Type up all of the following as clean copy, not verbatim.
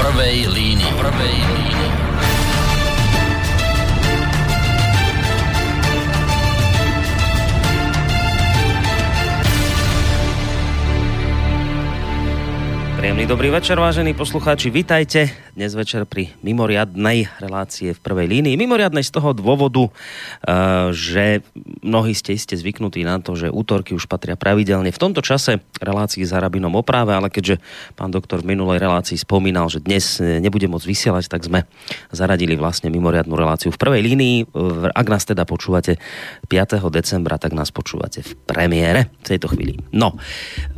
V prvej línii. Príjemný dobrý večer, vážení poslucháči, vitajte dnes večer pri mimoriadnej relácie V prvej línii. Mimoriadnej z toho dôvodu, že mnohí ste iste zvyknutí na to, že útorky už patria pravidelne v tomto čase relácii za rabinom o práve, ale keďže pán doktor v minulej relácii spomínal, že dnes nebude môcť vysielať, tak sme zaradili vlastne mimoriadnu reláciu V prvej línii. Ak nás teda počúvate 5. decembra, tak nás počúvate v premiére v tejto chvíli. No,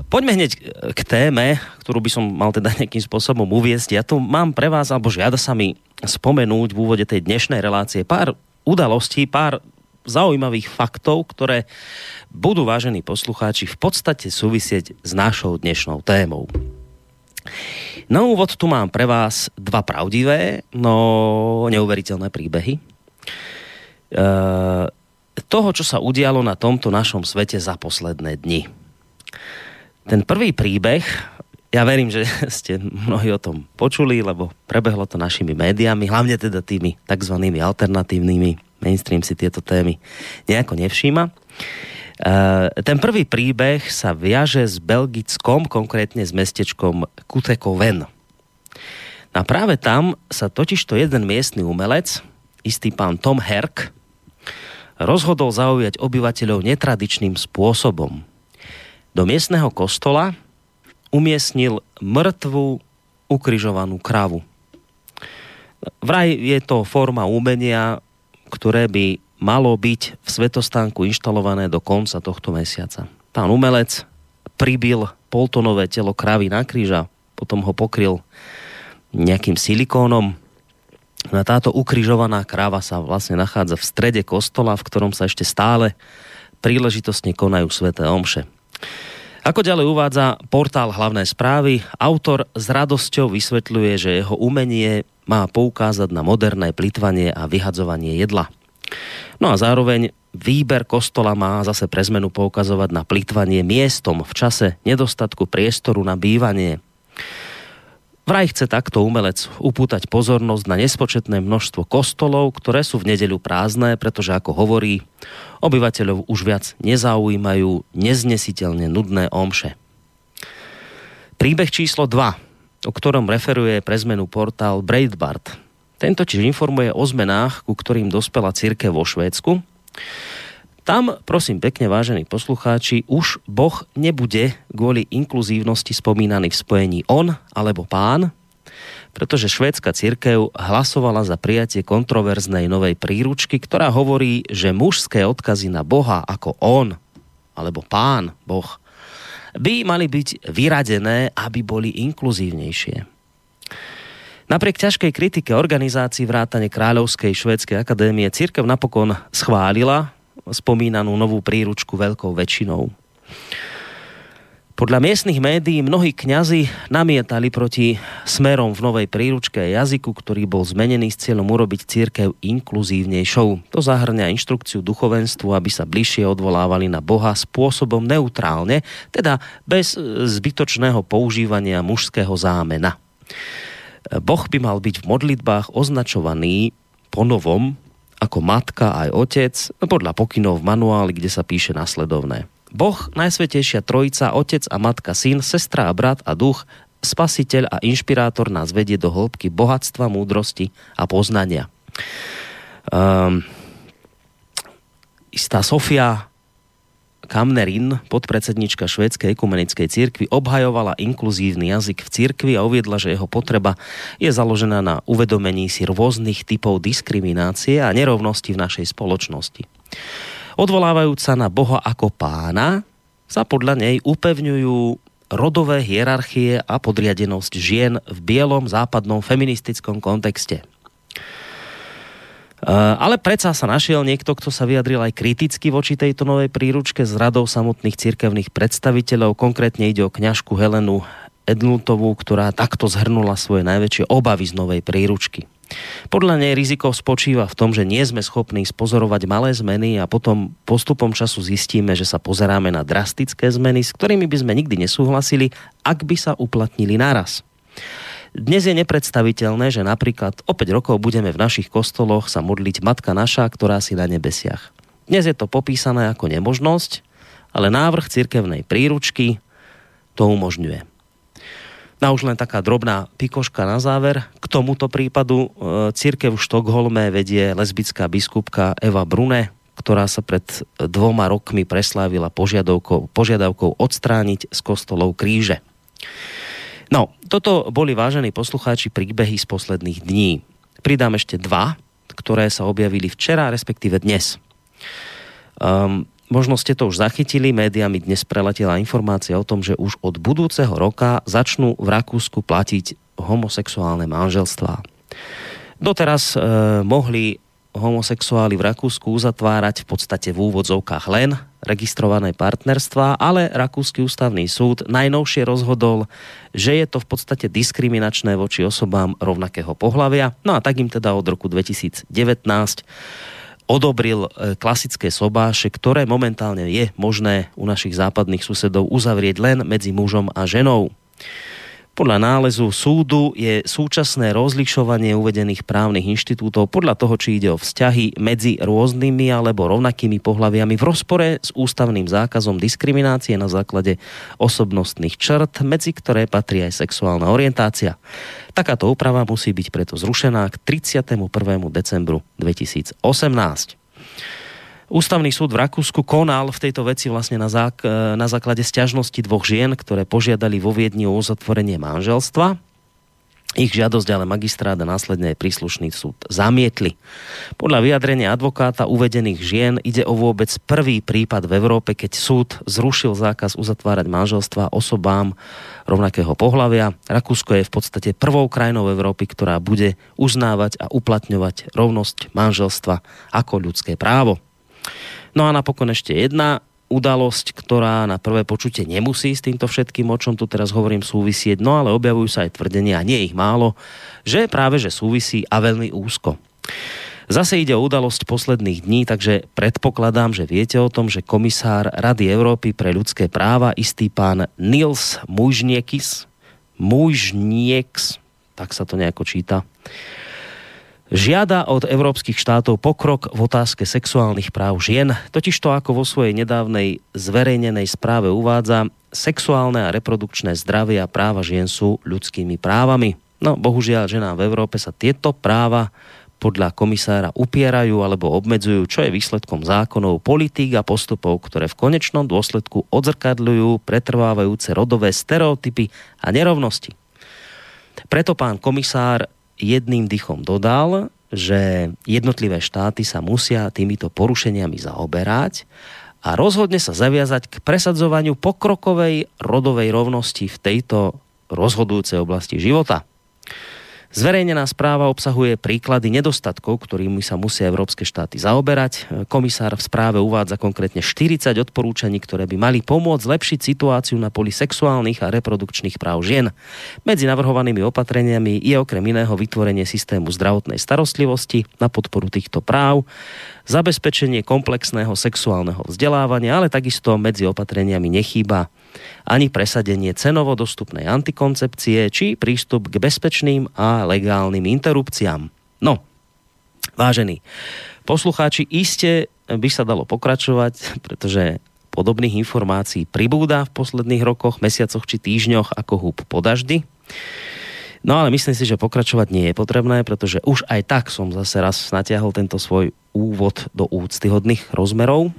poďme hneď k téme, ktorú by som mal teda nejakým spôsobom uviesť. Ja tu mám pre vás, alebo žiada sa mi spomenúť v úvode tej dnešnej relácie pár udalostí, pár zaujímavých faktov, ktoré budú, vážení poslucháči, v podstate súvisieť s našou dnešnou témou. Na úvod tu mám pre vás dva pravdivé, no neuveriteľné príbehy. Toho, čo sa udialo na tomto našom svete za posledné dni. Ten prvý príbeh, ja verím, že ste mnohí o tom počuli, lebo prebehlo to našimi médiami, hlavne teda tými takzvanými alternatívnymi, mainstream si tieto témy nejako nevšíma. Ten prvý príbeh sa viaže s Belgickom, konkrétne s mestečkom Kuttekoven. A práve tam sa totižto jeden miestny umelec, istý pán Tom Herck, rozhodol zaujať obyvateľov netradičným spôsobom. Do miestneho kostola umiestnil mŕtvú ukrižovanú kravu. Vraj je to forma umenia, ktoré by malo byť v svetostánku inštalované do konca tohto mesiaca. Pán umelec pribil poltonové telo kravy na kríža, potom ho pokryl nejakým silikónom. A táto ukrižovaná krava sa vlastne nachádza v strede kostola, v ktorom sa ešte stále príležitostne konajú sväté omše. Ako ďalej uvádza portál Hlavné správy, autor s radosťou vysvetľuje, že jeho umenie má poukázať na moderné plytvanie a vyhadzovanie jedla. No a zároveň výber kostola má zase pre zmenu poukazovať na plytvanie miestom v čase nedostatku priestoru na bývanie. Vraj chce takto umelec upútať pozornosť na nespočetné množstvo kostolov, ktoré sú v nedeľu prázdne, pretože, ako hovorí, obyvateľov už viac nezaujímajú neznesiteľne nudné omše. Príbeh číslo 2, o ktorom referuje pre zmenu portál Breitbart. Tento tiež informuje o zmenách, ku ktorým dospela cirkev vo Švédsku. Tam, prosím pekne, vážení poslucháči, už Boh nebude kvôli inkluzívnosti spomínaný v spojení on alebo pán, pretože švédska cirkev hlasovala za prijatie kontroverznej novej príručky, ktorá hovorí, že mužské odkazy na Boha ako on alebo pán Boh by mali byť vyradené, aby boli inkluzívnejšie. Napriek ťažkej kritike organizácií vrátane Kráľovskej švédskej akadémie cirkev napokon schválila spomínanú novú príručku veľkou väčšinou. Podľa miestnych médií mnohí kňazi namietali proti smerom v novej príručke jazyku, ktorý bol zmenený s cieľom urobiť cirkev inkluzívnejšou. To zahŕňa inštrukciu duchovenstvu, aby sa bližšie odvolávali na Boha spôsobom neutrálne, teda bez zbytočného používania mužského zámena. Boh by mal byť v modlitbách označovaný ponovom ako matka aj otec, podľa pokynov v manuáli, kde sa píše nasledovné. Boh, Najsvätejšia Trojica, Otec a Matka, Syn, Sestra a Brat a Duch, Spasiteľ a Inšpirátor nás vedie do hĺbky bohatstva, múdrosti a poznania. Istá Sofia Camnerin, podpredsednička švédskej ekumenickej cirkvi, obhajovala inkluzívny jazyk v cirkvi a uviedla, že jeho potreba je založená na uvedomení si rôznych typov diskriminácie a nerovnosti v našej spoločnosti. Odvolávajúc sa na Boha ako pána, sa podľa nej upevňujú rodové hierarchie a podriadenosť žien v bielom západnom feministickom kontexte. Ale predsa sa našiel niekto, kto sa vyjadril aj kriticky voči tejto novej príručke s radou samotných cirkevných predstaviteľov. Konkrétne ide o kňažku Helenu Edlutovú, ktorá takto zhrnula svoje najväčšie obavy z novej príručky. Podľa nej riziko spočíva v tom, že nie sme schopní spozorovať malé zmeny a potom postupom času zistíme, že sa pozeráme na drastické zmeny, s ktorými by sme nikdy nesúhlasili, ak by sa uplatnili naraz. Dnes je nepredstaviteľné, že napríklad o 5 rokov budeme v našich kostoloch sa modliť Matka naša, ktorá si na nebesiach. Dnes je to popísané ako nemožnosť, ale návrh cirkevnej príručky to umožňuje. No už len taká drobná pikoška na záver. K tomuto prípadu cirkev v Štokholme vedie lesbická biskupka Eva Brunne, ktorá sa pred 2 rokmi preslávila požiadavkou odstrániť z kostolov kríže. No, toto boli, vážení poslucháči, príbehy z posledných dní. Pridám ešte 2, ktoré sa objavili včera, respektíve dnes. Možno ste to už zachytili, médiami dnes preletela informácia o tom, že už od budúceho roka začnú v Rakúsku platiť homosexuálne manželstvá. Doteraz mohli homosexuáli v Rakúsku uzatvárať v podstate v úvodzovkách len registrované partnerstvá, ale Rakúsky ústavný súd najnovšie rozhodol, že je to v podstate diskriminačné voči osobám rovnakého pohlavia. No a tak im teda od roku 2019 odobril klasické sobáše, ktoré momentálne je možné u našich západných susedov uzavrieť len medzi mužom a ženou. Podľa nálezu súdu je súčasné rozlišovanie uvedených právnych inštitútov podľa toho, či ide o vzťahy medzi rôznymi alebo rovnakými pohlaviami v rozpore s ústavným zákazom diskriminácie na základe osobnostných črt, medzi ktoré patrí aj sexuálna orientácia. Takáto úprava musí byť preto zrušená k 31. decembru 2018. Ústavný súd v Rakúsku konal v tejto veci vlastne na základe sťažnosti 2 žien, ktoré požiadali vo Viedni o uzatvorenie manželstva. Ich žiadosť ale magistrát a následne aj príslušný súd zamietli. Podľa vyjadrenia advokáta uvedených žien ide o vôbec prvý prípad v Európe, keď súd zrušil zákaz uzatvárať manželstva osobám rovnakého pohlavia. Rakúsko je v podstate prvou krajinou Európy, ktorá bude uznávať a uplatňovať rovnosť manželstva ako ľudské právo. No a napokon ešte jedna udalosť, ktorá na prvé počutie nemusí s týmto všetkým, o čom tu teraz hovorím, súvisieť, no ale objavujú sa aj tvrdenia, a nie ich málo, že práve že súvisí a veľmi úzko. Zase ide o udalosť posledných dní, takže predpokladám, že viete o tom, že komisár Rady Európy pre ľudské práva, istý pán Nils Muižnieks, tak sa to nejako číta, žiada od európskych štátov pokrok v otázke sexuálnych práv žien. Totižto, ako vo svojej nedávnej zverejnenej správe uvádza, sexuálne a reprodukčné zdravie a práva žien sú ľudskými právami. No, bohužiaľ, ženám v Európe sa tieto práva podľa komisára upierajú alebo obmedzujú, čo je výsledkom zákonov, politík a postupov, ktoré v konečnom dôsledku odzrkadľujú pretrvávajúce rodové stereotypy a nerovnosti. Preto pán komisár jedným dychom dodal, že jednotlivé štáty sa musia týmito porušeniami zaoberať a rozhodne sa zaviazať k presadzovaniu pokrokovej rodovej rovnosti v tejto rozhodujúcej oblasti života. Zverejnená správa obsahuje príklady nedostatkov, ktorými sa musia európske štáty zaoberať. Komisár v správe uvádza konkrétne 40 odporúčaní, ktoré by mali pomôcť zlepšiť situáciu na poli sexuálnych a reprodukčných práv žien. Medzi navrhovanými opatreniami je okrem iného vytvorenie systému zdravotnej starostlivosti na podporu týchto práv, zabezpečenie komplexného sexuálneho vzdelávania, ale takisto medzi opatreniami nechýba ani presadenie cenovo dostupnej antikoncepcie či prístup k bezpečným a legálnym interrupciám. No, vážení poslucháči, iste by sa dalo pokračovať, pretože podobných informácií pribúda v posledných rokoch, mesiacoch či týždňoch ako húb po daždi. No ale myslím si, že pokračovať nie je potrebné, pretože už aj tak som zase raz natiahol tento svoj úvod do úctyhodných rozmerov.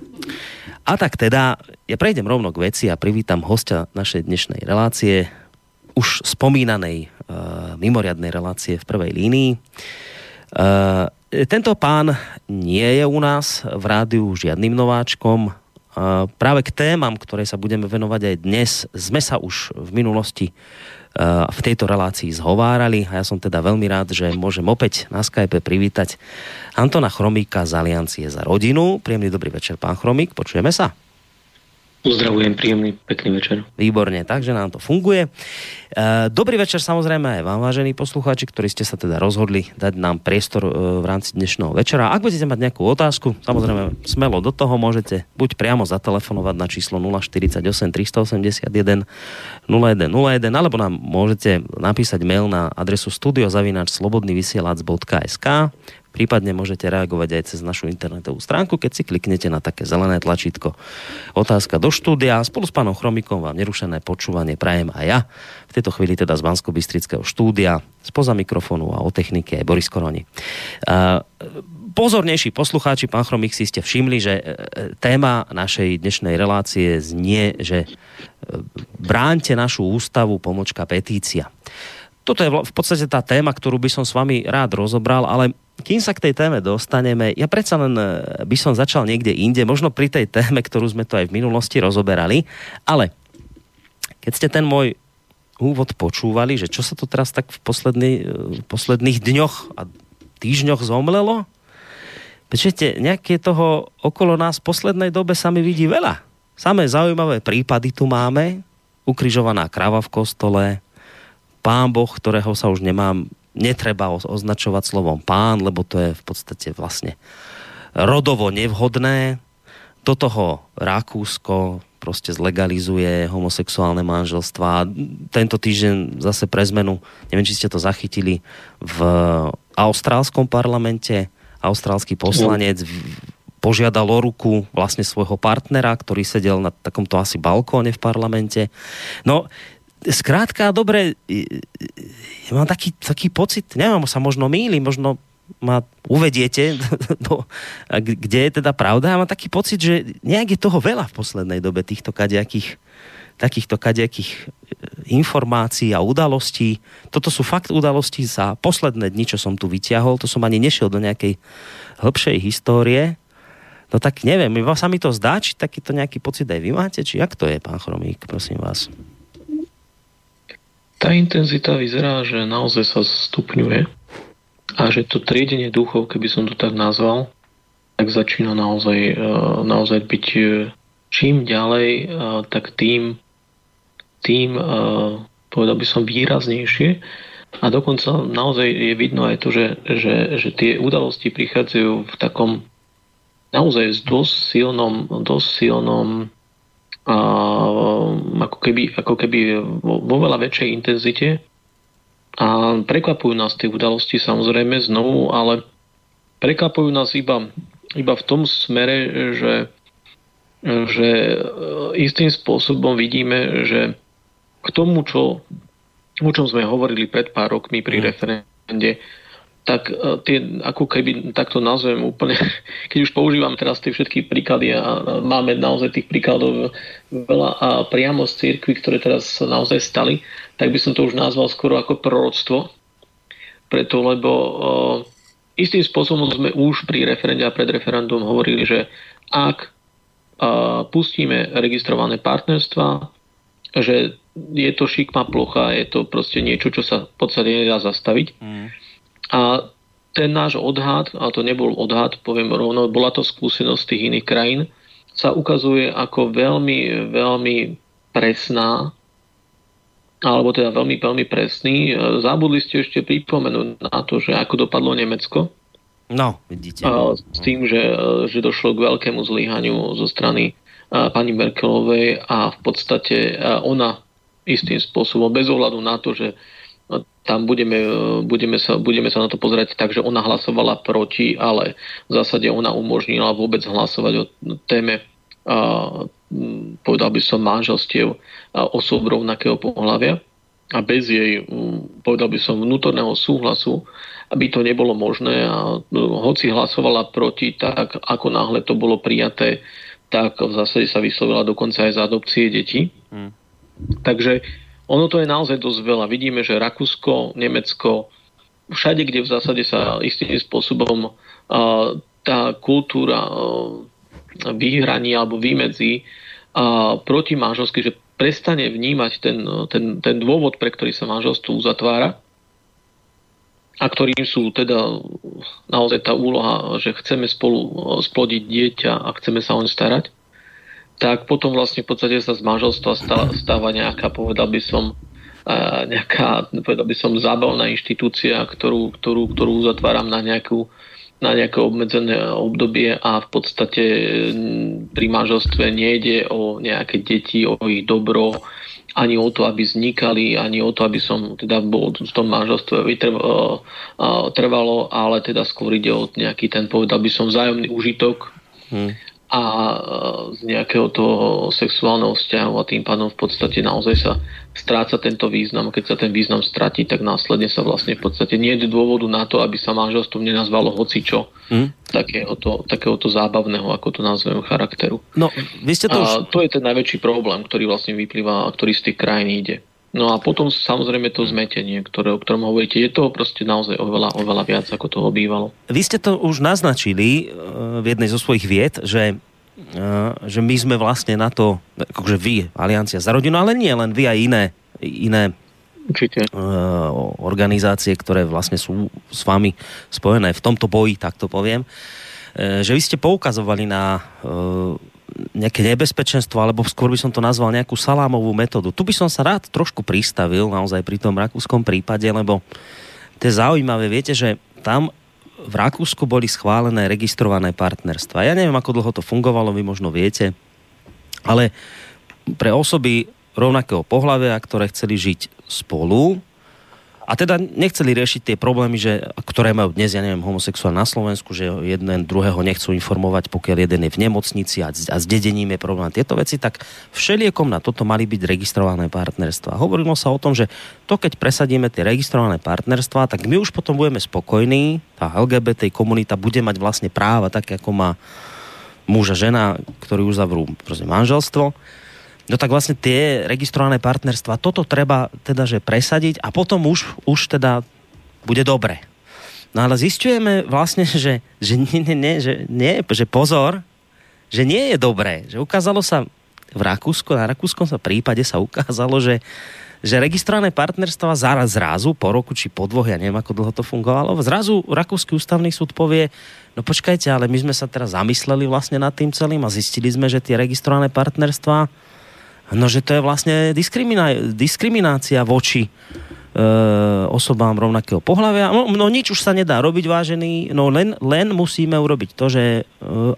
A tak teda, ja prejdem rovno k veci a privítam hostia našej dnešnej relácie, už spomínanej mimoriadnej relácie V prvej línii. Tento pán nie je u nás v rádiu žiadnym nováčkom. Práve k témam, ktoré sa budeme venovať aj dnes, sme sa už v minulosti v tejto relácii zhovárali a ja som teda veľmi rád, že môžem opäť na Skype privítať Antona Chromíka z Aliancie Za rodinu. Príjemný dobrý večer, pán Chromík, počujeme sa. Pozdravujem, príjemný, pekný večer. Výborne, takže nám to funguje. Dobrý večer samozrejme aj vám, vážení poslucháči, ktorí ste sa teda rozhodli dať nám priestor v rámci dnešného večera. Ak budete mať nejakú otázku, samozrejme smelo do toho, môžete buď priamo zatelefonovať na číslo 048 381 0101, alebo nám môžete napísať mail na adresu studio@slobodnyvysielac.sk. Prípadne môžete reagovať aj cez našu internetovú stránku, keď si kliknete na také zelené tlačítko Otázka do štúdia. Spolu s pánom Chromíkom vám nerušené počúvanie prajem aj ja. V tejto chvíli teda z Banskobystrického štúdia, spoza mikrofónu a o technike aj Boris Koroni. Pozornejší poslucháči, pán Chromík, si ste všimli, že téma našej dnešnej relácie znie, že bránte našu ústavu, pomočka petícia. Toto je v podstate tá téma, ktorú by som s vami rád rozobral, ale kým sa k tej téme dostaneme, ja predsa len by som začal niekde inde, možno pri tej téme, ktorú sme to aj v minulosti rozoberali, ale keď ste ten môj úvod počúvali, že čo sa to teraz tak v posledných dňoch a týždňoch zomlelo, prečite, nejaké toho okolo nás v poslednej dobe sa mi vidí veľa. Samé zaujímavé prípady tu máme, ukrižovaná krava v kostole, Pán Boh, ktorého sa už netreba označovať slovom pán, lebo to je v podstate vlastne rodovo nevhodné. Do toho Rakúsko proste zlegalizuje homosexuálne manželstvá. Tento týždeň zase pre zmenu, neviem, či ste to zachytili, v austrálskom parlamente austrálsky poslanec požiadal o ruku vlastne svojho partnera, ktorý sedel na takomto asi balkóne v parlamente. No, skrátka, dobre, ja mám taký pocit, neviem, sa možno mýlim, možno ma uvediete, kde je teda pravda, ja mám taký pocit, že nejak je toho veľa v poslednej dobe takýchto kadejakých informácií a udalostí. Toto sú fakt udalosti za posledné dni, čo som tu vyťahol, to som ani nešiel do nejakej hĺbšej histórie. No tak neviem, sa mi to zdá, či takýto nejaký pocit aj vy máte, či jak to je, pán Chromík, prosím vás. Tá intenzita vyzerá, že naozaj sa stupňuje a že to triedenie duchov, keby som to tak nazval, tak začína naozaj byť čím ďalej, tak tým povedal by som výraznejšie, a dokonca naozaj je vidno aj to, že tie udalosti prichádzajú v takom naozaj dosť silnom ako keby vo veľa väčšej intenzite, a prekvapujú nás tie udalosti samozrejme znovu, ale prekvapujú nás iba v tom smere, že istým spôsobom vidíme, že k tomu, o čom sme hovorili pred pár rokmi pri referende, tak tie, ako keby, tak to nazvem úplne, keď už používam teraz tie všetky príklady a máme naozaj tých príkladov veľa a priamo z cirkvi, ktoré teraz naozaj stali, tak by som to už nazval skoro ako proroctvo, preto lebo istým spôsobom sme už pri referende a pred referendum hovorili, že ak pustíme registrované partnerstva, že je to šikma plocha, je to proste niečo, čo sa v podstate nedá zastaviť. A ten náš odhad, a to nebol odhad, poviem rovno, bola to skúsenosť tých iných krajín, sa ukazuje ako veľmi, veľmi presná, alebo teda veľmi, veľmi presný. Zabudli ste ešte pripomenúť na to, že ako dopadlo Nemecko. No, vidíte. S tým, že došlo k veľkému zlyhaniu zo strany pani Merkelovej a v podstate ona istým spôsobom, bez ohľadu na to, že tam budeme sa na to pozerať, takže ona hlasovala proti, ale v zásade ona umožnila vôbec hlasovať o téme, povedal by som, manželstiev osôb rovnakého pohlavia, a bez jej, povedal by som, vnútorného súhlasu aby to nebolo možné, a hoci hlasovala proti, tak ako náhle to bolo prijaté, tak v zásade sa vyslovila dokonca aj za adopcie detí. Takže ono to je naozaj dosť veľa. Vidíme, že Rakúsko, Nemecko, všade, kde v zásade sa istým spôsobom tá kultúra vyhraní alebo vymedzí proti manželstvu, že prestane vnímať ten dôvod, pre ktorý sa manželstvo uzatvára, a ktorým sú teda naozaj tá úloha, že chceme spolu splodiť dieťa a chceme sa oň starať, tak potom vlastne v podstate sa z manželstva stáva nejaká, povedal by som, zábavná inštitúcia, ktorú uzatváram na nejaké obmedzené obdobie a v podstate pri manželstve nejde o nejaké deti, o ich dobro, ani o to, aby vznikali, ani o to, aby som teda bol v tom manželstve trvalo, ale teda skôr ide o nejaký ten, povedal by som, vzájomný užitok a z nejakého toho sexuálneho vzťahu a tým pádom v podstate naozaj sa stráca tento význam. Keď sa ten význam stratí, tak následne sa vlastne v podstate nie je dôvodu na to, aby sa manželstvom nenazvalo hocičo takéhoto zábavného, ako to nazvem, charakteru. No, vy ste to už... A to je ten najväčší problém, ktorý vlastne vyplýva, ktorý z tých krajín ide. No a potom samozrejme to zmätenie, o ktorom hovoríte, je toho proste naozaj oveľa viac, ako toho bývalo. Vy ste to už naznačili v jednej zo svojich vied, že my sme vlastne na to, akože vy, Aliancia za rodinu, ale nie len vy, aj iné organizácie, ktoré vlastne sú s vami spojené v tomto boji, tak to poviem, že vy ste poukazovali na... nejaké nebezpečenstvo, alebo skôr by som to nazval nejakú salámovú metódu. Tu by som sa rád trošku pristavil naozaj pri tom rakúskom prípade, lebo to je zaujímavé. Viete, že tam v Rakúsku boli schválené registrované partnerstva. Ja neviem, ako dlho to fungovalo, vy možno viete, ale pre osoby rovnakého pohlavia, ktoré chceli žiť spolu a teda nechceli riešiť tie problémy, ktoré majú dnes, ja neviem, homosexuál na Slovensku, že jeden druhého nechcú informovať, pokiaľ jeden je v nemocnici a s dedením je problém. Tieto veci, tak všeliekom na toto mali byť registrované partnerstva. Hovorilo sa o tom, že to, keď presadíme tie registrované partnerstva, tak my už potom budeme spokojní, tá LGBT komunita bude mať vlastne práva, tak ako má muž a žena, ktorí uzavrú proste manželstvo. No tak vlastne tie registrované partnerstva, toto treba teda, že presadiť a potom už teda bude dobre. No ale zisťujeme vlastne, že pozor, že nie je dobré. Že ukázalo sa v Rakúsku, na rakúskom sa prípade sa ukázalo, že registrované partnerstva zrazu, po roku či po dvoch, ja neviem, ako dlho to fungovalo, zrazu Rakúsky ústavný súd povie, no počkajte, ale my sme sa teraz zamysleli vlastne nad tým celým a zistili sme, že tie registrované partnerstvá, no, že to je vlastne diskriminácia voči osobám rovnakého pohlavia. No nič už sa nedá robiť, vážení, no len musíme urobiť to, že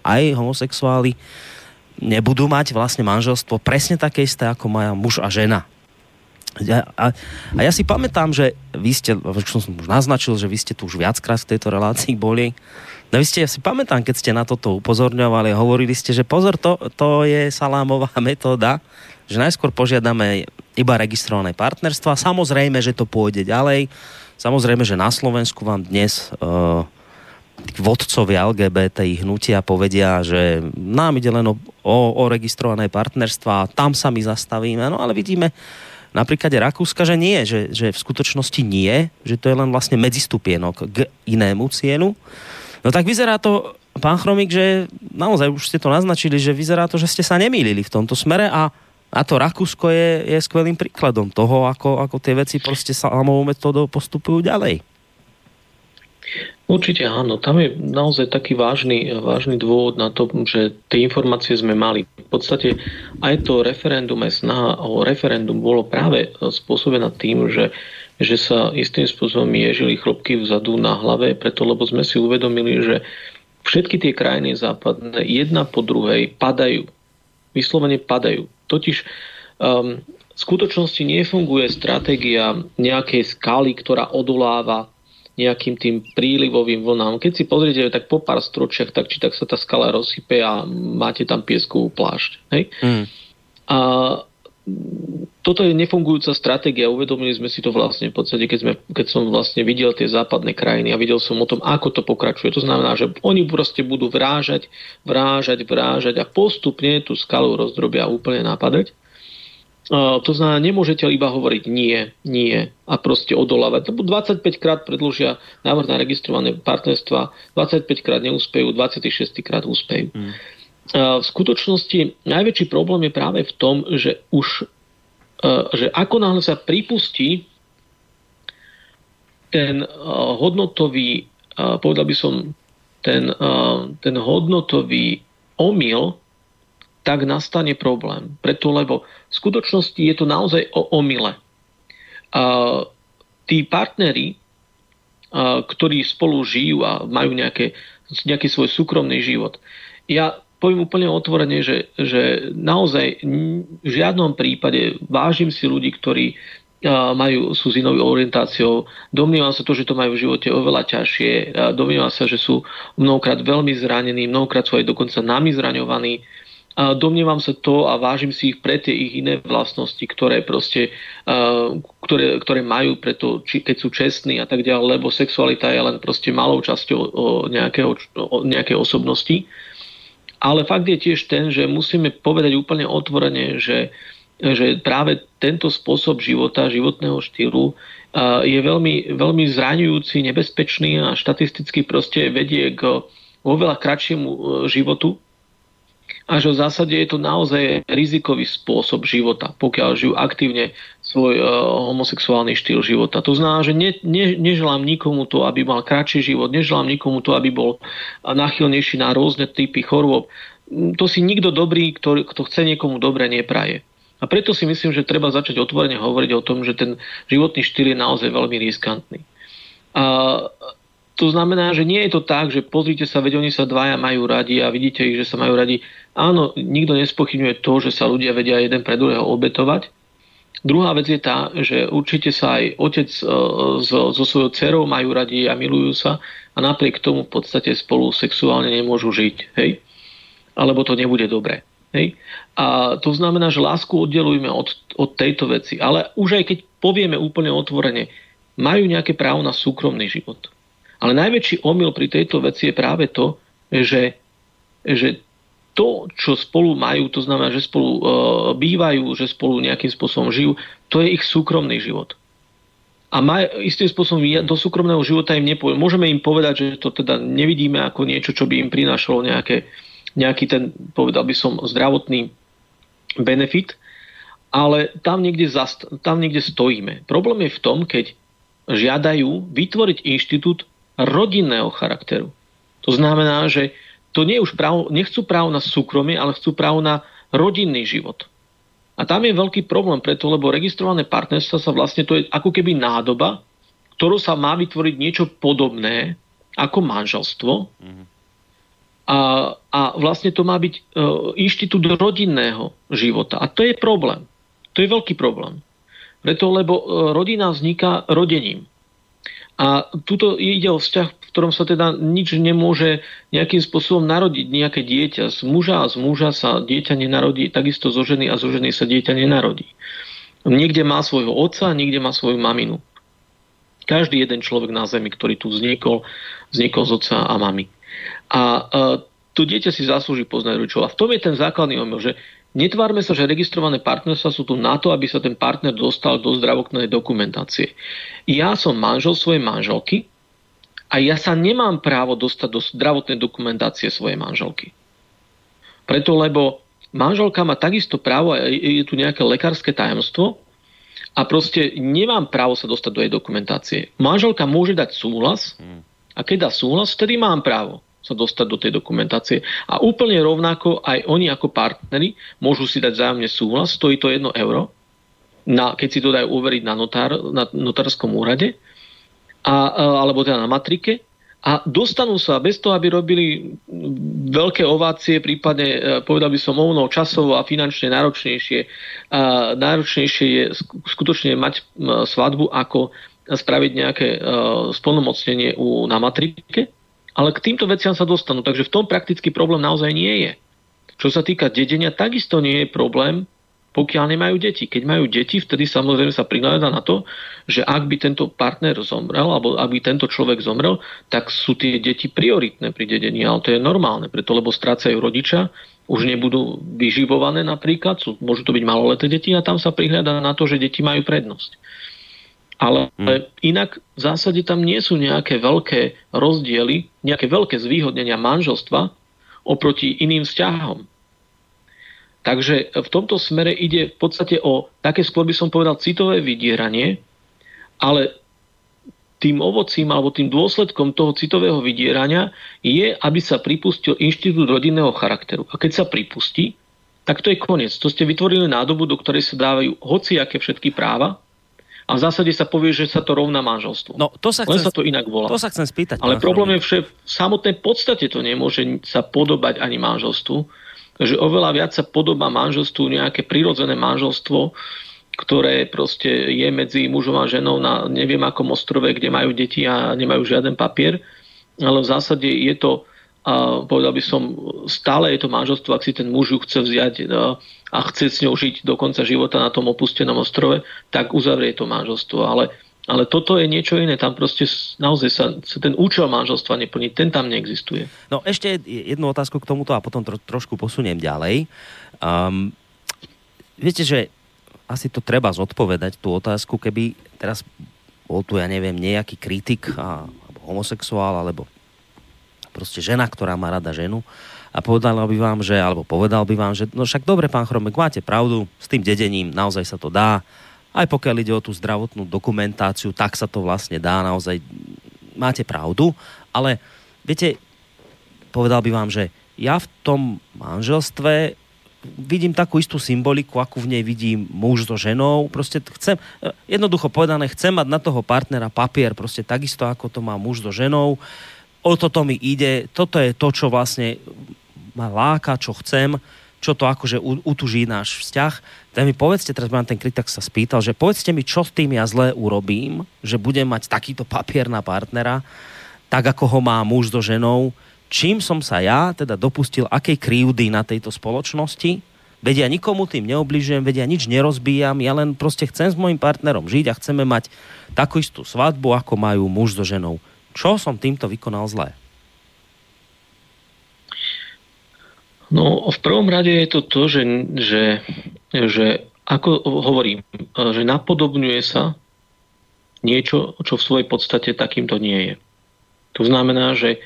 aj homosexuáli nebudú mať vlastne manželstvo presne také isté, ako majú muž a žena. A ja si pamätám, že vy ste, čo som už naznačil, že vy ste tu už viackrát v tejto relácii boli. No vy ste, ja si pamätám, keď ste na toto upozorňovali, hovorili ste, že pozor, to je salámová metóda, že najskôr požiadame iba registrované partnerstva. Samozrejme, že to pôjde ďalej. Samozrejme, že na Slovensku vám dnes vodcovia LGBTI hnutia povedia, že nám ide len o registrované partnerstva, tam sa my zastavíme. No ale vidíme, napríklad je Rakúska, že nie, že v skutočnosti nie, že to je len vlastne medzistupienok k inému cieľu. No tak vyzerá to, pán Chromík, že naozaj už ste to naznačili, že vyzerá to, že ste sa nemýlili v tomto smere a to Rakúsko je skvelým príkladom toho, ako tie veci proste salámovou metódou postupujú ďalej. Určite áno, tam je naozaj taký vážny dôvod na to, že tie informácie sme mali. V podstate aj to referendum, aj snaha o referendum bolo práve spôsobená tým, že sa istým spôsobom ježili chlopky vzadu na hlave, preto lebo sme si uvedomili, že všetky tie krajiny západné jedna po druhej padajú. Vyslovene padajú. Totiž v skutočnosti nefunguje stratégia nejakej skály, ktorá odoláva nejakým tým prílivovým vlnám. Keď si pozriete, tak po pár stročiach tak či tak sa tá skala rozsype a máte tam pieskovú plášť. Hej? A toto je nefungujúca stratégia. Uvedomili sme si to vlastne v podstate, keď som vlastne videl tie západné krajiny a videl som o tom, ako to pokračuje. To znamená, že oni proste budú vrážať a postupne tú skalu rozdrobia úplne napadať. To znamená, nemôžete iba hovoriť nie a proste odolávať. 25 krát predložia návrh na registrované partnerstva, 25 krát neúspejú, 26 krát úspejú. V skutočnosti najväčší problém je práve v tom, že že ako náhle sa pripustí ten hodnotový, povedal by som, ten hodnotový omyl, tak nastane problém. Preto, lebo v skutočnosti je to naozaj o omyle. Tí partneri, ktorí spolu žijú a majú nejaký svoj súkromný život, ja poviem úplne otvorene, že naozaj v žiadnom prípade vážim si ľudí, ktorí sú s inou orientáciou. Domnievam sa to, že to majú v živote oveľa ťažšie. Domnievam sa, že sú mnohokrát veľmi zranení, mnohokrát sú aj dokonca nami zraňovaní. Domnievam sa to a vážim si ich pre tie ich iné vlastnosti, ktoré proste, ktoré majú preto, keď sú čestní a tak ďalej, lebo sexualita je len proste malou časťou nejakej osobnosti. Ale fakt je tiež ten, že musíme povedať úplne otvorene, že práve tento spôsob života, životného štýlu je veľmi, veľmi zraňujúci, nebezpečný a štatisticky proste vedie k oveľa kratšiemu životu. A že v zásade je to naozaj rizikový spôsob života, pokiaľ žijú aktívne svoj homosexuálny štýl života. To znamená, že neželám nikomu to, aby mal kratší život, neželám nikomu to, aby bol náchylnejší na rôzne typy chorôb. To si nikto dobrý, kto chce niekomu dobre, nepraje. A preto si myslím, že treba začať otvorene hovoriť o tom, že ten životný štýl je naozaj veľmi riskantný. A to znamená, že nie je to tak, že pozrite sa, veď oni sa dvaja majú radi a vidíte ich, že sa majú radi. Áno, nikto nespochybňuje to, že sa ľudia vedia jeden pre druhého obetovať. Druhá vec je tá, že určite sa aj otec so svojou dcerou majú radi a milujú sa a napriek tomu v podstate spolu sexuálne nemôžu žiť. Hej? Alebo to nebude dobré. Hej? A to znamená, že lásku oddelujeme od tejto veci. Ale už aj keď povieme úplne otvorene, majú nejaké právo na súkromný život. Ale najväčší omyl pri tejto veci je práve to, že to, čo spolu majú, to znamená, že spolu bývajú, že spolu nejakým spôsobom žijú, to je ich súkromný život. A istým spôsobom do súkromného života im nepovedať. Môžeme im povedať, že to teda nevidíme ako niečo, čo by im prinášalo nejaký ten, povedal by som, zdravotný benefit, ale tam niekde stojíme. Problém je v tom, keď žiadajú vytvoriť inštitút rodinného charakteru. To znamená, že to nie je už nechcú právo na súkromie, ale chcú právo na rodinný život. A tam je veľký problém preto, lebo registrované partnerstva sa vlastne, to je ako keby nádoba, ktorou sa má vytvoriť niečo podobné ako manželstvo. Mm-hmm. A vlastne to má byť inštitút rodinného života. A to je problém. To je veľký problém. Preto, lebo rodina vzniká rodením. A tuto ide o vzťah, v ktorom sa teda nič nemôže nejakým spôsobom narodiť. Nejaké dieťa z muža sa dieťa nenarodí, takisto zo ženy a zo ženy sa dieťa nenarodí. Niekde má svojho otca, niekde má svoju maminu. Každý jeden človek na zemi, ktorý tu vznikol z otca a mamy. A to dieťa si zaslúži poznať rodičov. A v tom je ten základný omyl, že netvárme sa, že registrované partnerstva sú tu na to, aby sa ten partner dostal do zdravotnej dokumentácie. Ja som manžel svojej manželky a ja sa nemám právo dostať do zdravotnej dokumentácie svojej manželky. Preto, lebo manželka má takisto právo, je tu nejaké lekárske tajomstvo a proste nemám právo sa dostať do jej dokumentácie. Manželka môže dať súhlas a keď dá súhlas, vtedy mám právo sa dostať do tej dokumentácie. A úplne rovnako aj oni ako partneri môžu si dať vzájomne súhlas, stojí to 1 euro, keď si to dajú uveriť na notárskom úrade, alebo teda na matrike, a dostanú sa bez toho, aby robili veľké ovácie, prípadne, povedal by som, ovnou časovo a finančne náročnejšie. Náročnejšie je skutočne mať svadbu, ako spraviť nejaké splnomocnenie na matrike, ale k týmto veciam sa dostanú. Takže v tom praktický problém naozaj nie je. Čo sa týka dedenia, takisto nie je problém, pokiaľ nemajú deti. Keď majú deti, vtedy samozrejme sa prihľadá na to, že ak by tento partner zomrel, alebo ak by tento človek zomrel, tak sú tie deti prioritné pri dedení, ale to je normálne, preto lebo strácajú rodiča, už nebudú vyživované napríklad, môžu to byť maloleté deti a tam sa prihľadá na to, že deti majú prednosť. Ale inak v zásade tam nie sú nejaké veľké rozdiely, nejaké veľké zvýhodnenia manželstva oproti iným vzťahom. Takže v tomto smere ide v podstate o také, skôr by som povedal, citové vydieranie, ale tým ovocím alebo tým dôsledkom toho citového vydierania je, aby sa pripustil inštitút rodinného charakteru. A keď sa pripustí, tak to je koniec. To ste vytvorili nádobu, do ktorej sa dávajú hociaké všetky práva a v zásade sa povie, že sa to rovná manželstvu. No, len sa to inak volá. To sa chcem spýtať. Ale problém je, že v samotnej podstate to nemôže sa podobať ani manželstvu. Takže oveľa viac sa podobá manželstvu nejaké prirodzené manželstvo, ktoré proste je medzi mužom a ženou na neviem akom ostrove, kde majú deti a nemajú žiaden papier. Ale v zásade je to, povedal by som, stále je to manželstvo, ak si ten muž ju chce vziať a chce s ňou žiť do konca života na tom opustenom ostrove, tak uzavrie to manželstvo. Ale toto je niečo iné. Tam proste naozaj sa ten účel manželstva neplní. Ten tam neexistuje. No ešte jednu otázku k tomuto a potom trošku posuniem ďalej. Viete, že asi to treba zodpovedať, tú otázku, keby teraz bol tu, ja neviem, nejaký kritik alebo homosexuál, alebo proste žena, ktorá má rada ženu a povedal by vám, že no však dobre, pán Chromík, máte pravdu, s tým dedením naozaj sa to dá. Aj pokiaľ ide o tú zdravotnú dokumentáciu, tak sa to vlastne dá, naozaj máte pravdu. Ale viete, povedal by vám, že ja v tom manželstve vidím takú istú symboliku, akú v nej vidím muž so ženou. Proste chcem, jednoducho povedané, chcem mať na toho partnera papier, proste takisto, ako to má muž so ženou. O toto mi ide, toto je to, čo vlastne ma láka, čo chcem, čo to akože utuží náš vzťah. Tak mi povedzte, teraz mám ten kritik sa spýtal, že povedzte mi, čo s tým ja zle urobím, že budem mať takýto papier na partnera, tak ako ho má muž so ženou. Čím som sa ja teda dopustil, akej krivdy na tejto spoločnosti? Vedia, nikomu tým neobližujem, vedia, nič nerozbíjam, ja len proste chcem s mojim partnerom žiť a chceme mať takú istú svadbu, ako majú muž so ženou. Čo som týmto vykonal zle? No, v prvom rade je to to, že ako hovorím, že napodobňuje sa niečo, čo v svojej podstate takýmto nie je. To znamená, že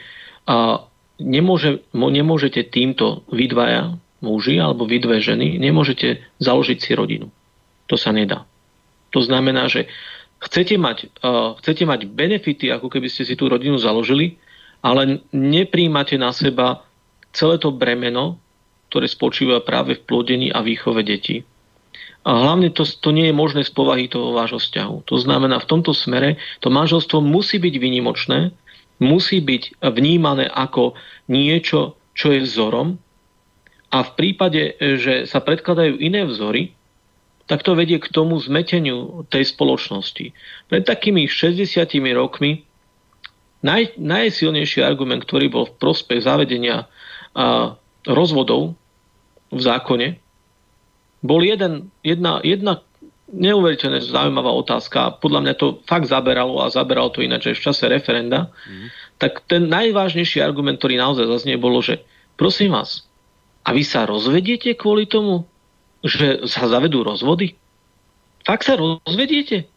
nemôžete týmto vy dvaja muži alebo vy dve ženy, nemôžete založiť si rodinu. To sa nedá. To znamená, že Chcete mať benefity, ako keby ste si tú rodinu založili, ale nepríjmate na seba celé to bremeno, ktoré spočíva práve v plodení a výchove detí. A hlavne to nie je možné z povahy toho vášho vzťahu. To znamená, v tomto smere to manželstvo musí byť výnimočné, musí byť vnímané ako niečo, čo je vzorom, a v prípade, že sa predkladajú iné vzory, tak to vedie k tomu zmeteniu tej spoločnosti. Pred takými 60 rokmi najsilnejší argument, ktorý bol v prospech zavedenia rozvodov v zákone, bol jedna neuveriteľne zaujímavá otázka. Podľa mňa to fakt zaberalo to ináč aj v čase referenda. Tak ten najvážnejší argument, ktorý naozaj zaznie, bolo, že prosím vás, a vy sa rozvediete kvôli tomu, že sa zavedú rozvody? Fakt sa rozvediete?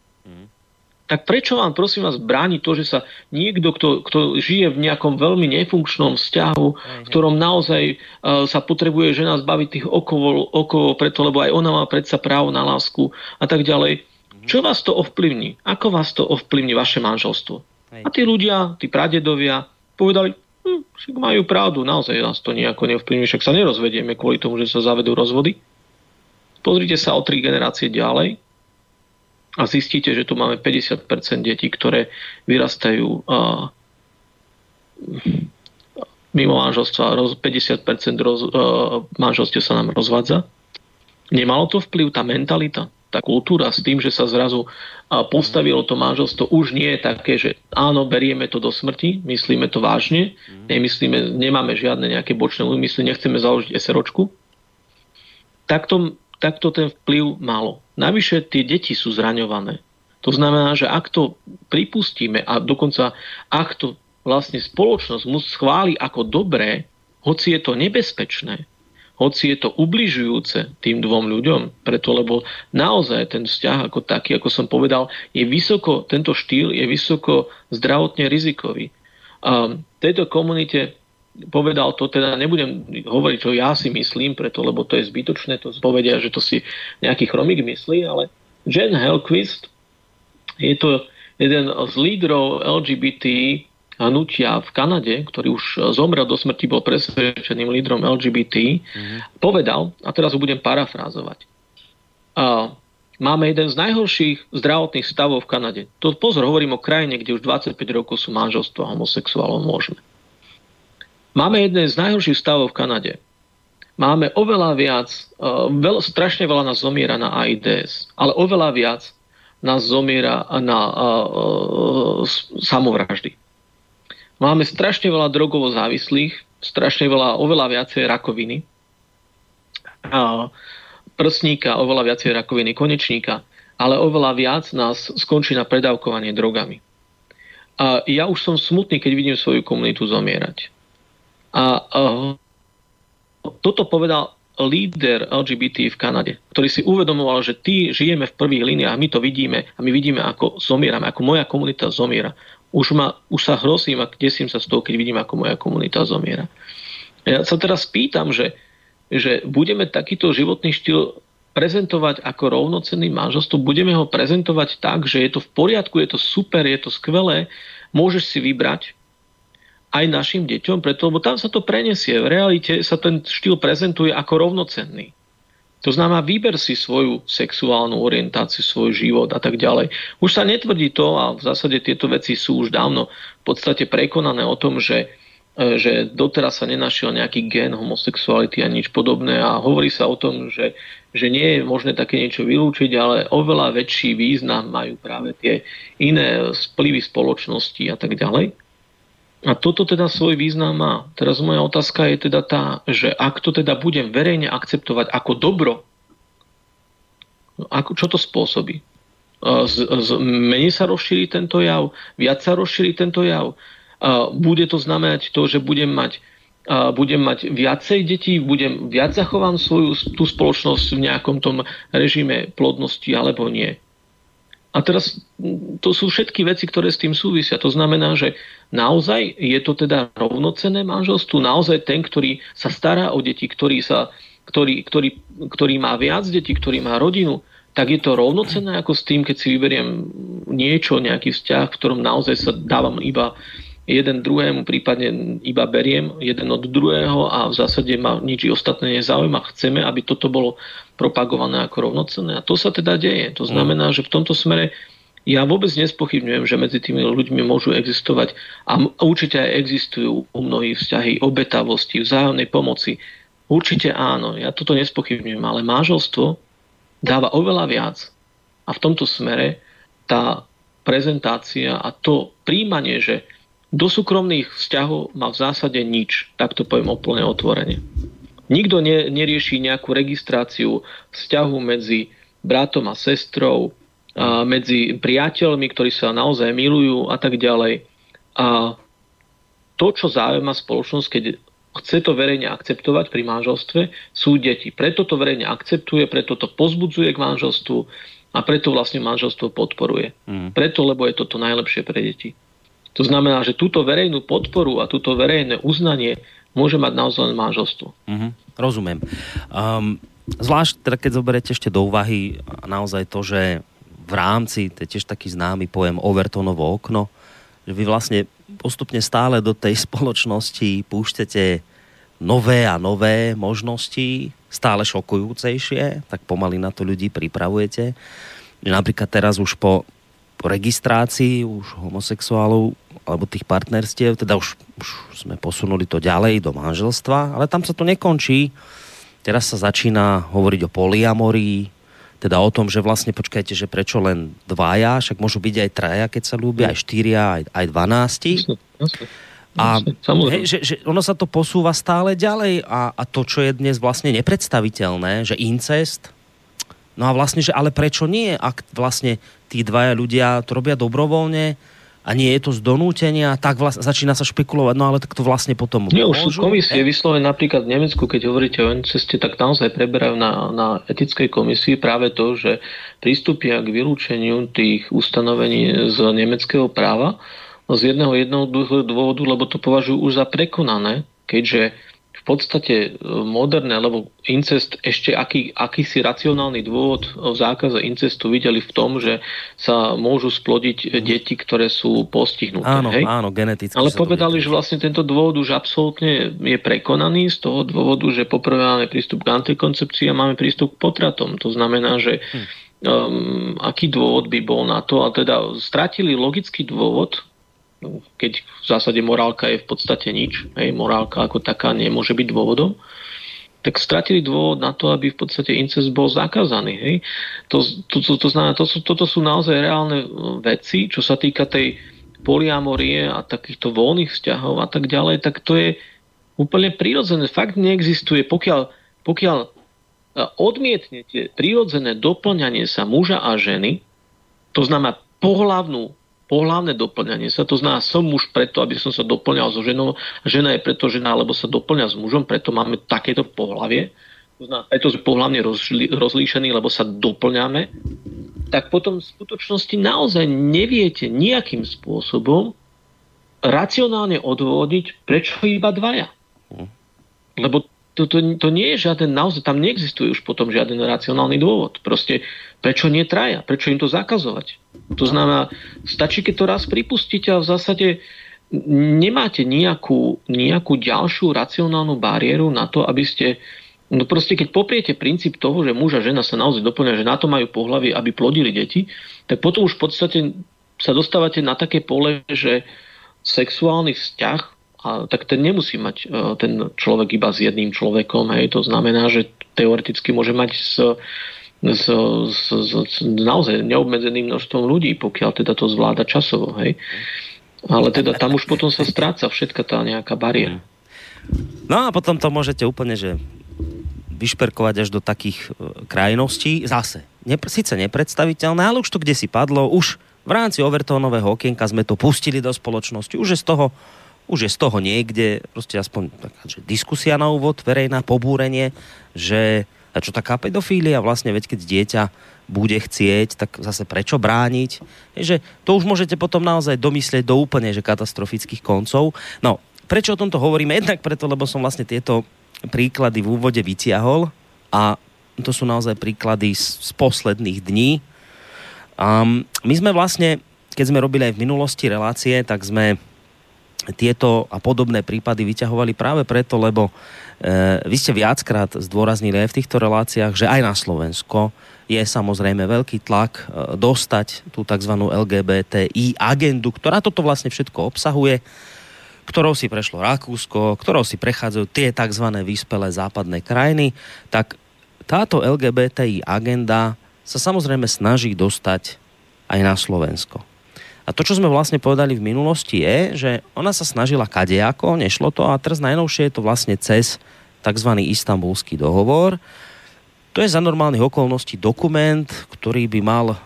Tak prečo vám, prosím vás, bráni to, že sa niekto, kto žije v nejakom veľmi nefunkčnom vzťahu, v ktorom naozaj sa potrebuje žena zbaviť tých okolo preto, lebo aj ona má predsa právo na lásku a tak ďalej. Čo vás to ovplyvní? Ako vás to ovplyvní vaše manželstvo? A tí ľudia, tí pradedovia povedali, však majú pravdu, naozaj nás to nejako neovplyvní, však sa nerozvedieme kvôli tomu, že sa zavedú rozvody. Pozrite sa o 3 generácie ďalej a zistíte, že tu máme 50% detí, ktoré vyrastajú mimo manželstva, 50% manželstiev sa nám rozvádza. Nemalo to vplyv tá mentalita, tá kultúra s tým, že sa zrazu postavilo to manželstvo, už nie je také, že áno, berieme to do smrti, myslíme to vážne, nemáme žiadne nejaké bočné úmysly, nechceme založiť SROčku. Takto ten vplyv malo. Navyše tie deti sú zraňované. To znamená, že ak to pripustíme a dokonca ak to vlastne spoločnosť mu schváli ako dobré, hoci je to nebezpečné, hoci je to ubližujúce tým dvom ľuďom, preto lebo naozaj ten vzťah ako taký, ako som povedal, tento štýl je vysoko zdravotne rizikový. Tejto komunite povedal to, teda nebudem hovoriť, čo ja si myslím, preto, lebo to je zbytočné, to povedia, že to si nejaký Chromík myslí, ale Jen Hellquist je to jeden z lídrov LGBT hnutia v Kanade, ktorý už zomrel do smrti, bol presvedčeným lídrom LGBT, povedal, a teraz ho budem parafrázovať, máme jeden z najhorších zdravotných stavov v Kanade. To pozor, hovorím o krajine, kde už 25 rokov sú manželstva homosexuálov možné. Máme jeden z najhorších stavov v Kanade. Máme oveľa viac, strašne veľa nás zomiera na AIDS, ale oveľa viac nás zomiera na samovraždy. Máme strašne veľa drogovo závislých, strašne veľa, oveľa viacej rakoviny. Prsníka, oveľa viacej rakoviny konečníka, ale oveľa viac nás skončí na predávkovanie drogami. A ja už som smutný, keď vidím svoju komunitu zomierať. A toto povedal líder LGBT v Kanade, ktorý si uvedomoval, že tí žijeme v prvých líniách, my to vidíme a my vidíme, ako zomierame, ako moja komunita zomiera. Už sa hrozím a desím sa z toho, keď vidím, ako moja komunita zomiera. Ja sa teraz pýtam, že budeme takýto životný štýl prezentovať ako rovnocenný manželstvo, budeme ho prezentovať tak, že je to v poriadku, je to super, je to skvelé, môžeš si vybrať aj našim deťom, preto, lebo tam sa to prenesie. V realite sa ten štýl prezentuje ako rovnocenný. To znamená, vyber si svoju sexuálnu orientáciu, svoj život a tak ďalej. Už sa netvrdí to, a v zásade tieto veci sú už dávno v podstate prekonané o tom, že doteraz sa nenašiel nejaký gen homosexuality a nič podobné a hovorí sa o tom, že nie je možné také niečo vylúčiť, ale oveľa väčší význam majú práve tie iné vplyvy spoločnosti a tak ďalej. A toto teda svoj význam má. Teraz moja otázka je teda tá, že ak to teda budem verejne akceptovať ako dobro, ako, čo to spôsobí? Menej sa rozšíri tento jav? Viac sa rozšíri tento jav? Bude to znamenať to, že budem mať viacej detí, budem viac zachovám svoju tú spoločnosť v nejakom tom režime plodnosti alebo nie. A teraz to sú všetky veci, ktoré s tým súvisia. To znamená, že naozaj je to teda rovnocenné manželstvo, naozaj ten, ktorý sa stará o deti, ktorý má viac detí, ktorý má rodinu, tak je to rovnocenné ako s tým, keď si vyberiem niečo, nejaký vzťah, v ktorom naozaj sa dávam iba jeden druhému, prípadne iba beriem jeden od druhého a v zásade ma nič ostatné nezaujíma. Chceme, aby toto bolo propagované ako rovnocenné. A to sa teda deje. To znamená, že v tomto smere ja vôbec nespochybňujem, že medzi tými ľuďmi môžu existovať a určite aj existujú u mnohých vzťahy obetavosti, vzájomnej pomoci. Určite áno, ja toto nespochybňujem, ale manželstvo dáva oveľa viac. A v tomto smere tá prezentácia a to príjmanie, že do súkromných vzťahov má v zásade nič, tak to poviem úplne otvorene. Nikto nerieši nejakú registráciu vzťahu medzi bratom a sestrou, a medzi priateľmi, ktorí sa naozaj milujú a tak ďalej. A to, čo zaujíma spoločnosť, keď chce to verejne akceptovať pri manželstve, sú deti. Preto to verejne akceptuje, preto to pozbudzuje k manželstvu a preto vlastne manželstvo podporuje. Preto, lebo je toto najlepšie pre deti. To znamená, že túto verejnú podporu a túto verejné uznanie môže mať naozaj manželstvo. Rozumiem. Zvlášť, teda keď zoberete ešte do úvahy naozaj to, že v rámci, to je tiež taký známy pojem Overtonovo okno, že vy vlastne postupne stále do tej spoločnosti púšťate nové a nové možnosti, stále šokujúcejšie, tak pomaly na to ľudí pripravujete. Napríklad teraz už po registrácii už homosexuálov alebo tých partnerstiev, teda už sme posunuli to ďalej do manželstva, ale tam sa to nekončí. Teraz sa začína hovoriť o polyamorii, teda o tom, že vlastne počkajte, že prečo len dvaja, však môžu byť aj traja, keď sa ľúbia, aj štyria, aj 12. A hej, že ono sa to posúva stále ďalej a to, čo je dnes vlastne nepredstaviteľné, že incest, no a vlastne, že ale prečo nie, ak vlastne tí dvaja ľudia to robia dobrovoľne a nie je to z donútenia, tak vlastne začína sa špekulovať, no ale tak to vlastne potom... Nie, už sú komisie vyslovene napríklad v Nemecku, keď hovoríte o inceste, tak naozaj preberajú na etickej komisii práve to, že prístupia k vylúčeniu tých ustanovení z nemeckého práva z jedného dôvodu, lebo to považujú už za prekonané, keďže v podstate moderné, alebo incest ešte akýsi racionálny dôvod v zákaze incestu videli v tom, že sa môžu splodiť deti, ktoré sú postihnuté. Áno, geneticky. Ale povedali, že vlastne tento dôvod už absolútne je prekonaný z toho dôvodu, že poprvé máme prístup k antikoncepcii a máme prístup k potratom. To znamená, že aký dôvod by bol na to, a teda stratili logický dôvod, keď v zásade morálka je v podstate nič, morálka ako taká nemôže byť dôvodom, tak stratili dôvod na to, aby v podstate incest bol zakázaný. Hej. Toto sú naozaj reálne veci, čo sa týka tej polyamorie a takýchto voľných vzťahov a tak ďalej, tak to je úplne prirodzené. Fakt neexistuje, pokiaľ odmietnete prirodzené doplňanie sa muža a ženy, to znamená pohlavné doplňanie sa, to znamená, som muž preto, aby som sa doplňal so ženou, žena je preto žena, lebo sa doplňa s mužom, preto máme takéto pohlavie, to znamená, preto sme pohlavne rozlíšení, lebo sa doplňame, tak potom v skutočnosti naozaj neviete nejakým spôsobom racionálne odvodiť, prečo iba dvaja. Lebo to nie je žiaden, naozaj tam neexistuje už potom žiaden racionálny dôvod. Proste, prečo nie traja? Prečo im to zakazovať? To znamená, stačí, keď to raz pripustíte a v zásade nemáte nejakú ďalšiu racionálnu bariéru na to, aby ste, no proste keď popriete princíp toho, že muž a žena sa naozaj doplňajú, že na to majú pohlavie, aby plodili deti, tak potom už v podstate sa dostávate na také pole, že sexuálny vzťah, a tak ten nemusí mať ten človek iba s jedným človekom. Hej. To znamená, že teoreticky môže mať s naozaj neobmedzeným množstvom ľudí, pokiaľ teda to zvláda časovo. Hej. Ale teda tam už potom sa stráca všetka tá nejaká bariéra. No a potom to môžete úplne, že vyšperkovať až do takých krajností. Zase, síce nepredstaviteľné, ale už to kde si padlo. Už v rámci Overtónového okienka sme to pustili do spoločnosti. Už je z toho niekde, proste aspoň taká, že diskusia na úvod, verejná pobúrenie, že a čo taká pedofília, vlastne veď keď dieťa bude chcieť, tak zase prečo brániť? Takže to už môžete potom naozaj domyslieť do úplne že katastrofických koncov. No, prečo o tomto hovoríme? Jednak preto, lebo som vlastne tieto príklady v úvode vytiahol a to sú naozaj príklady z posledných dní. My sme vlastne, keď sme robili aj v minulosti relácie, tak sme tieto a podobné prípady vyťahovali práve preto, lebo vy ste viackrát zdôraznili aj v týchto reláciách, že aj na Slovensko je samozrejme veľký tlak dostať tú tzv. LGBTI agendu, ktorá toto vlastne všetko obsahuje, ktorou si prešlo Rakúsko, ktorou si prechádzajú tie tzv. Vyspelé západné krajiny, tak táto LGBTI agenda sa samozrejme snaží dostať aj na Slovensko. A to, čo sme vlastne povedali v minulosti, je, že ona sa snažila kadejako, nešlo to, a teraz najnovšie je to vlastne cez tzv. Istanbulský dohovor. To je za normálnych okolností dokument, ktorý by mal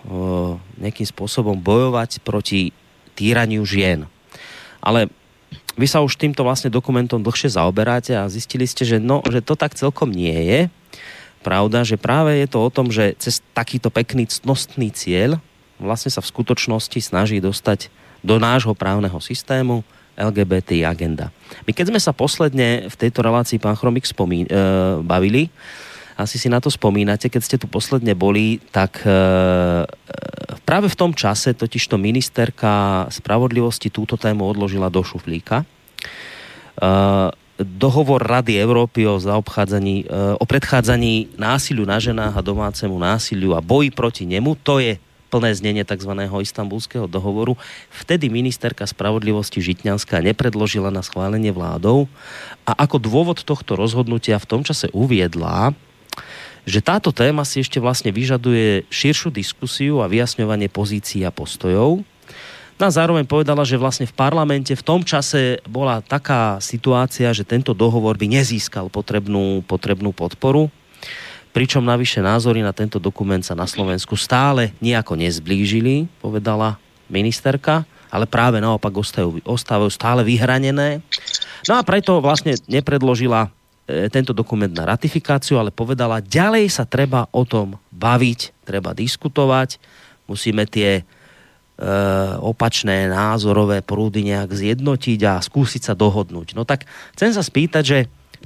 nejakým spôsobom bojovať proti týraniu žien. Ale vy sa už týmto vlastne dokumentom dlhšie zaoberáte a zistili ste, že to tak celkom nie je. Pravda, že práve je to o tom, že cez takýto pekný ctnostný cieľ vlastne sa v skutočnosti snaží dostať do nášho právneho systému LGBTI agenda. My keď sme sa posledne v tejto relácii, pán Chromík, bavili, asi si na to spomínate, keď ste tu posledne boli, tak práve v tom čase totižto ministerka spravodlivosti túto tému odložila do šuflíka. Dohovor Rady Európy o predchádzaní násiliu na ženách a domácemu násiliu a boji proti nemu, to je plné znenie tzv. Istanbulského dohovoru. Vtedy ministerka spravodlivosti Žitňanská nepredložila na schválenie vládou a ako dôvod tohto rozhodnutia v tom čase uviedla, že táto téma si ešte vlastne vyžaduje širšiu diskusiu a vyjasňovanie pozícií a postojov. A zároveň povedala, že vlastne v parlamente v tom čase bola taká situácia, že tento dohovor by nezískal potrebnú podporu. Pričom navyše názory na tento dokument sa na Slovensku stále nejako nezblížili, povedala ministerka, ale práve naopak ostávajú stále vyhranené. No a preto vlastne nepredložila tento dokument na ratifikáciu, ale povedala, ďalej sa treba o tom baviť, treba diskutovať, musíme tie opačné názorové prúdy nejak zjednotiť a skúsiť sa dohodnúť. No tak chcem sa spýtať, že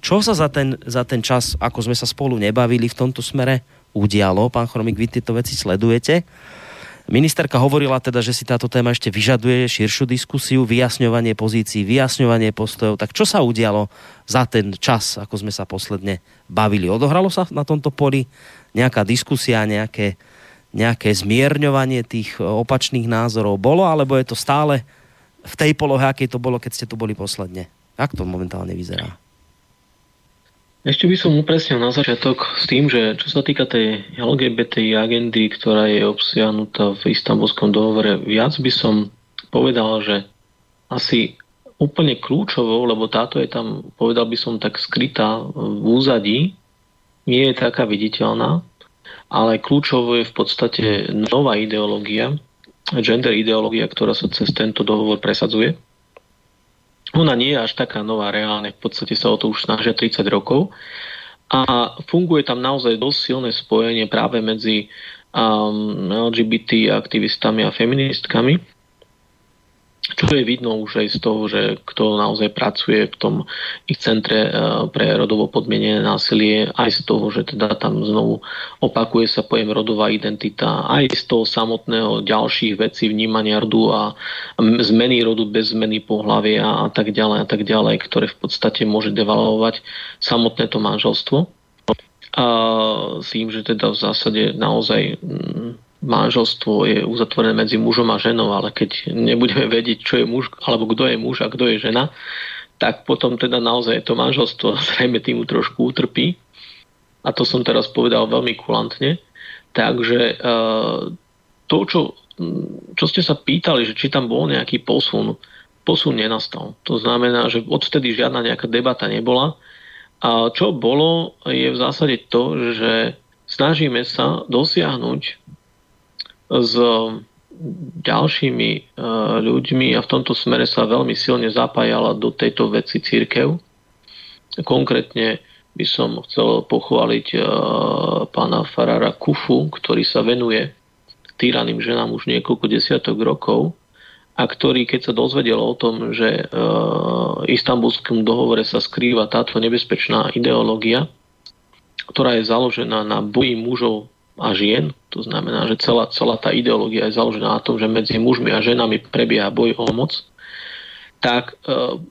Čo sa za ten čas, ako sme sa spolu nebavili v tomto smere, udialo? Pán Chromík, vy tieto veci sledujete. Ministerka hovorila teda, že si táto téma ešte vyžaduje širšiu diskusiu, vyjasňovanie pozícií, vyjasňovanie postojov. Tak čo sa udialo za ten čas, ako sme sa posledne bavili? Odohralo sa na tomto poli nejaká diskusia, nejaké zmierňovanie tých opačných názorov bolo, alebo je to stále v tej polohe, akej to bolo, keď ste tu boli posledne? Jak to momentálne vyzerá? Ešte by som upresnil na začiatok s tým, že čo sa týka tej LGBTI agendy, ktorá je obsiahnutá v Istanbulskom dohovore, viac by som povedal, že asi úplne kľúčovou, lebo táto je tam, povedal by som, tak skrytá v úzadí, nie je taká viditeľná, ale kľúčovou je v podstate nová ideológia, gender ideológia, ktorá sa cez tento dohovor presadzuje. Ona nie je až taká nová reálne, v podstate sa o to už snažia 30 rokov a funguje tam naozaj dosť silné spojenie práve medzi LGBT aktivistami a feministkami, čo je vidno už aj z toho, že kto naozaj pracuje v tom ich centre pre rodovo podmienené násilie, aj z toho, že teda tam znovu opakuje sa pojem rodová identita, aj z toho samotného ďalších vecí vnímania rodu a zmeny rodu bez zmeny pohlavia a tak ďalej, ktoré v podstate môže devalovať samotné to manželstvo. A s tým, že teda v zásade naozaj manželstvo je uzatvorené medzi mužom a ženou, ale keď nebudeme vedieť, čo je muž, alebo kto je muž a kto je žena, tak potom teda naozaj to manželstvo zrejme týmu trošku utrpí. A to som teraz povedal veľmi kulantne. Takže to, čo ste sa pýtali, že či tam bol nejaký posun nenastal. To znamená, že odtedy žiadna nejaká debata nebola. A čo bolo, je v zásade to, že snažíme sa dosiahnuť s ďalšími ľuďmi a v tomto smere sa veľmi silne zapájala do tejto veci cirkev. Konkrétne by som chcel pochváliť pána farára Kuffu, ktorý sa venuje týraným ženám už niekoľko desiatok rokov a ktorý, keď sa dozvedel o tom, že v Istanbulskom dohovore sa skrýva táto nebezpečná ideológia, ktorá je založená na boji mužov a žien, to znamená, že celá tá ideológia je založená na tom, že medzi mužmi a ženami prebieha boj o moc, tak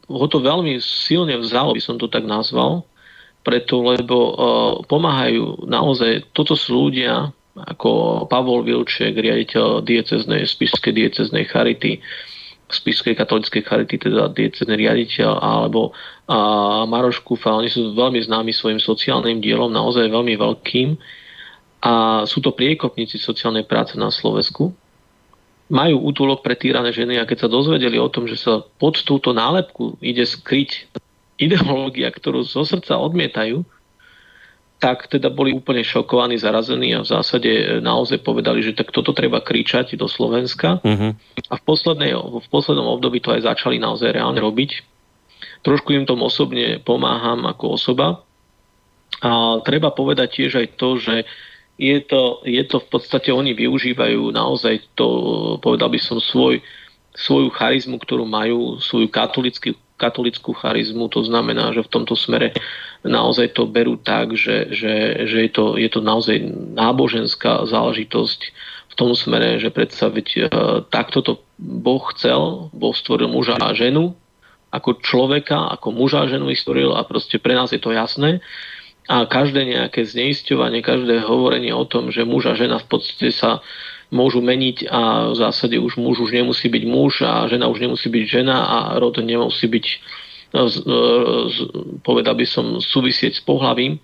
ho to veľmi silne vzalo, by som to tak nazval, preto, lebo pomáhajú naozaj, toto sú ľudia ako Pavol Vilček, riaditeľ spišskej dieceznej charity, spišskej katolíckej charity, teda diecezný riaditeľ, alebo Maroš Kuffa, oni sú veľmi známi svojim sociálnym dielom, naozaj veľmi veľkým. A sú to priekopníci sociálnej práce na Slovensku. Majú útulok pre týrané ženy a keď sa dozvedeli o tom, že sa pod túto nálepku ide skryť ideológia, ktorú zo srdca odmietajú, tak teda boli úplne šokovaní, zarazení a v zásade naozaj povedali, že tak toto treba kričať do Slovenska. Uh-huh. A v poslednom období to aj začali naozaj reálne robiť. Trošku im tom osobne pomáham ako osoba. A treba povedať tiež aj to, že je to v podstate, oni využívajú naozaj to, povedal by som, svoju charizmu, ktorú majú, svoju katolickú charizmu, to znamená, že v tomto smere naozaj to berú tak, že je to naozaj náboženská záležitosť v tom smere, že predstaviť takto to Boh chcel, Boh stvoril muža a ženu, ako človeka, ako muža a ženu stvoril a proste pre nás je to jasné. A každé nejaké zneisťovanie, každé hovorenie o tom, že muž a žena v podstate sa môžu meniť a v zásade už muž už nemusí byť muž a žena už nemusí byť žena a rod nemusí byť, povedal by som, súvisieť s pohlavím,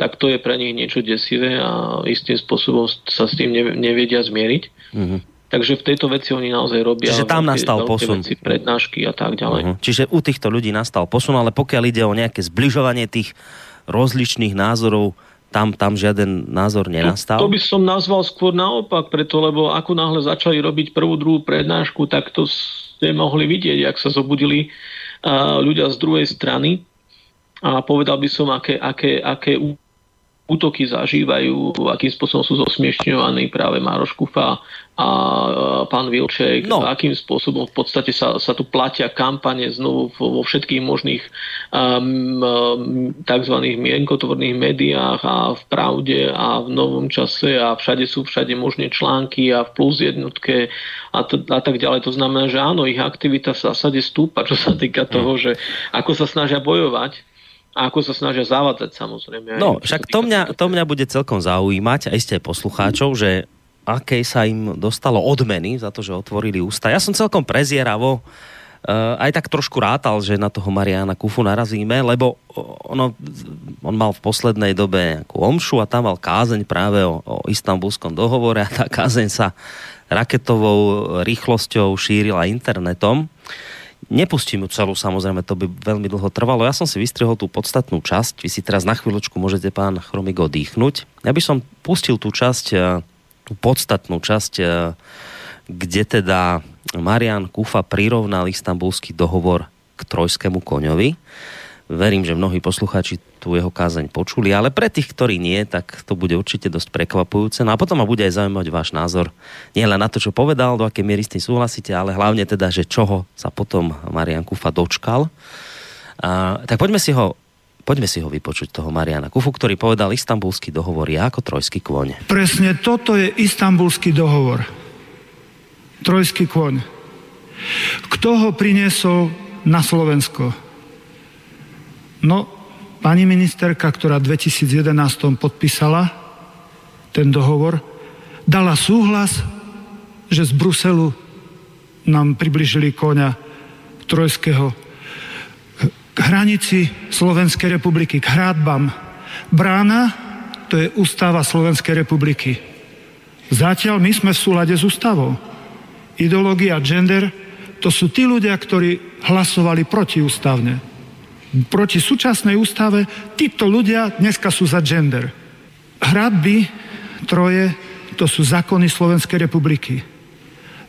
tak to je pre nich niečo desivé a istým spôsobom sa s tým nevedia zmieriť. Mm-hmm. Takže v tejto veci oni naozaj robia veľké veci, prednášky a tak ďalej. Mm-hmm. Čiže u týchto ľudí nastal posun, ale pokiaľ ide o nejaké zbližovanie tých rozličných názorov, tam žiaden názor nenastal? To by som nazval skôr naopak, preto, lebo ako náhle začali robiť prvú, druhú prednášku, tak to ste mohli vidieť, jak sa zobudili ľudia z druhej strany a povedal by som, aké útoky zažívajú, akým spôsobom sú zosmiešňovaní práve Maroš Kuffa a pán Vilček, akým spôsobom v podstate sa tu platia kampane znovu vo všetkých možných tzv. Mienkotvorných médiách a v Pravde a v Novom čase a všade sú všade možné články a v Plus jednotke a tak ďalej. To znamená, že áno, ich aktivita v zásade stúpa, čo sa týka toho, že ako sa snažia bojovať a ako sa snažia zavádzať, samozrejme. No, však to mňa bude celkom zaujímať, aj ste poslucháčov, že aké sa im dostalo odmeny za to, že otvorili ústa. Ja som celkom prezieravo aj tak trošku rátal, že na toho Mariána Kuffu narazíme, lebo on mal v poslednej dobe nejakú omšu a tam mal kázeň práve o Istanbulskom dohovore a tá kázeň sa raketovou rýchlosťou šírila internetom. Nepustím ju celú, samozrejme, to by veľmi dlho trvalo. Ja som si vystrihol tú podstatnú časť. Vy si teraz na chvíľočku môžete, pán Chromík, oddychnúť. Ja by som pustil tú podstatnú časť, kde teda Marián Kuffa prirovnal Istanbulský dohovor k trojskému koňovi. Verím, že mnohí poslucháči tú jeho kázeň počuli, ale pre tých, ktorí nie, tak to bude určite dosť prekvapujúce. No a potom ma bude aj zaujímať váš názor. Nie len na to, čo povedal, do akej miery s tým súhlasíte, ale hlavne teda, že čoho sa potom Marián Kuffa dočkal. Tak poďme si ho vypočuť, toho Mariána Kuffu, ktorý povedal: Istanbulský dohovor je ako trojský kôň. Presne toto je Istanbulský dohovor. Trojský kôň. Kto ho priniesol na Slovensko? No, pani ministerka, ktorá v 2011 podpísala ten dohovor, dala súhlas, že z Bruselu nám približili kôňa trojského k hranici Slovenskej republiky, k hradbám. Brána, to je ústava Slovenskej republiky. Zatiaľ my sme v súlade s ústavou. Ideológia, gender, to sú tí ľudia, ktorí hlasovali protiústavne. Proti súčasnej ústave, títo ľudia dneska sú za gender. Hradby troje, to sú zákony Slovenskej republiky.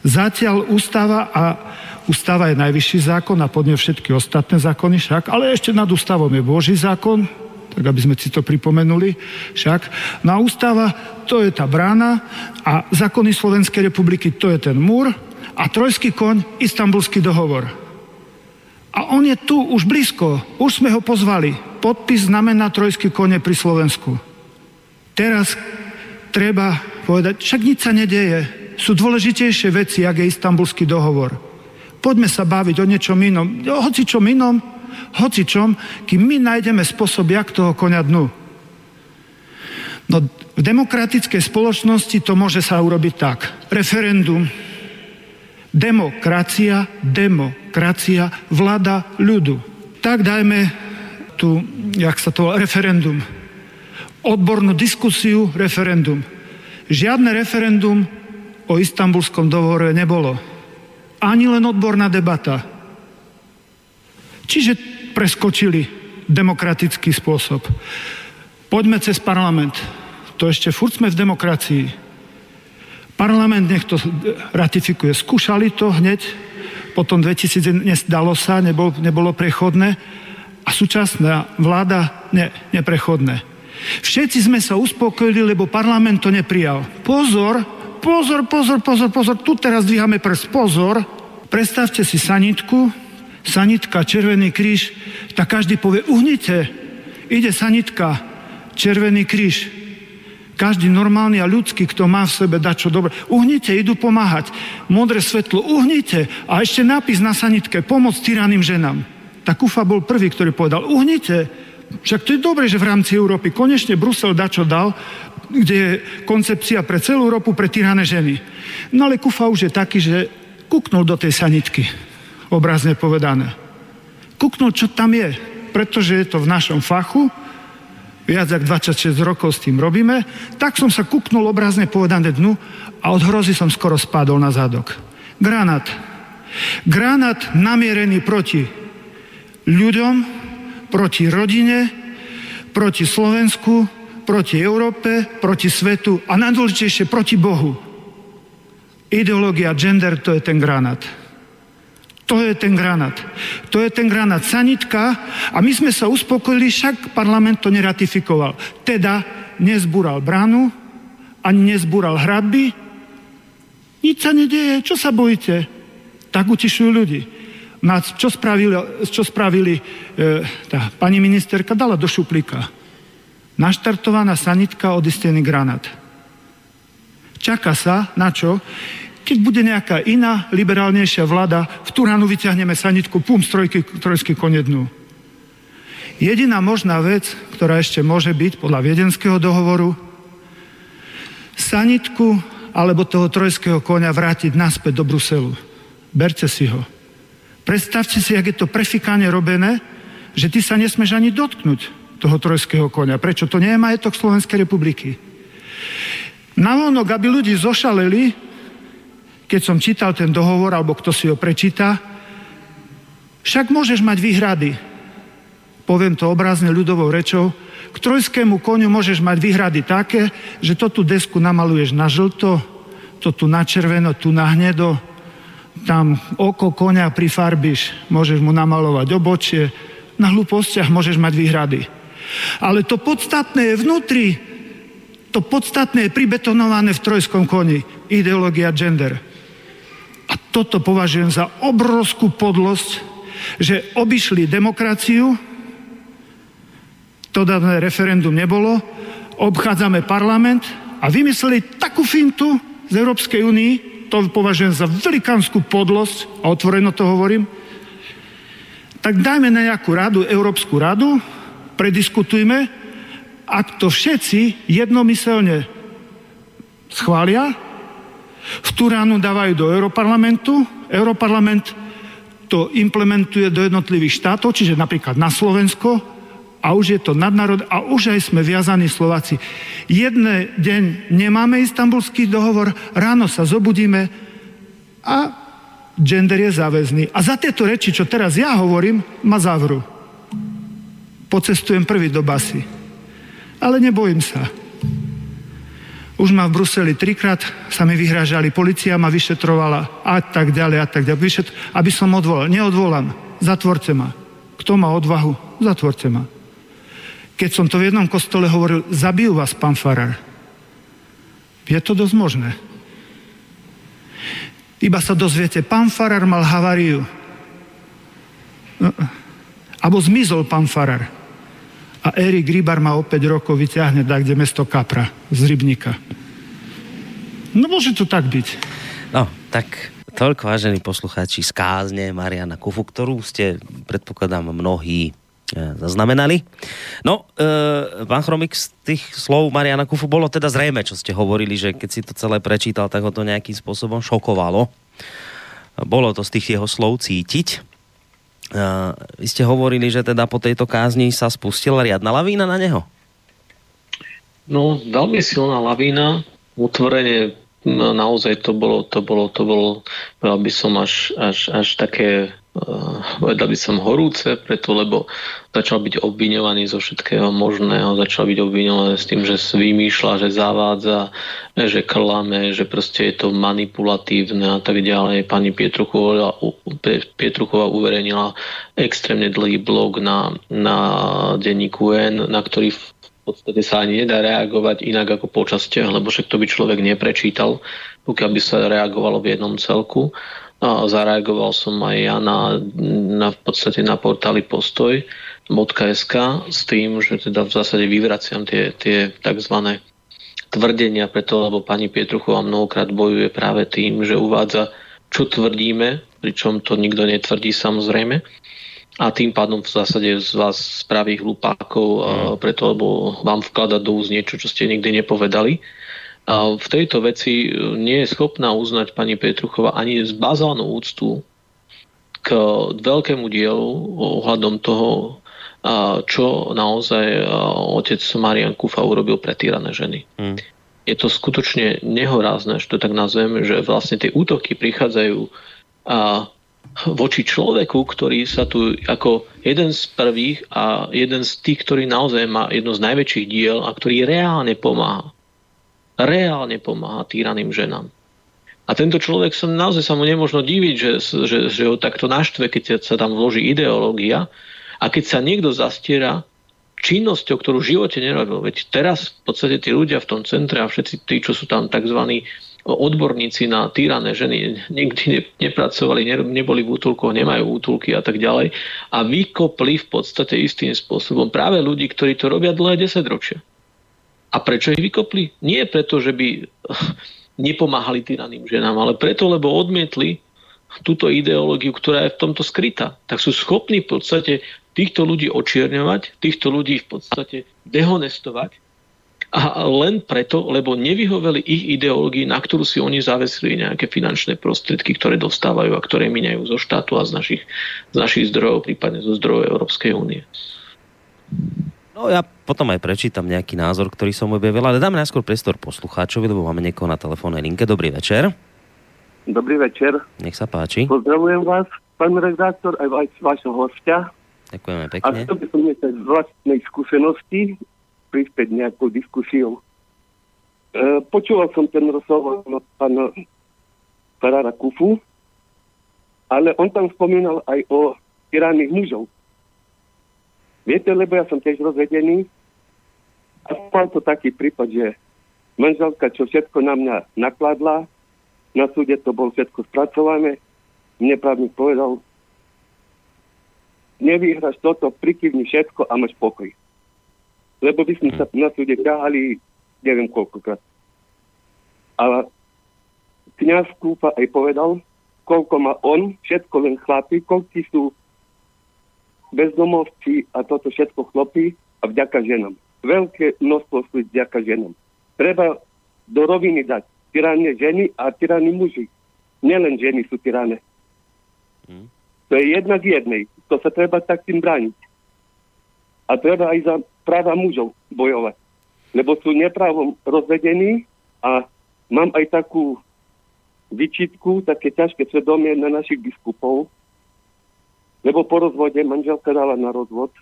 Zatiaľ ústava je najvyšší zákon a pod ňou všetky ostatné zákony však, ale ešte nad ústavom je Boží zákon, tak aby sme si to pripomenuli však. Na ústava, to je tá brána a zákony Slovenskej republiky, to je ten múr a trojský koň, Istanbulský dohovor. A on je tu už blízko, už sme ho pozvali. Podpis znamená trojský koň pri Slovensku. Teraz treba povedať, však nič sa nedeje. Sú dôležitejšie veci, jak je Istanbulský dohovor. Poďme sa baviť o niečom inom, hocičom, kým my nájdeme spôsob, jak toho koňa dnu. No, v demokratickej spoločnosti to môže sa urobiť tak. Referendum, demokracia, vláda ľudu. Tak dajme tu, jak sa to volá, referendum. Odbornú diskusiu, referendum. Žiadne referendum o Istanbulskom dohovore nebolo. Ani len odborná debata. Čiže preskočili demokratický spôsob. Poďme cez parlament. To ešte furt sme v demokracii. Parlament nech to ratifikuje. Skúšali to hneď, potom 2000 nedalo sa, nebolo prechodné a súčasná vláda neprechodné. Všetci sme sa uspokojili, lebo parlament to neprijal. Pozor, tu teraz dvíhame prst, pozor. Predstavte si sanitka, Červený kríž, tak každý povie, uhnite, ide sanitka, Červený kríž. Každý normálny a ľudský, kto má v sebe dačo dobre, uhnite, idú pomáhať. Modré svetlo, uhnite. A ešte nápis na sanitke, pomoc tyraným ženám. Tak Kuffa bol prvý, ktorý povedal, uhnite. Však to je dobre, že v rámci Európy konečne Brusel dačo dal, kde je koncepcia pre celú Európu, pre tyrané ženy. No ale Kuffa už je taký, že kúknul do tej sanitky, obrazne povedané. Kúknul, čo tam je, pretože je to v našom fachu, viac ako 26 rokov s tým robíme, tak som sa kúknul obrazne povedané dnu a od hrozy som skoro spadol na zadok. Granát namierený proti ľuďom, proti rodine, proti Slovensku, proti Európe, proti svetu a najdôležitejšie proti Bohu. Ideológia, gender, to je ten granát. To je ten granát. Sanitka a my sme sa uspokojili, však parlament to neratifikoval. Teda nezbúral bránu, ani nezbúral hradby. Nič sa nedieje, čo sa bojíte? Tak utišujú ľudí. Čo spravili tá pani ministerka, dala do šuplíka. Naštartovaná sanitka, odistený granát. Čaká sa, na čo? Keď bude nejaká iná, liberálnejšia vláda, v tú ránu vyťahneme sanitku, pum, strojský koniec dnu. Jediná možná vec, ktorá ešte môže byť podľa Viedenského dohovoru, sanitku alebo toho trojského konia vrátiť naspäť do Bruselu. Berte si ho. Predstavte si, jak je to prefikane robené, že ty sa nesmieš ani dotknúť toho trojského konia. Prečo? To nie je majetok Slovenskej republiky. Navonok, aby ľudí zošaleli, keď som čítal ten dohovor, alebo kto si ho prečíta, však môžeš mať výhrady. Poviem to obrazne ľudovou rečou, k trojskému koniu môžeš mať výhrady také, že to tú desku namaluješ na žlto, to tu na červeno, tu na hnedo, tam oko konia prifarbíš, môžeš mu namalovať obočie, na hlúpostiach môžeš mať výhrady. Ale to podstatné je vnútri, to podstatné je pribetonované v trojskom koni, ideológia gender. A toto považujem za obrovskú podlosť, že obišli demokraciu. To dané referendum nebolo, obchádzame parlament a vymysleli takú fintu z Európskej únii, to považujem za velikánsku podlosť, a otvoreno to hovorím, tak dajme na nejakú radu, Európsku radu, prediskutujme, ak to všetci jednomyselne schvália, v tú ránu dávajú do Európarlamentu, Európarlament to implementuje do jednotlivých štátov, čiže napríklad na Slovensko, a už je to nadnárod a už aj sme viazaní Slováci. Jeden deň nemáme Istanbulský dohovor, ráno sa zobudíme a gender je záväzný. A za tieto reči, čo teraz ja hovorím, ma zavrú. Pocestujem prvý do basy. Ale nebojím sa. Už ma v Bruseli 3-krát sa mi vyhrážali, polícia ma vyšetrovala a tak ďalej. Aby som odvolal. Neodvolám. Zatvorte ma. Kto má odvahu? Zatvorte ma. Keď som to v jednom kostole hovoril, zabijú vás, pán farár. Je to dosť možné. Iba sa dozviete, pán farár mal haváriu. Abo zmizol pán farár. A Erik Rybar ma o 5 rokov vyťahne, kde mesto Kapra, z Rybníka. No môže to tak byť. No, tak... Toľko, vážení poslucháči, z kázne Mariána Kuffu, ktorú ste, predpokladám, mnohí zaznamenali. No, pán Chromík, z tých slov Mariána Kuffu bolo teda zrejme, čo ste hovorili, že keď si to celé prečítal, tak ho to nejakým spôsobom šokovalo. Bolo to z tých jeho slov cítiť. Vy ste hovorili, že teda po tejto kázni sa spustila riadna lavína na neho? No, veľmi silná lavína, otvorenie. No, naozaj to bolo, povedal by som až také, povedal by som horúce, preto lebo začal byť obviňovaný zo všetkého možného, začal byť obviňovaný s tým, že vymýšľa, že zavádza, že klame, že proste je to manipulatívne a tak ďalej. Pani Pietruchová uverejnila extrémne dlhý blog na denníku N, na ktorý v podstate sa ani nedá reagovať inak ako po častiach, lebo však to by človek neprečítal, pokiaľ by sa reagovalo v jednom celku. A zareagoval som aj ja na v podstate na portáli postoj.sk s tým, že teda v zásade vyvraciam tie tzv. Tvrdenia, preto lebo pani Pietruchová mnohokrát bojuje práve tým, že uvádza, čo tvrdíme, pričom to nikto netvrdí samozrejme. A tým pádom v zásade z vás spraví hlupákov, preto lebo vám vkladať do úst niečo, čo ste nikdy nepovedali. A v tejto veci nie je schopná uznať pani Pietruchová ani zbázalnú úctu k veľkému dielu ohľadom toho, čo naozaj otec Marián Kuffa urobil pre týrané ženy. Je to skutočne nehorázne, že to tak nazvem, že vlastne tie útoky prichádzajú voči človeku, ktorý sa tu ako jeden z prvých a jeden z tých, ktorý naozaj má jedno z najväčších diel a ktorý reálne pomáha. Reálne pomáha týraným ženám. A tento človek naozaj sa mu nemôžno diviť, že ho takto naštve, keď sa tam vloží ideológia a keď sa niekto zastiera činnosťou, ktorú v živote nerobil. Veď teraz v podstate tí ľudia v tom centre a všetci tí, čo sú tam tzv. Odborníci na týrané ženy, nikdy nepracovali, neboli v útulkoch, nemajú útulky a tak ďalej. A vykopli v podstate istým spôsobom práve ľudí, ktorí to robia dlhé 10 ročia. A prečo ich vykopli? Nie preto, že by nepomáhali týraným ženám, ale preto, lebo odmietli túto ideológiu, ktorá je v tomto skrytá. Tak sú schopní v podstate týchto ľudí očierňovať, týchto ľudí v podstate dehonestovať a len preto, lebo nevyhoveli ich ideológii, na ktorú si oni zavesili nejaké finančné prostriedky, ktoré dostávajú a ktoré miňajú zo štátu a z našich zdrojov, prípadne zo zdrojov Európskej únie. No ja potom aj prečítam nejaký názor, ktorý som objavil, ale dáme najskôr priestor poslucháčovi, lebo máme niekoho na telefónnej linke. Dobrý večer. Dobrý večer. Nech sa páči. Pozdravujem vás, pán redaktor, aj vášho hostia. Ďakujeme pekne. A chcel by som nechať vlastnej skúsenosti prispäť nejakou diskusiou. Počúval som ten rozhovor pána Farára Kuffu, ale on tam spomínal aj o tyranných mužov. Viete, lebo ja som tiež rozvedený a mal to taký prípad, že manželka, čo všetko na mňa nakladla, na súde to bolo všetko spracované, mne právnik povedal, nevyhraš toto, prikývni všetko a máš pokoj. Lebo by sme sa na súde ťahali neviem koľkokrát. Ale kňaz Kuffa aj povedal, koľko má on, všetko len chlapí, koľko sú bezdomovci a toto všetko chlopí a vďaka ženám. Veľké množstvo sú vďaka ženám. Treba do roviny dať tyranné ženy a tyranní muži. Nielen ženy sú tyrané. To je jedna k jednej. To sa treba tak tým brániť. A treba aj za práva mužov bojovať. Lebo sú neprávom rozvedení a mám aj takú vyčítku, také ťažké svedomie na našich biskupov. Lebo po rozvode manželka dala na rozvod.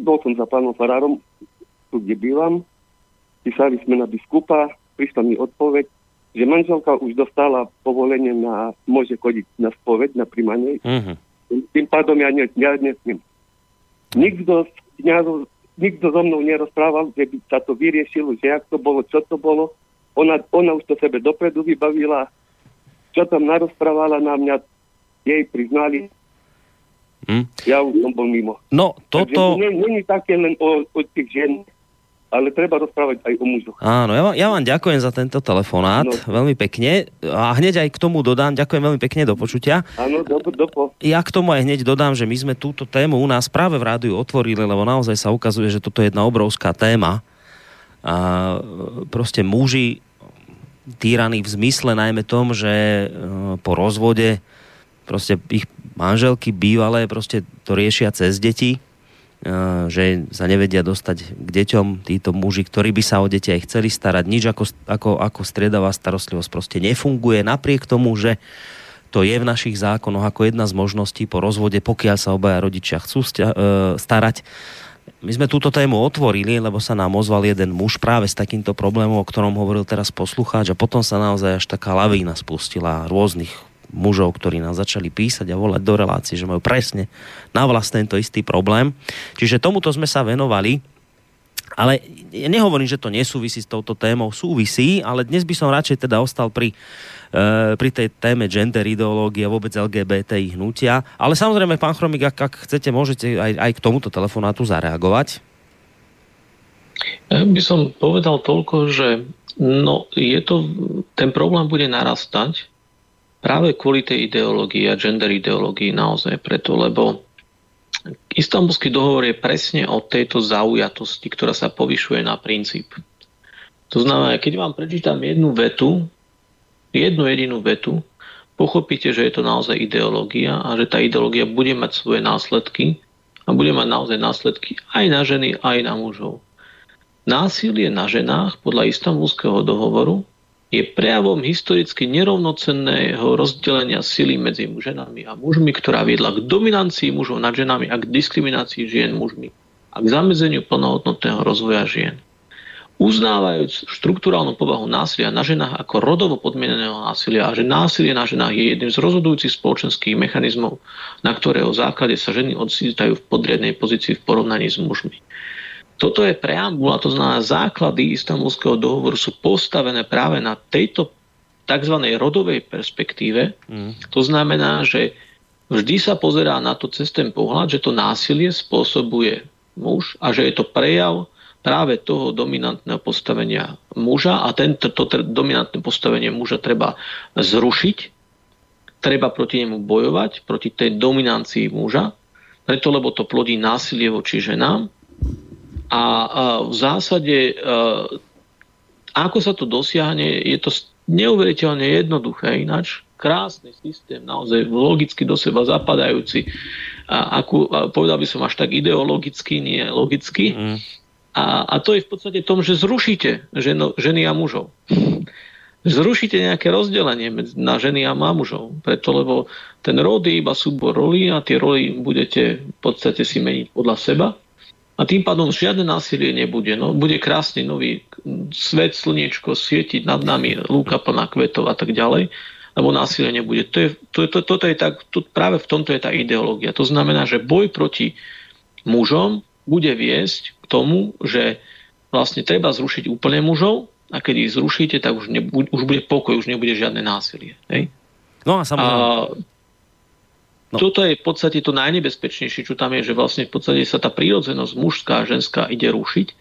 Bol som za pánom farárom, tu kde bývam. Písali sme na biskupa, prišla mi odpoveď, že manželka už dostala povolenie na, môže chodiť na spoveď, na príjmanie. Tým pádom ja nesmiem. Nikto so mnou nerozprával, že by sa to vyriešilo, že jak to bolo, čo to bolo. Ona už to sebe dopredu vybavila. Čo tam narozprávala na mňa, jej priznali. Ja už som bol mimo. No, toto... Není také len o tých žen, ale treba rozprávať aj o mužoch. Áno, ja vám ďakujem za tento telefonát, veľmi pekne. A hneď aj k tomu dodám, ďakujem veľmi pekne, do počutia. Áno, dopo. Ja k tomu aj hneď dodám, že my sme túto tému u nás práve v rádiu otvorili, lebo naozaj sa ukazuje, že toto je jedna obrovská téma. A proste muži týraní v zmysle najmä tom, že po rozvode proste ich manželky bývalé proste to riešia cez deti, že sa nevedia dostať k deťom títo muži, ktorí by sa o deti aj chceli starať. Nič ako striedavá starostlivosť proste nefunguje, napriek tomu, že to je v našich zákonoch ako jedna z možností po rozvode, pokiaľ sa obaja rodičia chcú starať. My sme túto tému otvorili, lebo sa nám ozval jeden muž práve s takýmto problémom, o ktorom hovoril teraz poslucháč, a potom sa naozaj až taká lavína spustila rôznych mužov, ktorí nám začali písať a volať do relácie, že majú presne na vlastne tento istý problém. Čiže tomuto sme sa venovali, ale ja nehovorím, že to nesúvisí s touto témou, súvisí, ale dnes by som radšej teda ostal pri tej téme gender ideológie, vôbec LGBTI hnutia, ale samozrejme, pán Chromík, ak chcete, môžete aj k tomuto telefonátu zareagovať. Ja by som povedal toľko, že ten problém bude narastať práve kvôli tej ideológii a gender ideológii, naozaj preto, lebo Istanbulský dohovor je presne o tejto zaujatosti, ktorá sa povyšuje na princíp. To znamená, keď vám prečítam jednu jedinú vetu, pochopíte, že je to naozaj ideológia a že tá ideológia bude mať svoje následky a bude mať naozaj následky aj na ženy, aj na mužov. Násilie na ženách podľa Istanbulského dohovoru je prejavom historicky nerovnocenného rozdelenia sily medzi ženami a mužmi, ktorá viedla k dominancii mužov nad ženami a k diskriminácii žien mužmi a k zamedzeniu plnohodnotného rozvoja žien. uznávajúc štrukturálnu povahu násilia na ženách ako rodovo podmieneného násilia a že násilie na ženách je jedným z rozhodujúcich spoločenských mechanizmov, na ktorého základe sa ženy ocitajú v podriadnej pozícii v porovnaní s mužmi. Toto je preambula, to znamená základy Istanbulského dohovoru sú postavené práve na tejto tzv. Rodovej perspektíve. To znamená, že vždy sa pozerá na to cez ten pohľad, že to násilie spôsobuje muž a že je to prejav práve toho dominantného postavenia muža a toto dominantné postavenie muža treba zrušiť, treba proti nemu bojovať, proti tej dominancii muža, preto lebo to plodí násilie voči ženám. A v zásade, ako sa to dosiahne, je to neuveriteľne jednoduché ináč. Krásny systém, naozaj logicky do seba zapadajúci. Povedal by som až tak ideologicky, nie logicky. A to je v podstate tom, že zrušíte ženy a mužov. Zrušíte nejaké rozdelenie na ženy a mužov. Preto, lebo ten rod je iba súbor rolí a tie roli budete v podstate si meniť podľa seba. A tým pádom žiadne násilie nebude. No, bude krásny nový svet, slniečko, svietiť nad nami, lúka plná kvetov a tak ďalej. Lebo násilie nebude. Práve v tomto je tá ideológia. To znamená, že boj proti mužom bude viesť k tomu, že vlastne treba zrušiť úplne mužov a keď ich zrušíte, tak už bude pokoj, už nebude žiadne násilie. Hej? No a samozrejme... Toto je v podstate to najnebezpečnejšie, čo tam je, že vlastne v podstate sa tá prírodzenosť mužská a ženská ide rušiť.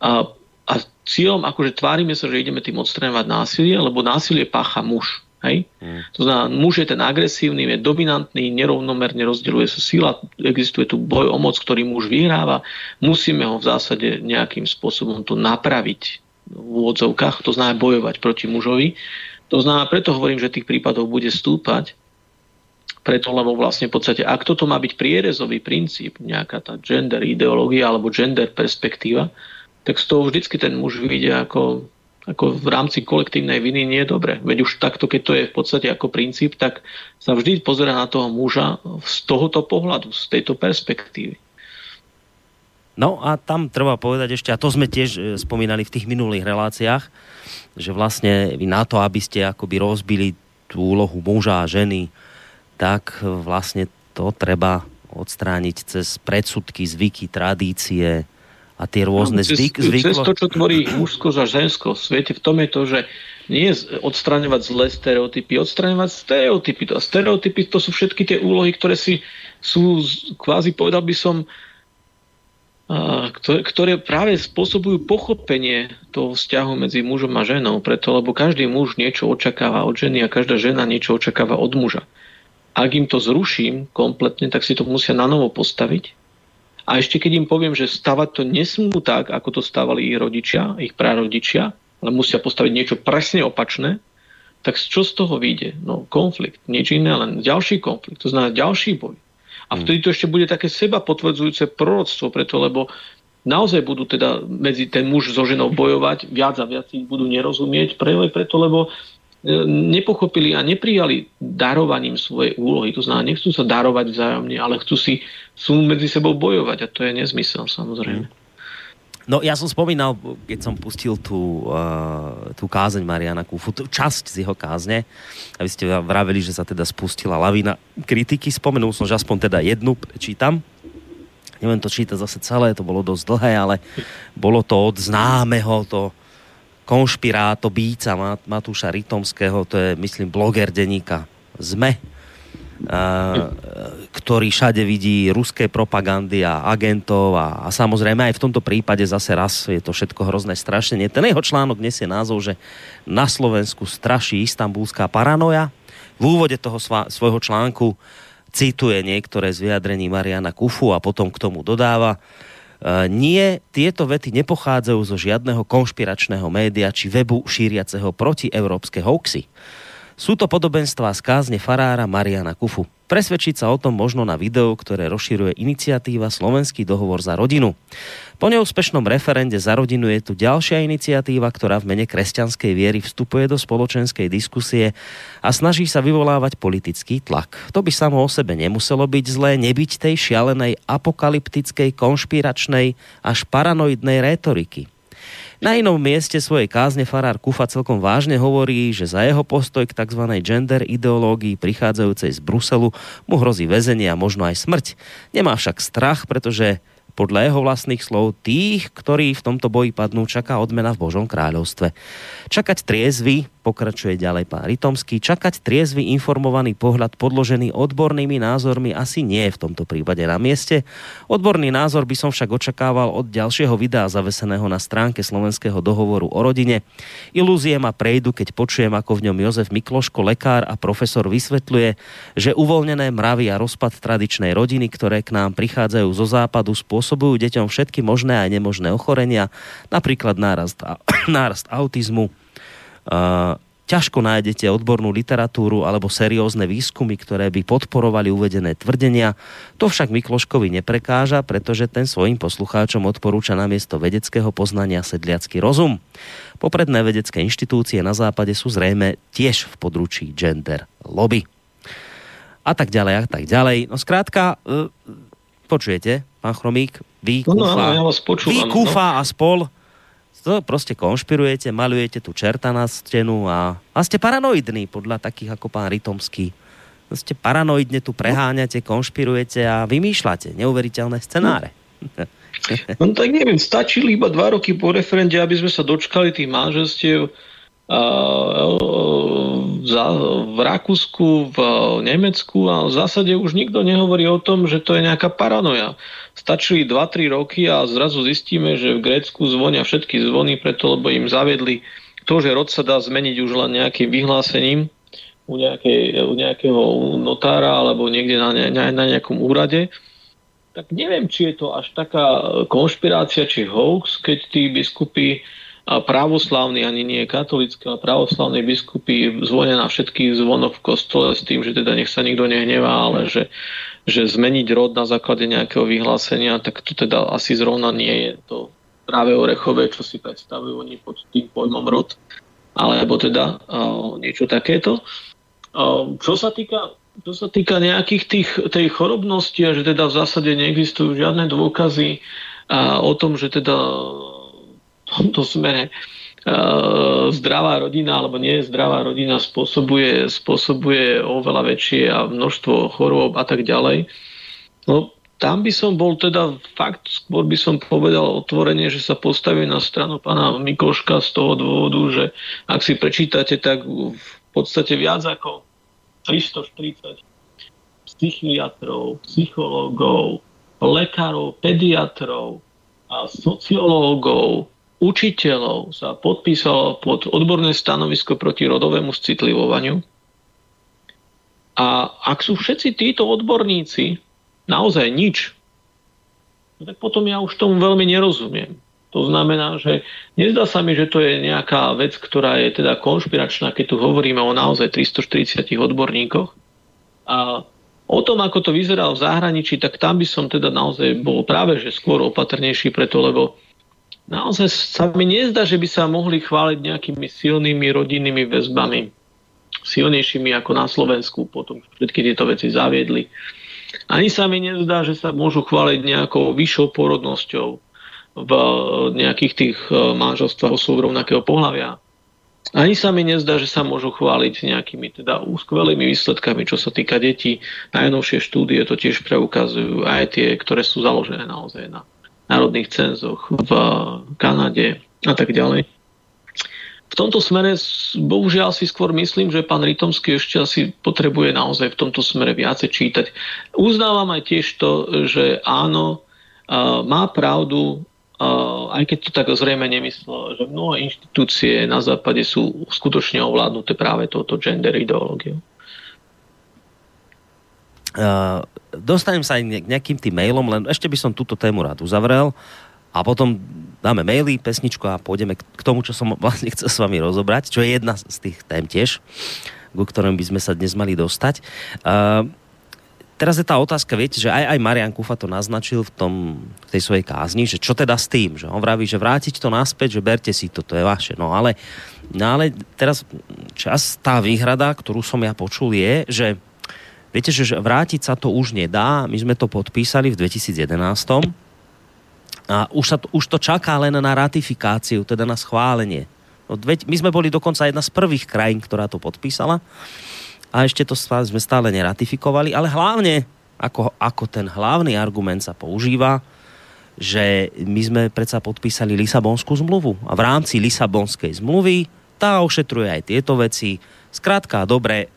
A cieľom, akože tvárime sa, že ideme tým odstraňovať násilie, lebo násilie pácha muž. Hej? To znamená, muž je ten agresívny, je dominantný, nerovnomerne rozdeľuje sa sila, existuje tu boj o moc, ktorý muž vyhráva. Musíme ho v zásade nejakým spôsobom to napraviť v úvodzovkách, to znamená bojovať proti mužovi. To znamená, preto hovorím, že tých prípadov bude stúpať. Preto, lebo vlastne v podstate, ak toto má byť prierezový princíp, nejaká tá gender ideológia alebo gender perspektíva, tak z toho vždycky ten muž vyjde ako v rámci kolektívnej viny nie je dobre. Veď už takto, keď to je v podstate ako princíp, tak sa vždy pozerá na toho muža z tohoto pohľadu, z tejto perspektívy. No a tam treba povedať ešte, a to sme tiež spomínali v tých minulých reláciách, že vlastne vy na to, aby ste akoby rozbili tú úlohu muža a ženy, tak vlastne to treba odstrániť cez predsudky, zvyky, tradície a tie rôzne zvyklosti. Cez to, čo tvorí mužskosť a ženskosť. Viete, v tom je to, že nie odstraňovať zlé stereotypy, odstraňovať stereotypy. A stereotypy to sú všetky tie úlohy, ktoré sú kvázi, povedal by som, ktoré práve spôsobujú pochopenie toho vzťahu medzi mužom a ženou. Preto, lebo každý muž niečo očakáva od ženy a každá žena niečo očakáva od muža. Ak im to zruším kompletne, tak si to musia nanovo postaviť. A ešte keď im poviem, že stavať to nesmú tak, ako to stavali ich rodičia, ich prarodičia, ale musia postaviť niečo presne opačné, tak čo z toho vyjde? No konflikt, nič iné, len ďalší konflikt, to znamená ďalší boj. A vtedy to ešte bude také seba potvrdzujúce proroctvo, preto lebo naozaj budú teda medzi ten muž so ženou bojovať, viac a viac ich budú nerozumieť, preto lebo nepochopili a neprijali darovaním svoje úlohy. To znamená, nechcú sa darovať vzájomne, ale chcú medzi sebou bojovať a to je nezmysel, samozrejme. No ja som spomínal, keď som pustil tú kázeň Mariána Kuffu, časť z jeho kázne, aby ste vraveli, že sa teda spustila lavína kritiky. Spomenul som, že aspoň teda jednu prečítam. Neviem to čítať zase celé, to bolo dosť dlhé, ale bolo to od známeho konšpirátobíca Matúša Ritomského, to je, myslím, bloger denníka ZME, ktorý všade vidí ruské propagandy a agentov a samozrejme aj v tomto prípade zase raz je to všetko hrozné strašenie. Ten jeho článok nesie názov, že na Slovensku straší istanbulská paranoja. V úvode toho svojho článku cituje niektoré z vyjadrení Mariána Kuffu a potom k tomu dodáva: nie, tieto vety nepochádzajú zo žiadneho konšpiračného média či webu šíriaceho protieurópske hoaxy. Sú to podobenstvá z kázne farára Mariána Kuffu. Presvedčiť sa o tom možno na videu, ktoré rozširuje iniciatíva Slovenský dohovor za rodinu. Po neúspešnom referende za rodinu je tu ďalšia iniciatíva, ktorá v mene kresťanskej viery vstupuje do spoločenskej diskusie a snaží sa vyvolávať politický tlak. To by samo o sebe nemuselo byť zlé, nebyť tej šialenej, apokalyptickej, konšpiračnej až paranoidnej rétoriky. Na inom mieste svojej kázne farár Kuffa celkom vážne hovorí, že za jeho postoj k tzv. Gender ideológii prichádzajúcej z Bruselu mu hrozí väzenie a možno aj smrť. Nemá však strach, pretože podľa jeho vlastných slov tých, ktorí v tomto boji padnú, čaká odmena v Božom kráľovstve. Čakať triezvy, pokračuje ďalej pán Ritomský, čakať triezvy informovaný pohľad podložený odbornými názormi asi nie je v tomto prípade na mieste. Odborný názor by som však očakával od ďalšieho videa zaveseného na stránke Slovenského dohovoru o rodine. Ilúzie ma prejdu, keď počujem, ako v ňom Jozef Mikloško, lekár a profesor, vysvetľuje, že uvoľnené mravy a rozpad tradičnej rodiny, ktoré k nám prichádzajú zo západu, spôsobujú deťom všetky možné a nemožné ochorenia, napríklad nárast autizmu. Ťažko nájdete odbornú literatúru alebo seriózne výskumy, ktoré by podporovali uvedené tvrdenia. To však Mikloškovi neprekáža, pretože ten svojim poslucháčom odporúča namiesto vedeckého poznania sedliacky rozum. Popredné vedecké inštitúcie na západe sú zrejme tiež v područí gender lobby. A tak ďalej, a tak ďalej. No skrátka, počujete, pán Chromík, Kuffa a spol. To proste konšpirujete, maľujete tu čerta na stenu a ste paranoidní podľa takých ako pán Ritomský. Ste paranoidne tu preháňate, konšpirujete a vymýšľate neuveriteľné scenáre. No tak neviem, stačili iba 2 roky po referende, aby sme sa dočkali tých manželstiev v Rakúsku, v Nemecku a v zásade už nikto nehovorí o tom, že to je nejaká paranoja. Stačili 2-3 roky a zrazu zistíme, že v Grécku zvonia všetky zvony preto, lebo im zaviedli to, že rod sa dá zmeniť už len nejakým vyhlásením u nejakého notára alebo niekde na nejakom úrade. Tak neviem, či je to až taká konšpirácia či hoax, keď tí biskupy a pravoslávni, ani nie katolícke, ale pravoslávni biskupy zvonia na všetkých zvonoch v kostole s tým, že teda nech sa nikto nehnevá, ale že zmeniť rod na základe nejakého vyhlásenia, tak to teda asi zrovna nie je to práve orechové, čo si predstavujú oni pod tým pojmom rod, alebo teda niečo takéto. Čo sa týka nejakých tej chorobnosti, a že teda v zásade neexistujú žiadne dôkazy o tom, že teda v tomto smere zdravá rodina alebo nie zdravá rodina spôsobuje oveľa väčšie a množstvo chorôb a tak ďalej. No tam by som bol teda fakt, skôr by som povedal otvorene, že sa postavím na stranu pána Mikloška z toho dôvodu, že ak si prečítate, tak v podstate viac ako 340 psychiatrov, psychológov, lekárov, pediatrov a sociológov, učiteľov sa podpísalo pod odborné stanovisko proti rodovému citlivovaniu. A ak sú všetci títo odborníci naozaj nič, tak potom ja už tomu veľmi nerozumiem. To znamená, že nezdá sa mi, že to je nejaká vec, ktorá je teda konšpiračná, keď tu hovoríme o naozaj 340 odborníkoch. A o tom, ako to vyzerá v zahraničí, tak tam by som teda naozaj bol práve že skôr opatrnejší preto, lebo naozaj sa mi nezdá, že by sa mohli chváliť nejakými silnými rodinnými väzbami. Silnejšími ako na Slovensku, potom všetky tieto veci zaviedli. Ani sa mi nezdá, že sa môžu chváliť nejakou vyššou porodnosťou v nejakých tých manželstvách osôb rovnakého pohlavia. Ani sa mi nezdá, že sa môžu chváliť nejakými teda skvelými výsledkami, čo sa týka detí. Najnovšie štúdie to tiež preukazujú, aj tie, ktoré sú založené naozaj na národných cenzoch v Kanade a tak ďalej. V tomto smere bohužiaľ si skôr myslím, že pán Ritomský ešte asi potrebuje naozaj v tomto smere viacej čítať. Uznávam aj tiež to, že áno, má pravdu, aj keď to tak zrejme nemyslel, že mnohé inštitúcie na západe sú skutočne ovládnuté práve touto gender ideológiou. Dostanem sa aj k nejakým tým mailom, len ešte by som túto tému rád uzavrel a potom dáme maily, pesničku a pôjdeme k tomu, čo som vlastne chcel s vami rozobrať, čo je jedna z tých tém tiež, ku ktorým by sme sa dnes mali dostať. Teraz je tá otázka, viete, že aj Marián Kuffa to naznačil v tej svojej kázni, že čo teda s tým, že on vraví, že vrátiť to naspäť, že berte si to, to je vaše. No ale teraz čas, tá výhrada, ktorú som ja počul je, že viete, že vrátiť sa to už nedá. My sme to podpísali v 2011. A už to čaká len na ratifikáciu, teda na schválenie. My sme boli dokonca jedna z prvých krajín, ktorá to podpísala a ešte to sme stále neratifikovali, ale hlavne, ako ten hlavný argument sa používa, že my sme predsa podpísali Lisabonskú zmluvu a v rámci Lisabonskej zmluvy tá ošetruje aj tieto veci. Skrátka, dobre,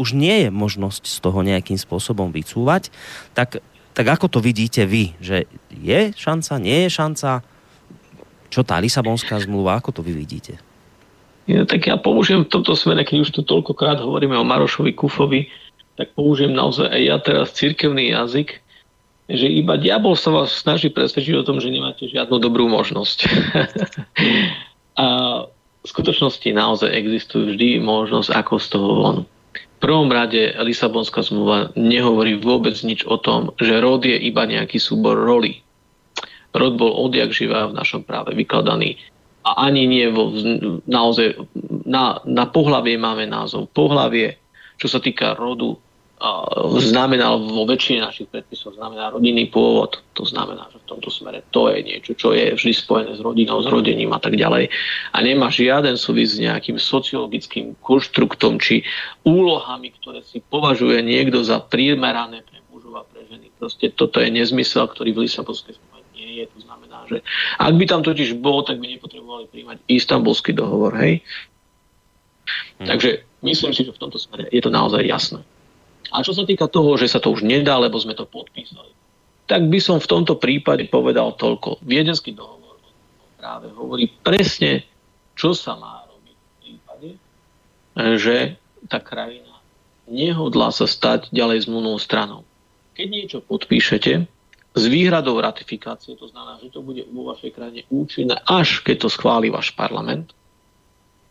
už nie je možnosť z toho nejakým spôsobom vycúvať, tak ako to vidíte vy? Že je šanca, nie je šanca? Čo tá Lisabonská zmluva, ako to vy vidíte? Ja, tak ja použijem v tomto smere, keď už to toľkokrát hovoríme o Marošovi Kuffovi, tak použijem naozaj aj ja teraz cirkevný jazyk, že iba diabol sa vás snaží presvedčiť o tom, že nemáte žiadnu dobrú možnosť. A v skutočnosti naozaj existuje vždy možnosť, ako z toho von. V prvom rade Lisabonská zmluva nehovorí vôbec nič o tom, že rod je iba nejaký súbor roli. Rod bol odjakživa v našom práve vykladaný a ani nie naozaj na pohlavie máme názov. Pohlavie, čo sa týka rodu, znamenal vo väčšine našich predpisov, znamená rodinný pôvod. To znamená, že v tomto smere to je niečo, čo je vždy spojené s rodinou, s rodením a tak ďalej. A nemá žiaden súvis s nejakým sociologickým konštruktom či úlohami, ktoré si považuje niekto za primerané pre mužov a pre ženy. Proste toto je nezmysel, ktorý v Lisabonskej zmluve nie je. To znamená, že ak by tam totiž bol, tak by nepotrebovali prijímať Istanbulský dohovor, hej? Takže myslím si, že v tomto smere je to naozaj jasné. A čo sa týka toho, že sa to už nedá, lebo sme to podpísali, tak by som v tomto prípade povedal toľko. Viedenský dohovor práve hovorí presne, čo sa má robiť v prípade, že tá krajina nehodlá sa stať ďalej zmluvnou stranou. Keď niečo podpíšete s výhradou ratifikácie, to znamená, že to bude vo vašej krajine účinné, až keď to schváli váš parlament,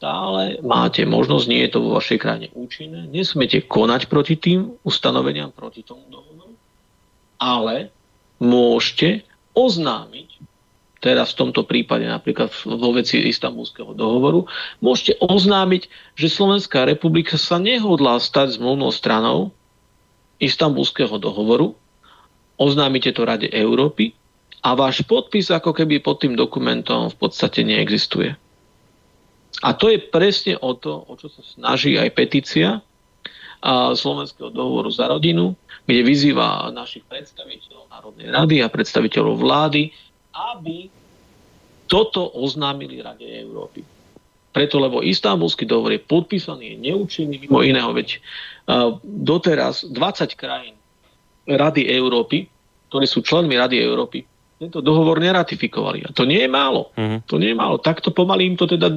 stále máte možnosť, nie je to vo vašej krajine účinné, nesmiete konať proti tým ustanoveniam, proti tomu dohovoru, ale môžete oznámiť, teraz v tomto prípade napríklad vo veci Istanbulského dohovoru, môžete oznámiť, že Slovenská republika sa nehodlá stať zmluvnou stranou Istanbulského dohovoru, oznámite to Rade Európy a váš podpis ako keby pod tým dokumentom v podstate neexistuje. A to je presne o to, o čo sa snaží aj petícia Slovenského dohovoru za rodinu, kde vyzýva našich predstaviteľov Národnej rady a predstaviteľov vlády, aby toto oznámili Rade Európy. Preto, lebo Istanbulský dohovor je podpísaný, je neúčinný, mimo iného, veď doteraz 20 krajín Rady Európy, ktoré sú členmi Rady Európy, tento dohovor neratifikovali. A to nie je málo. To nie je málo. Takto pomaly im to teda...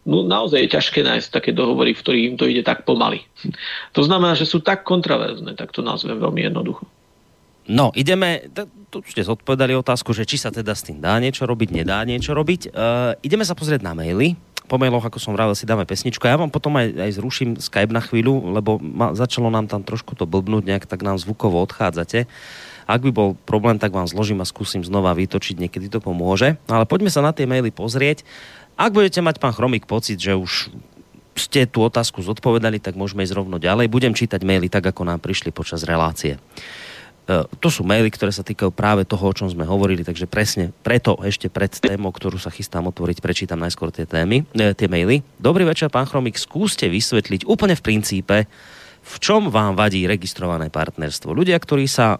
No naozaj je ťažké nájsť také dohovory, v ktorých im to ide tak pomaly. To znamená, že sú tak kontroverzné, tak to nazvem veľmi jednoducho. No, ideme, tu ste zodpovedali otázku, že či sa teda s tým dá niečo robiť, nedá niečo robiť. Ideme sa pozrieť na maily. Po mailoch, ako som vravel, si dáme pesničku. Ja vám potom aj zruším Skype na chvíľu, lebo začalo nám tam trošku to blbnúť nejak, tak nám zvukovo odchádzate. Ak by bol problém, tak vám zložím a skúsim znova vytočiť, niekedy to pomôže. Ale poďme sa na tie maily pozrieť. Ak budete mať, pán Chromík, pocit, že už ste tú otázku zodpovedali, tak môžeme ísť rovno ďalej. Budem čítať maily tak, ako nám prišli počas relácie. To sú maily, ktoré sa týkajú práve toho, o čom sme hovorili, takže presne preto ešte pred témou, ktorú sa chystám otvoriť, prečítam najskôr tie maily. Dobrý večer, pán Chromík, skúste vysvetliť úplne v princípe, v čom vám vadí registrované partnerstvo. Ľudia, ktorí sa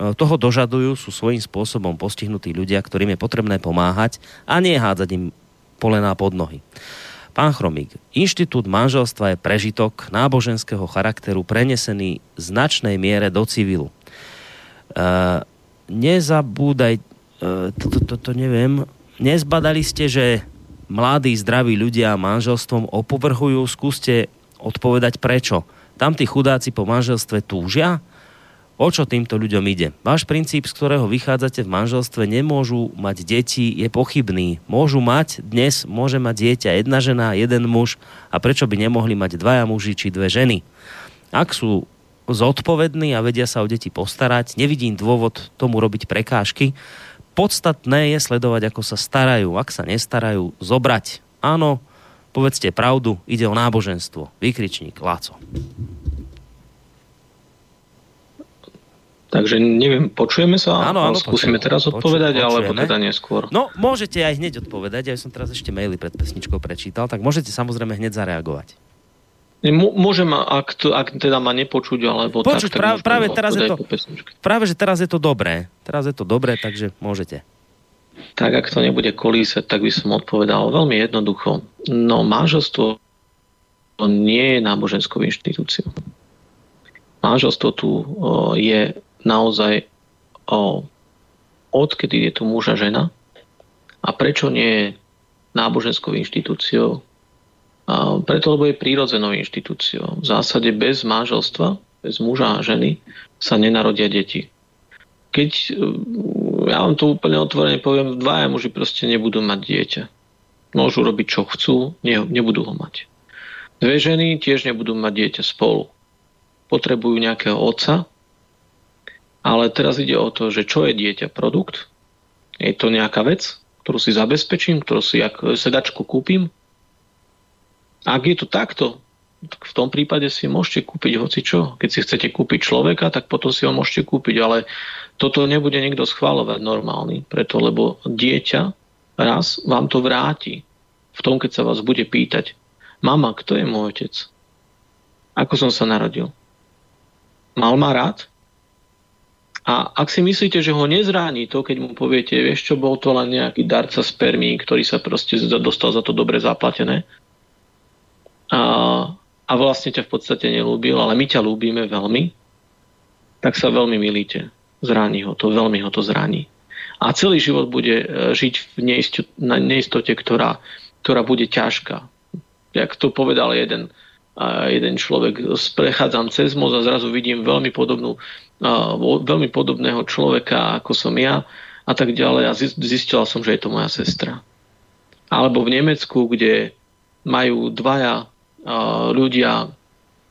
toho dožadujú, sú svojím spôsobom postihnutí ľudia, ktorým je potrebné pomáhať a nie hádzať im polená pod nohy. Pán Chromík, inštitút manželstva je prežitok náboženského charakteru prenesený v značnej miere do civilu. Nezabúdaj, toto neviem, nezbadali ste, že mladí, zdraví ľudia manželstvom opovrhujú? Skúste odpovedať prečo. Tam tí chudáci po manželstve túžia? O čo týmto ľuďom ide? Váš princíp, z ktorého vychádzate v manželstve, nemôžu mať deti, je pochybný. Môžu mať, dnes môže mať dieťa jedna žena, jeden muž, a prečo by nemohli mať dvaja muži či dve ženy? Ak sú zodpovední a vedia sa o deti postarať, nevidím dôvod tomu robiť prekážky. Podstatné je sledovať, ako sa starajú. Ak sa nestarajú, zobrať. Áno, povedzte pravdu, ide o náboženstvo. Výkričník Láco. Takže neviem, počujeme sa? Áno, skúsime teraz odpovedať, alebo teda neskôr. No, môžete aj hneď odpovedať. Ja som teraz ešte maily pred pesničkou prečítal, tak môžete samozrejme hneď zareagovať. Môžem, ak teda ma nepočuť, alebo počuť, tak práve teraz je to, práve že teraz je to dobré. Teraz je to dobré, takže môžete. Tak, ak to nebude kolísať, tak by som odpovedal veľmi jednoducho. No, manželstvo nie je náboženskou inštitúciou. Manželstvo tu je naozaj odkedy je tu muž a žena. A prečo nie je náboženskou inštitúciou? Preto, lebo je prírodzenou inštitúciou. V zásade bez manželstva, bez muža a ženy sa nenarodia deti. Keď, ja vám to úplne otvorene poviem, dvaja muži proste nebudú mať dieťa. Môžu robiť, čo chcú, nebudú ho mať. Dve ženy tiež nebudú mať dieťa spolu. Potrebujú nejakého otca, ale teraz ide o to, že čo je dieťa produkt? Je to nejaká vec, ktorú si zabezpečím, ktorú si ako sedačku kúpim? Ak je to takto, tak v tom prípade si môžete kúpiť hocičo. Keď si chcete kúpiť človeka, tak potom si ho môžete kúpiť, ale toto nebude nikto schvaľovať normálny, preto lebo dieťa raz vám to vráti v tom, keď sa vás bude pýtať: mama, kto je môj otec? Ako som sa narodil? Mal ma rád? A ak si myslíte, že ho nezráni to, keď mu poviete, vieš čo, bol to len nejaký darca spermí, ktorý sa proste dostal za to dobre zaplatené, a vlastne ťa v podstate nelúbil, ale my ťa ľúbime veľmi, tak sa veľmi milíte. Zráni ho to, veľmi ho to zráni. A celý život bude žiť v neistote, ktorá bude ťažká. Jak to povedal jeden človek, prechádzam cez most a zrazu vidím veľmi podobného človeka, ako som ja, a tak ďalej. A zistila som, že je to moja sestra. Alebo v Nemecku, kde majú dvaja ľudia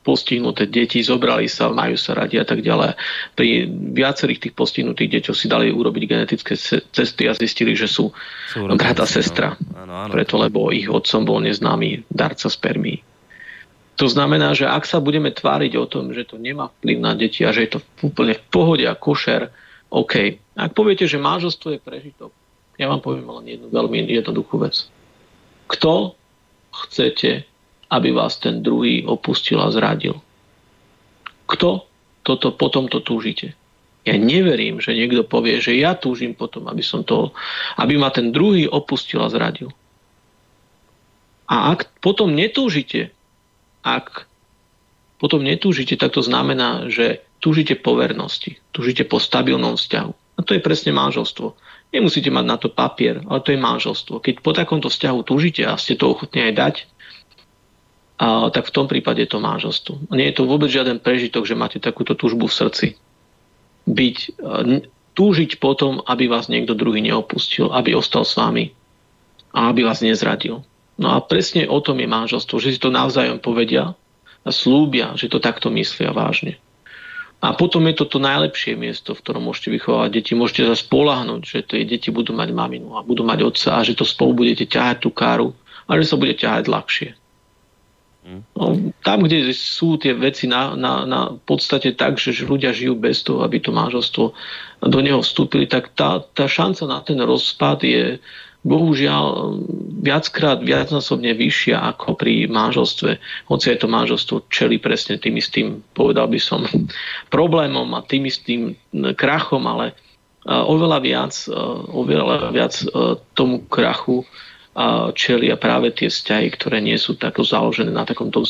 postihnuté deti, zobrali sa, majú sa radi a tak ďalej. Pri viacerých tých postihnutých deťoch si dali urobiť genetické testy a zistili, že sú brat a sestra. Áno. Preto, lebo ich otcom bol neznámy darca spermí. To znamená, že ak sa budeme tváriť o tom, že to nemá vplyv na deti a že je to úplne v pohode a košer, OK. Ak poviete, že manželstvo je prežitok, ja vám poviem len jednu veľmi jednoduchú vec. Kto chcete, aby vás ten druhý opustil a zradil? Kto toto potom to túžite? Ja neverím, že niekto povie, že ja túžim potom, aby ma ten druhý opustil a zradil. A ak potom netúžite, tak to znamená, že túžite po vernosti, túžite po stabilnom vzťahu. A to je presne manželstvo. Nemusíte mať na to papier, ale to je manželstvo. Keď po takomto vzťahu túžite a ste to ochotní aj dať, tak v tom prípade je to manželstvo. Nie je to vôbec žiaden prežitok, že máte takúto túžbu v srdci. Túžiť potom, aby vás niekto druhý neopustil, aby ostal s vami a aby vás nezradil. No a presne o tom je manželstvo, že si to navzájom povedia a slúbia, že to takto myslia vážne. A potom je to najlepšie miesto, v ktorom môžete vychovávať deti. Môžete sa spoľahnúť, že tie deti budú mať maminu a budú mať otca a že to spolu budete ťahať tú káru a že sa bude ťahať ľahšie. No, tam, kde sú tie veci na podstate tak, že ľudia žijú bez toho, aby to manželstvo do neho vstúpili, tak tá šanca na ten rozpad je bohužiaľ viacnásobne vyššia ako pri manželstve. Hoci aj to manželstvo čelí presne tým istým, povedal by som, problémom a tým istým krachom, ale oveľa viac tomu krachu čelia práve tie vzťahy, ktoré nie sú takto založené na takomto,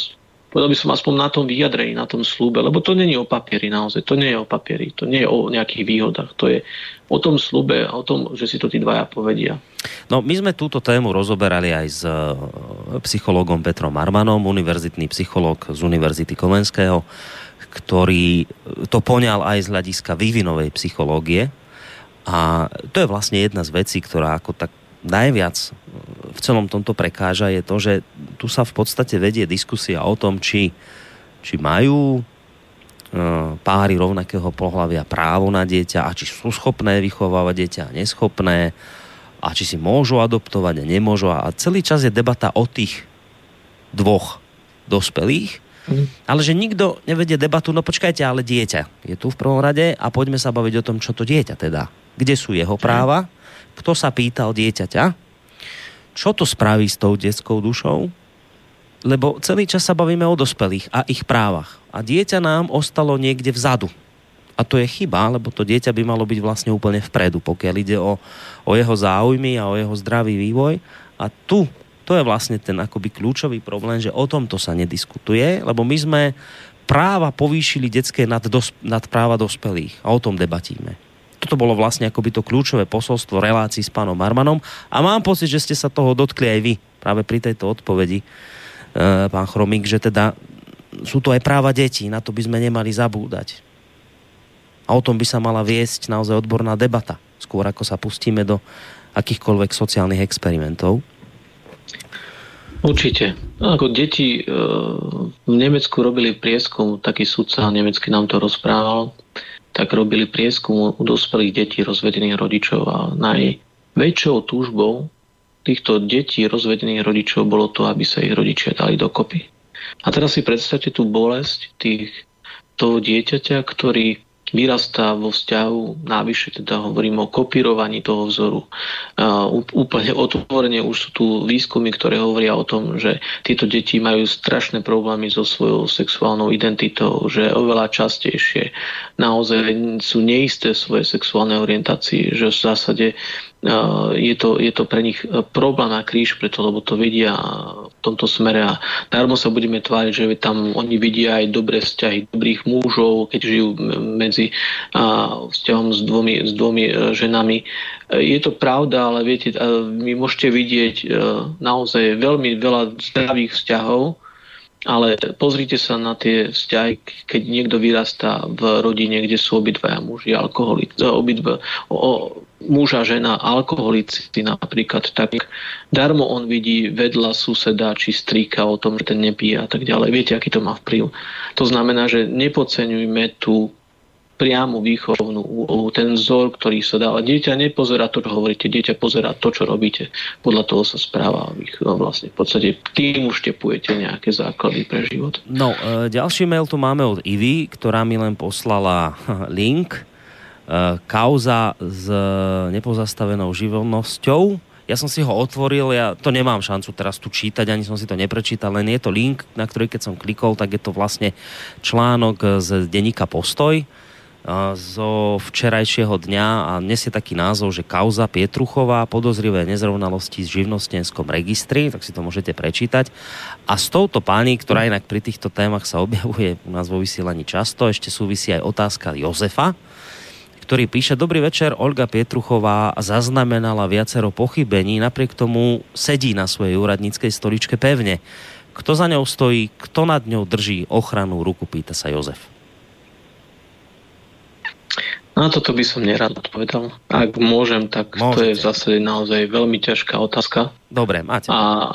povedal by som aspoň na tom vyjadrení, na tom sľube, lebo to nie je o papieri naozaj, to nie je o nejakých výhodách, to je o tom sľube, o tom, že si to tí dvaja povedia. No, my sme túto tému rozoberali aj s psychológom Petrom Armanom, univerzitný psychológ z Univerzity Komenského, ktorý to poňal aj z hľadiska vývinovej psychológie, a to je vlastne jedna z vecí, ktorá ako tak najviac v celom tomto prekáža, je to, že tu sa v podstate vedie diskusia o tom, či majú páry rovnakého pohlavia právo na dieťa a či sú schopné vychovávať dieťa a neschopné a či si môžu adoptovať a nemôžu, a celý čas je debata o tých dvoch dospelých, Ale že nikto nevedie debatu, no počkajte, ale dieťa je tu v prvom rade a poďme sa baviť o tom, čo to dieťa teda. Kde sú jeho práva? Kto sa pýta o dieťaťa? Čo to spraví s tou detskou dušou? Lebo celý čas sa bavíme o dospelých a ich právach. A dieťa nám ostalo niekde vzadu. A to je chyba, lebo to dieťa by malo byť vlastne úplne vpredu, pokiaľ ide o jeho záujmy a o jeho zdravý vývoj. A tu, to je vlastne ten akoby kľúčový problém, že o tomto sa nediskutuje, lebo my sme práva povýšili detské nad práva dospelých. A o tom debatíme. Toto bolo vlastne akoby to kľúčové posolstvo relácií s pánom Armanom. A mám pocit, že ste sa toho dotkli aj vy, práve pri tejto odpovedi, pán Chromík, že teda sú to aj práva detí, na to by sme nemali zabúdať. A o tom by sa mala viesť naozaj odborná debata, skôr ako sa pustíme do akýchkoľvek sociálnych experimentov. Určite. Ako deti v Nemecku robili prieskum, taký sudca nemecký nám to rozprával, tak robili prieskum u dospelých detí rozvedených rodičov a najväčšou túžbou týchto detí rozvedených rodičov bolo to, aby sa ich rodičia dali dokopy. A teraz si predstavte tú bolesť toho dieťaťa, ktorý vyrastá vo vzťahu, návyššie teda hovorím o kopírovaní toho vzoru. Úplne otvorene už sú tu výskumy, ktoré hovoria o tom, že tieto deti majú strašné problémy so svojou sexuálnou identitou, že oveľa častejšie naozaj sú neisté svoje sexuálne orientácie, že v zásade je to pre nich problém a kríž preto, lebo to vidia v tomto smere a darmo sa budeme tváriť, že tam oni vidia aj dobré vzťahy dobrých mužov, keď žijú medzi vzťahom s dvomi ženami. Je to pravda, ale viete, vy môžete vidieť naozaj veľmi veľa zdravých vzťahov, ale pozrite sa na tie vzťahy, keď niekto vyrastá v rodine, kde sú obidvaja muži alkoholici, muž a žena alkoholici napríklad, tak darmo on vidí vedľa suseda či strýka o tom, že ten nepije a tak ďalej. Viete, aký to má vplyv. To znamená, že nepodceňujme tú priamu výchovnú úlohu, ten vzor, ktorý sa dáva. Dieťa nepozerá to, čo hovoríte, dieťa pozerá to, čo robíte. Podľa toho sa správa vlastne v podstate. Tým už štepujete nejaké základy pre život. No, ďalší mail tu máme od Ivy, ktorá mi len poslala link. Kauza s nepozastavenou živnosťou. Ja som si ho otvoril, ja to nemám šancu teraz tu čítať, ani som si to neprečítal, len je to link, na ktorý keď som klikol, tak je to vlastne článok z denníka Postoj zo včerajšieho dňa a nesie taký názov, že kauza Pietruchová, podozrivé nezrovnalosti v živnostenskom registri, tak si to môžete prečítať. A s touto pani, ktorá inak pri týchto témach sa objavuje u nás vo vysielaní často, ešte súvisí aj otázka Jozefa, ktorý píše: Dobrý večer, Olga Pietruchová zaznamenala viacero pochybení, napriek tomu sedí na svojej úradníckej stoličke pevne. Kto za ňou stojí, kto nad ňou drží ochrannú ruku, pýta sa Jozef. Na toto by som nerad odpovedal. Ak môžem, tak môžete. To je v zásade naozaj veľmi ťažká otázka. Dobre, máte. A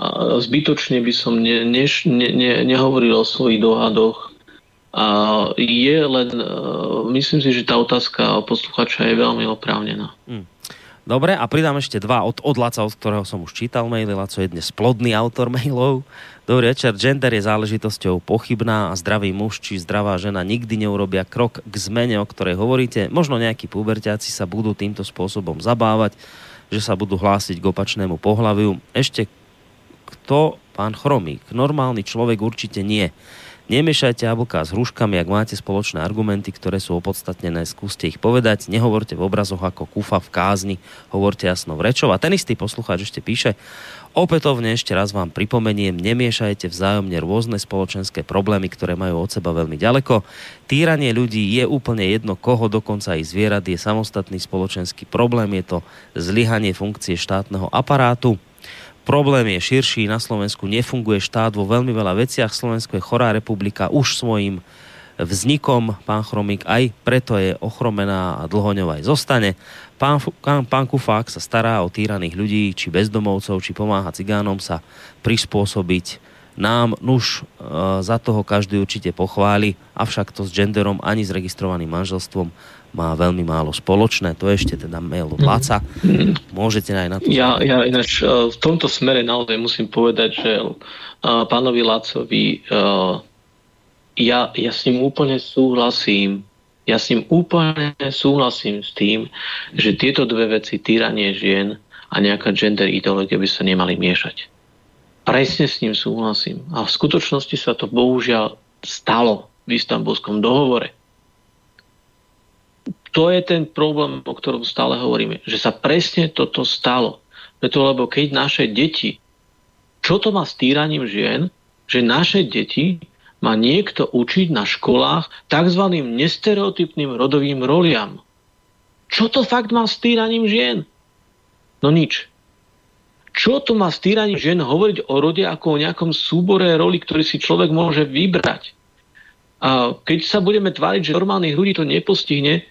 zbytočne by som nehovoril o svojich dohadoch. Myslím si, že tá otázka posluchača je veľmi oprávnená. Dobre, a pridám ešte dva od Laca, od ktorého som už čítal maily. Laco je dnes plodný autor mailov. Dobrý večer, gender je záležitosťou pochybná a zdravý muž či zdravá žena nikdy neurobia krok k zmene, o ktorej hovoríte. Možno nejakí puberťáci sa budú týmto spôsobom zabávať, že sa budú hlásiť k opačnému pohlaviu. Ešte kto? Pán Chromík. Normálny človek určite nie. Nemiešajte jablká s hruškami, ak máte spoločné argumenty, ktoré sú opodstatnené, skúste ich povedať, nehovorte v obrazoch ako Kuffa v kázni, hovorte jasnou rečou. A ten istý poslucháč ešte píše: Opätovne ešte raz vám pripomeniem, nemiešajte vzájomne rôzne spoločenské problémy, ktoré majú od seba veľmi ďaleko. Týranie ľudí je úplne jedno, koho, dokonca aj zvierat, je samostatný spoločenský problém, je to zlyhanie funkcie štátneho aparátu. Problém je širší, na Slovensku nefunguje štát vo veľmi veľa veciach, Slovensko je chorá republika už svojim vznikom, pán Chromík, aj preto je ochromená a dlho ňou aj zostane. Pán Kuffa, ak sa stará o týraných ľudí, či bezdomovcov, či pomáha cigánom sa prispôsobiť nám, nuž, za toho každý určite pochváli, avšak to s genderom ani s registrovaným manželstvom má veľmi málo spoločné. To ešte teda mail od Laca. Môžete aj na to... Ja ináč v tomto smere naozaj musím povedať, že pánovi Lacovi Ja s ním úplne súhlasím. Ja s ním úplne súhlasím s tým, že tieto dve veci, týranie žien a nejaká gender ideológia, by sa nemali miešať. Presne s ním súhlasím. A v skutočnosti sa to bohužiaľ stalo v Istanbulskom dohovore. To je ten problém, o ktorom stále hovoríme. Že sa presne toto stalo. Preto, lebo keď naše deti... Čo to má s týraním žien? Že naše deti má niekto učiť na školách takzvaným nestereotypným rodovým roliam. Čo to fakt má s týraním žien? No nič. Čo to má s týraním žien hovoriť o rode ako o nejakom súbore roli, ktorý si človek môže vybrať? A keď sa budeme tváriť, že normálnych ľudí to nepostihne,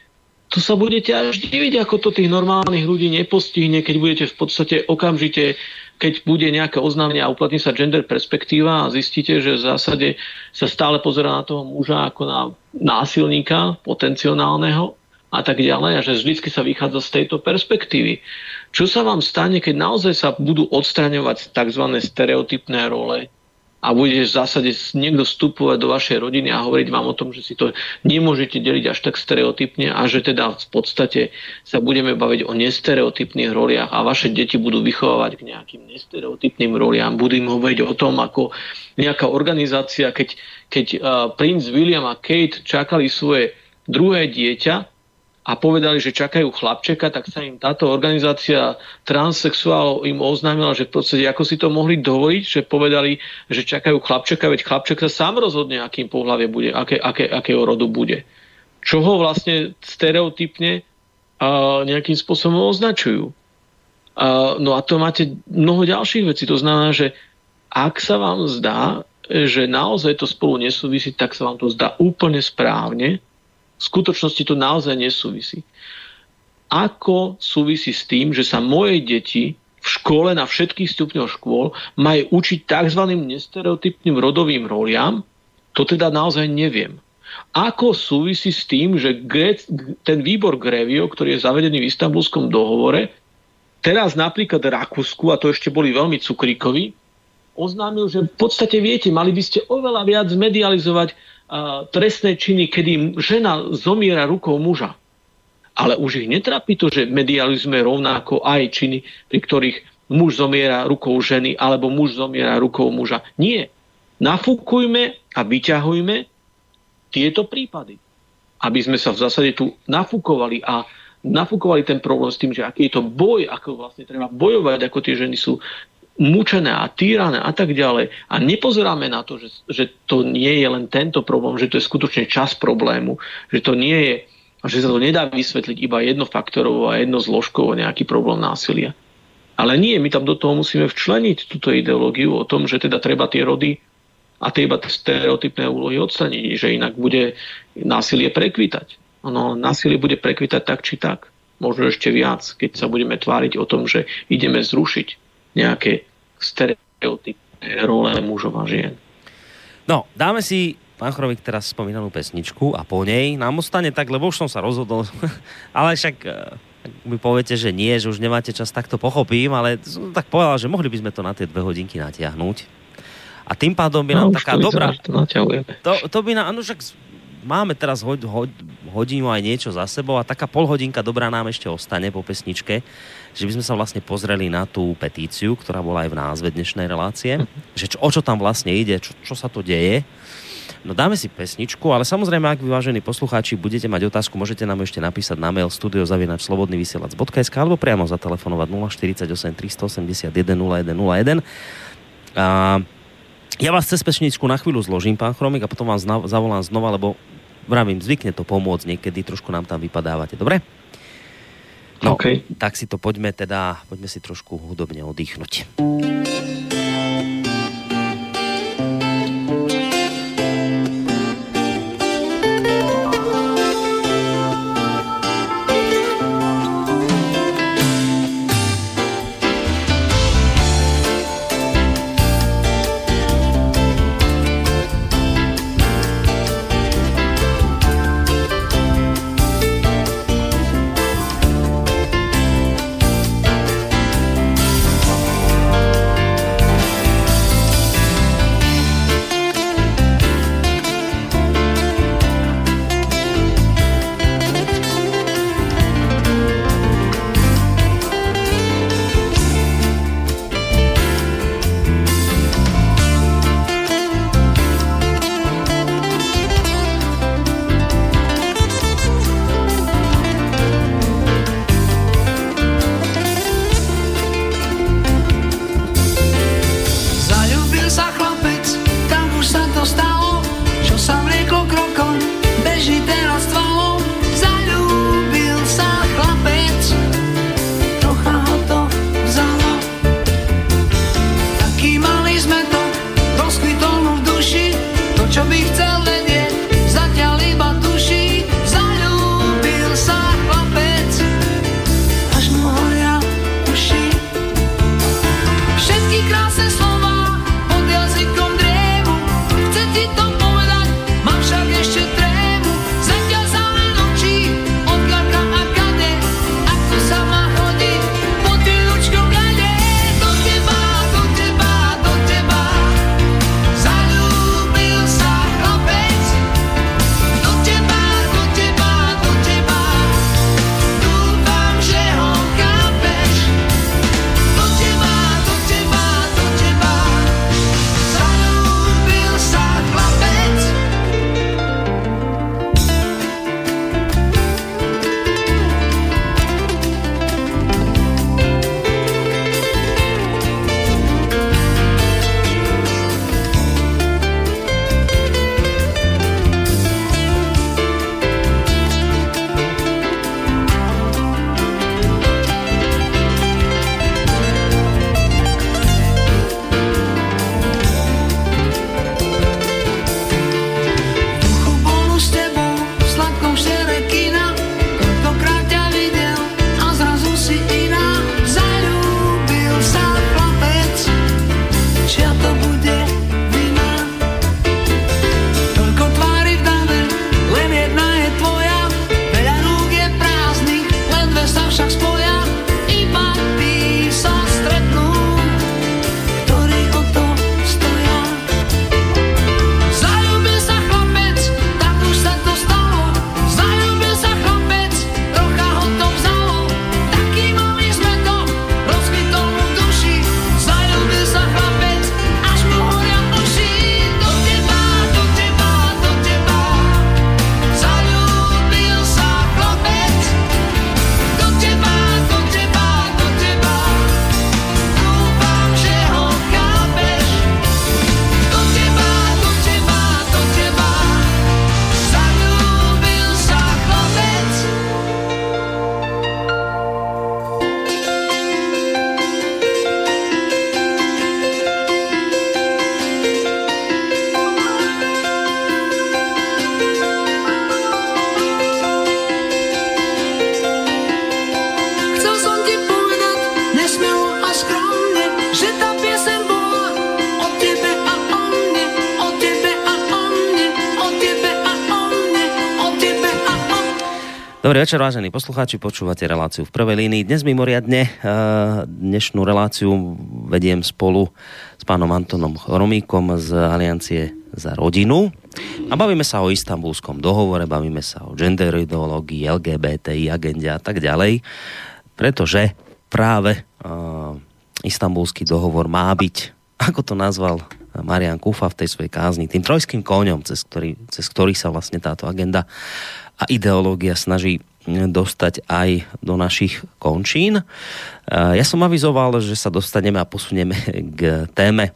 to sa budete až diviť, ako to tých normálnych ľudí nepostihne, keď budete v podstate okamžite, keď bude nejaké oznámenie a uplatní sa gender perspektíva a zistíte, že v zásade sa stále pozerá na toho muža ako na násilníka potenciálneho a tak ďalej, a že vždycky sa vychádza z tejto perspektívy. Čo sa vám stane, keď naozaj sa budú odstraňovať tzv. Stereotypné role a bude v zásade niekto vstupovať do vašej rodiny a hovoriť vám o tom, že si to nemôžete deliť až tak stereotypne a že teda v podstate sa budeme baviť o nestereotypných roliach a vaše deti budú vychovávať k nejakým nestereotypným roliam. Budú im hovoriť o tom, ako nejaká organizácia, keď princ William a Kate čakali svoje druhé dieťa, a povedali, že čakajú chlapčeka, tak sa im táto organizácia transsexuálov im oznámila, že v podstate ako si to mohli dovoliť, že povedali, že čakajú chlapčeka, veď chlapček sa sám rozhodne, akým pohlavie bude, akého rodu bude. Čo ho vlastne stereotypne nejakým spôsobom označujú. No a to máte mnoho ďalších vecí. To znamená, že ak sa vám zdá, že naozaj to spolu nesúvisí, tak sa vám to zdá úplne správne. V skutočnosti to naozaj nesúvisí. Ako súvisí s tým, že sa moje deti v škole na všetkých stupňoch škôl majú učiť tzv. Nestereotypným rodovým roliam? To teda naozaj neviem. Ako súvisí s tým, že ten výbor Grevio, ktorý je zavedený v Istanbulskom dohovore, teraz napríklad Rakúsku, a to ešte boli veľmi cukríkovi, oznámil, že v podstate viete, mali by ste oveľa viac medializovať trestné činy, kedy žena zomiera rukou muža. Ale už ich netrápi to, že medializujeme rovnako aj činy, pri ktorých muž zomiera rukou ženy alebo muž zomiera rukou muža. Nie. Nafúkujme a vyťahujme tieto prípady. Aby sme sa v zásade tu nafúkovali ten problém s tým, že aký je to boj, ako vlastne treba bojovať, ako tie ženy sú mučené a týrané a tak ďalej. A nepozeráme na to, že to nie je len tento problém, že to je skutočne časť problému, že to nie je, že sa to nedá vysvetliť iba jednofaktorovo a jednozložkovo nejaký problém násilia. Ale nie, my tam do toho musíme včleniť túto ideológiu o tom, že teda treba tie rody a tie iba stereotypné úlohy odstraniť, že inak bude násilie prekvitať. Ono, násilie bude prekvitať tak či tak. Možno ešte viac, keď sa budeme tváriť o tom, že ideme zrušiť nejaké stereotypné role mužov a žien. No, dáme si, pán Chromík, teraz spomínanú pesničku a po nej nám ostane tak, lebo už som sa rozhodol, ale však mi poviete, že nie, že už nemáte čas, tak to pochopím, ale som tak povedal, že mohli by sme to na tie 2 hodinky natiahnuť. A tým pádom by nám taká dobrá... To by nám... No, však máme teraz hodinu aj niečo za sebou a taká polhodinka dobrá nám ešte ostane po pesničke, že by sme sa vlastne pozreli na tú petíciu, ktorá bola aj v názve dnešnej relácie, že o čo tam vlastne ide, čo sa to deje. No dáme si pesničku, ale samozrejme, ak vyvážení poslucháči budete mať otázku, môžete nám ešte napísať na mail studio@slobodnyvysielac.sk alebo priamo zatelefonovať 048 381 0101. Ja vás cez pesničku na chvíľu zložím, pán Chromík, a potom vám zavolám znova, lebo vravím, zvykne to pomôcť, niekedy trošku nám tam vypadávate, dobre? No, okay. Tak si to poďme si trošku hudobne oddychnúť. Dobrý večer, vážení poslucháči, počúvate reláciu V prvej línii. Dnes mimoriadne dnešnú reláciu vediem spolu s pánom Antonom Chromíkom z Aliancie za rodinu. A bavíme sa o Istanbulskom dohovore, bavíme sa o gender ideológii, LGBTI agende a tak ďalej, pretože práve Istanbulský dohovor má byť, ako to nazval Marián Kuffa v tej svojej kázni, tým trojským koňom, cez ktorý sa vlastne táto agenda a ideológia snaží dostať aj do našich končín. Ja som avizoval, že sa dostaneme a posunieme k téme.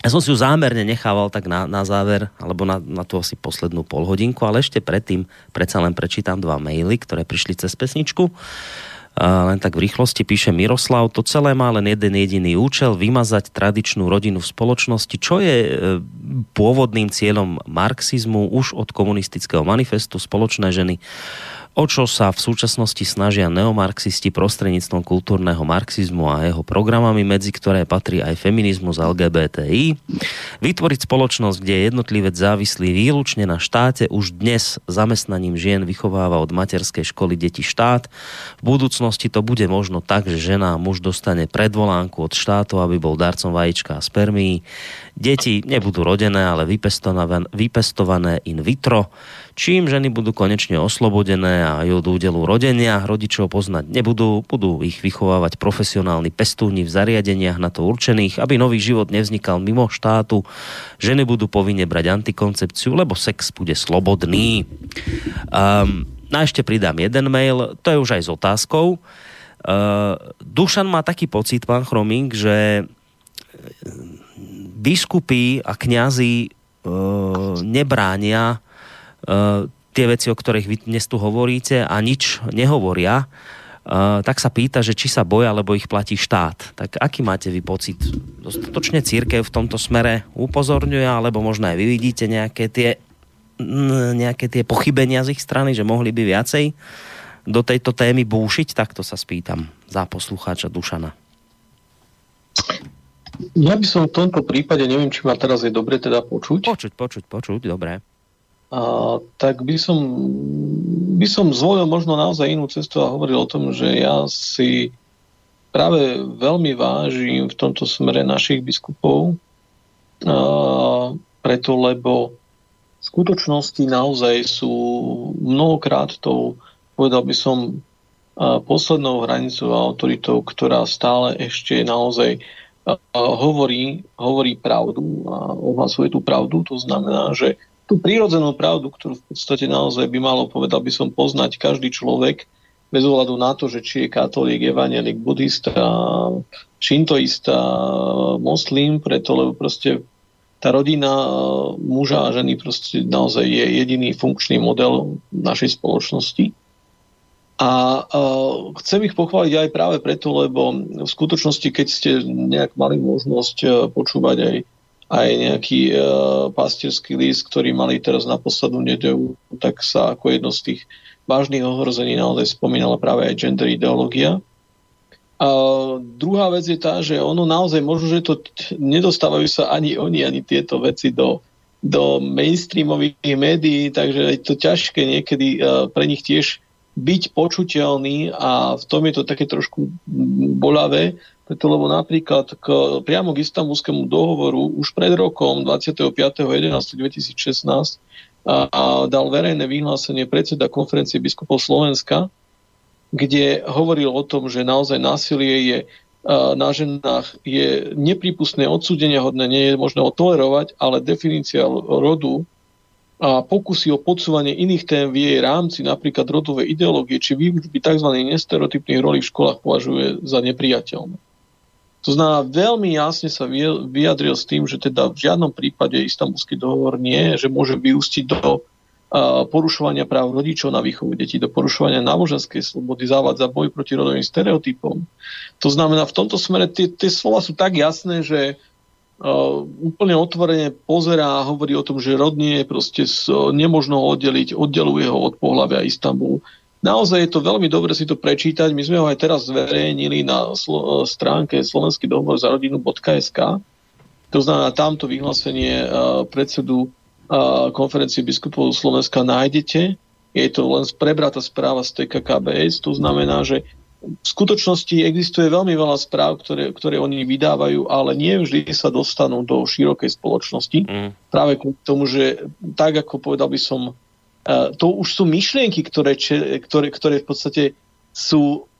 Ja som si ju zámerne nechával tak na záver, alebo na tú asi poslednú polhodinku, ale ešte predtým predsa len prečítam dva maily, ktoré prišli cez pesničku. Len tak v rýchlosti píše Miroslav, to celé má len jeden jediný účel, vymazať tradičnú rodinu v spoločnosti, čo je pôvodným cieľom marxizmu už od komunistického manifestu Spoločné ženy, o čo sa v súčasnosti snažia neomarxisti prostredníctvom kultúrneho marxizmu a jeho programami, medzi ktoré patrí aj feminizmus LGBTI, vytvoriť spoločnosť, kde je jednotlivec závislý výlučne na štáte, už dnes zamestnaním žien vychováva od materskej školy deti štát, v budúcnosti to bude možno tak, že žena a muž dostane predvolánku od štátu, aby bol darcom vajíčka a spermií. Deti nebudú rodené, ale vypestované in vitro, čím ženy budú konečne oslobodené a aj od údelu rodenia. Rodičov poznať nebudú, budú ich vychovávať profesionálni pestúni v zariadeniach na to určených, aby nový život nevznikal mimo štátu. Ženy budú povinne brať antikoncepciu, lebo sex bude slobodný. No ešte pridám jeden mail, to je už aj s otázkou. Dušan má taký pocit, pán Chromík, že biskupy a kňazi nebránia tie veci, o ktorých vy dnes tu hovoríte, a nič nehovoria. Tak sa pýta, že či sa boja, lebo ich platí štát. Tak aký máte vy pocit? Dostatočne cirkev v tomto smere upozorňuje, alebo možno aj vy vidíte nejaké tie pochybenia z ich strany, že mohli by viacej do tejto témy búšiť? Takto sa spýtam za poslucháča Dušana. Ja by som v tomto prípade, neviem, či ma teraz je dobre teda počuť. Počuť, dobre. Tak by som zvolil možno naozaj inú cestu a hovoril o tom, že ja si práve veľmi vážim v tomto smere našich biskupov, preto lebo v skutočnosti naozaj sú mnohokrát tou, povedal by som, poslednou hranicou a autoritou, ktorá stále ešte naozaj hovorí pravdu a ohlasuje tú pravdu. To znamená, že tú prirodzenú pravdu, ktorú v podstate naozaj by malo, povedal by som, poznať každý človek, bez ohľadu na to, že či je katolík, evanjelik, buddhista, šintoista, moslim, preto lebo proste tá rodina muža a ženy proste naozaj je jediný funkčný model našej spoločnosti. A chcem ich pochváliť aj práve preto, lebo v skutočnosti, keď ste nejak mali možnosť počúvať aj nejaký pastierský list, ktorý mali teraz na poslednú nedeľu, tak sa ako jedno z tých vážnych ohrození naozaj spomínala práve aj gender ideológia. A druhá vec je tá, že ono naozaj možno, že to nedostávajú sa ani oni, ani tieto veci do mainstreamových médií, takže je to ťažké niekedy pre nich tiež byť počuteľný a v tom je to také trošku bolavé, preto lebo napríklad priamo k Istanbulskému dohovoru už pred rokom 25.11.2016 dal verejné vyhlásenie predseda konferencie biskupov Slovenska, kde hovoril o tom, že naozaj násilie je na ženách je nepripustné, odsúdeniahodné, nie je možné tolerovať, ale definícia rodu a pokusy o podsúvanie iných tém v jej rámci, napríklad rodovej ideológie či výučby tzv. Nestereotypných rolí v školách, považuje za nepriateľné. To znamená, veľmi jasne sa vyjadril s tým, že teda v žiadnom prípade Istanbulský dohovor nie, že môže vyústiť do porušovania práv rodičov na výchovu detí, do porušovania náboženskej slobody, zavádza boj proti rodovým stereotypom. To znamená, v tomto smere tie slova sú tak jasné, že úplne otvorene pozerá a hovorí o tom, že rod nie je proste nemožno ho oddeliť, oddeluje ho od pohlavia Istanbulu. Naozaj je to veľmi dobre si to prečítať. My sme ho aj teraz zverejnili na stránke Slovenský dohovor za rodinu.sk. To znamená, tamto vyhlásenie predsedu konferencie biskupov Slovenska nájdete. je to len prebratá správa z TKKBS, to znamená, že v skutočnosti existuje veľmi veľa správ, ktoré oni vydávajú, ale nie vždy sa dostanú do širokej spoločnosti. Práve k tomu, že tak ako povedal by som, to už sú myšlienky, ktoré v podstate sú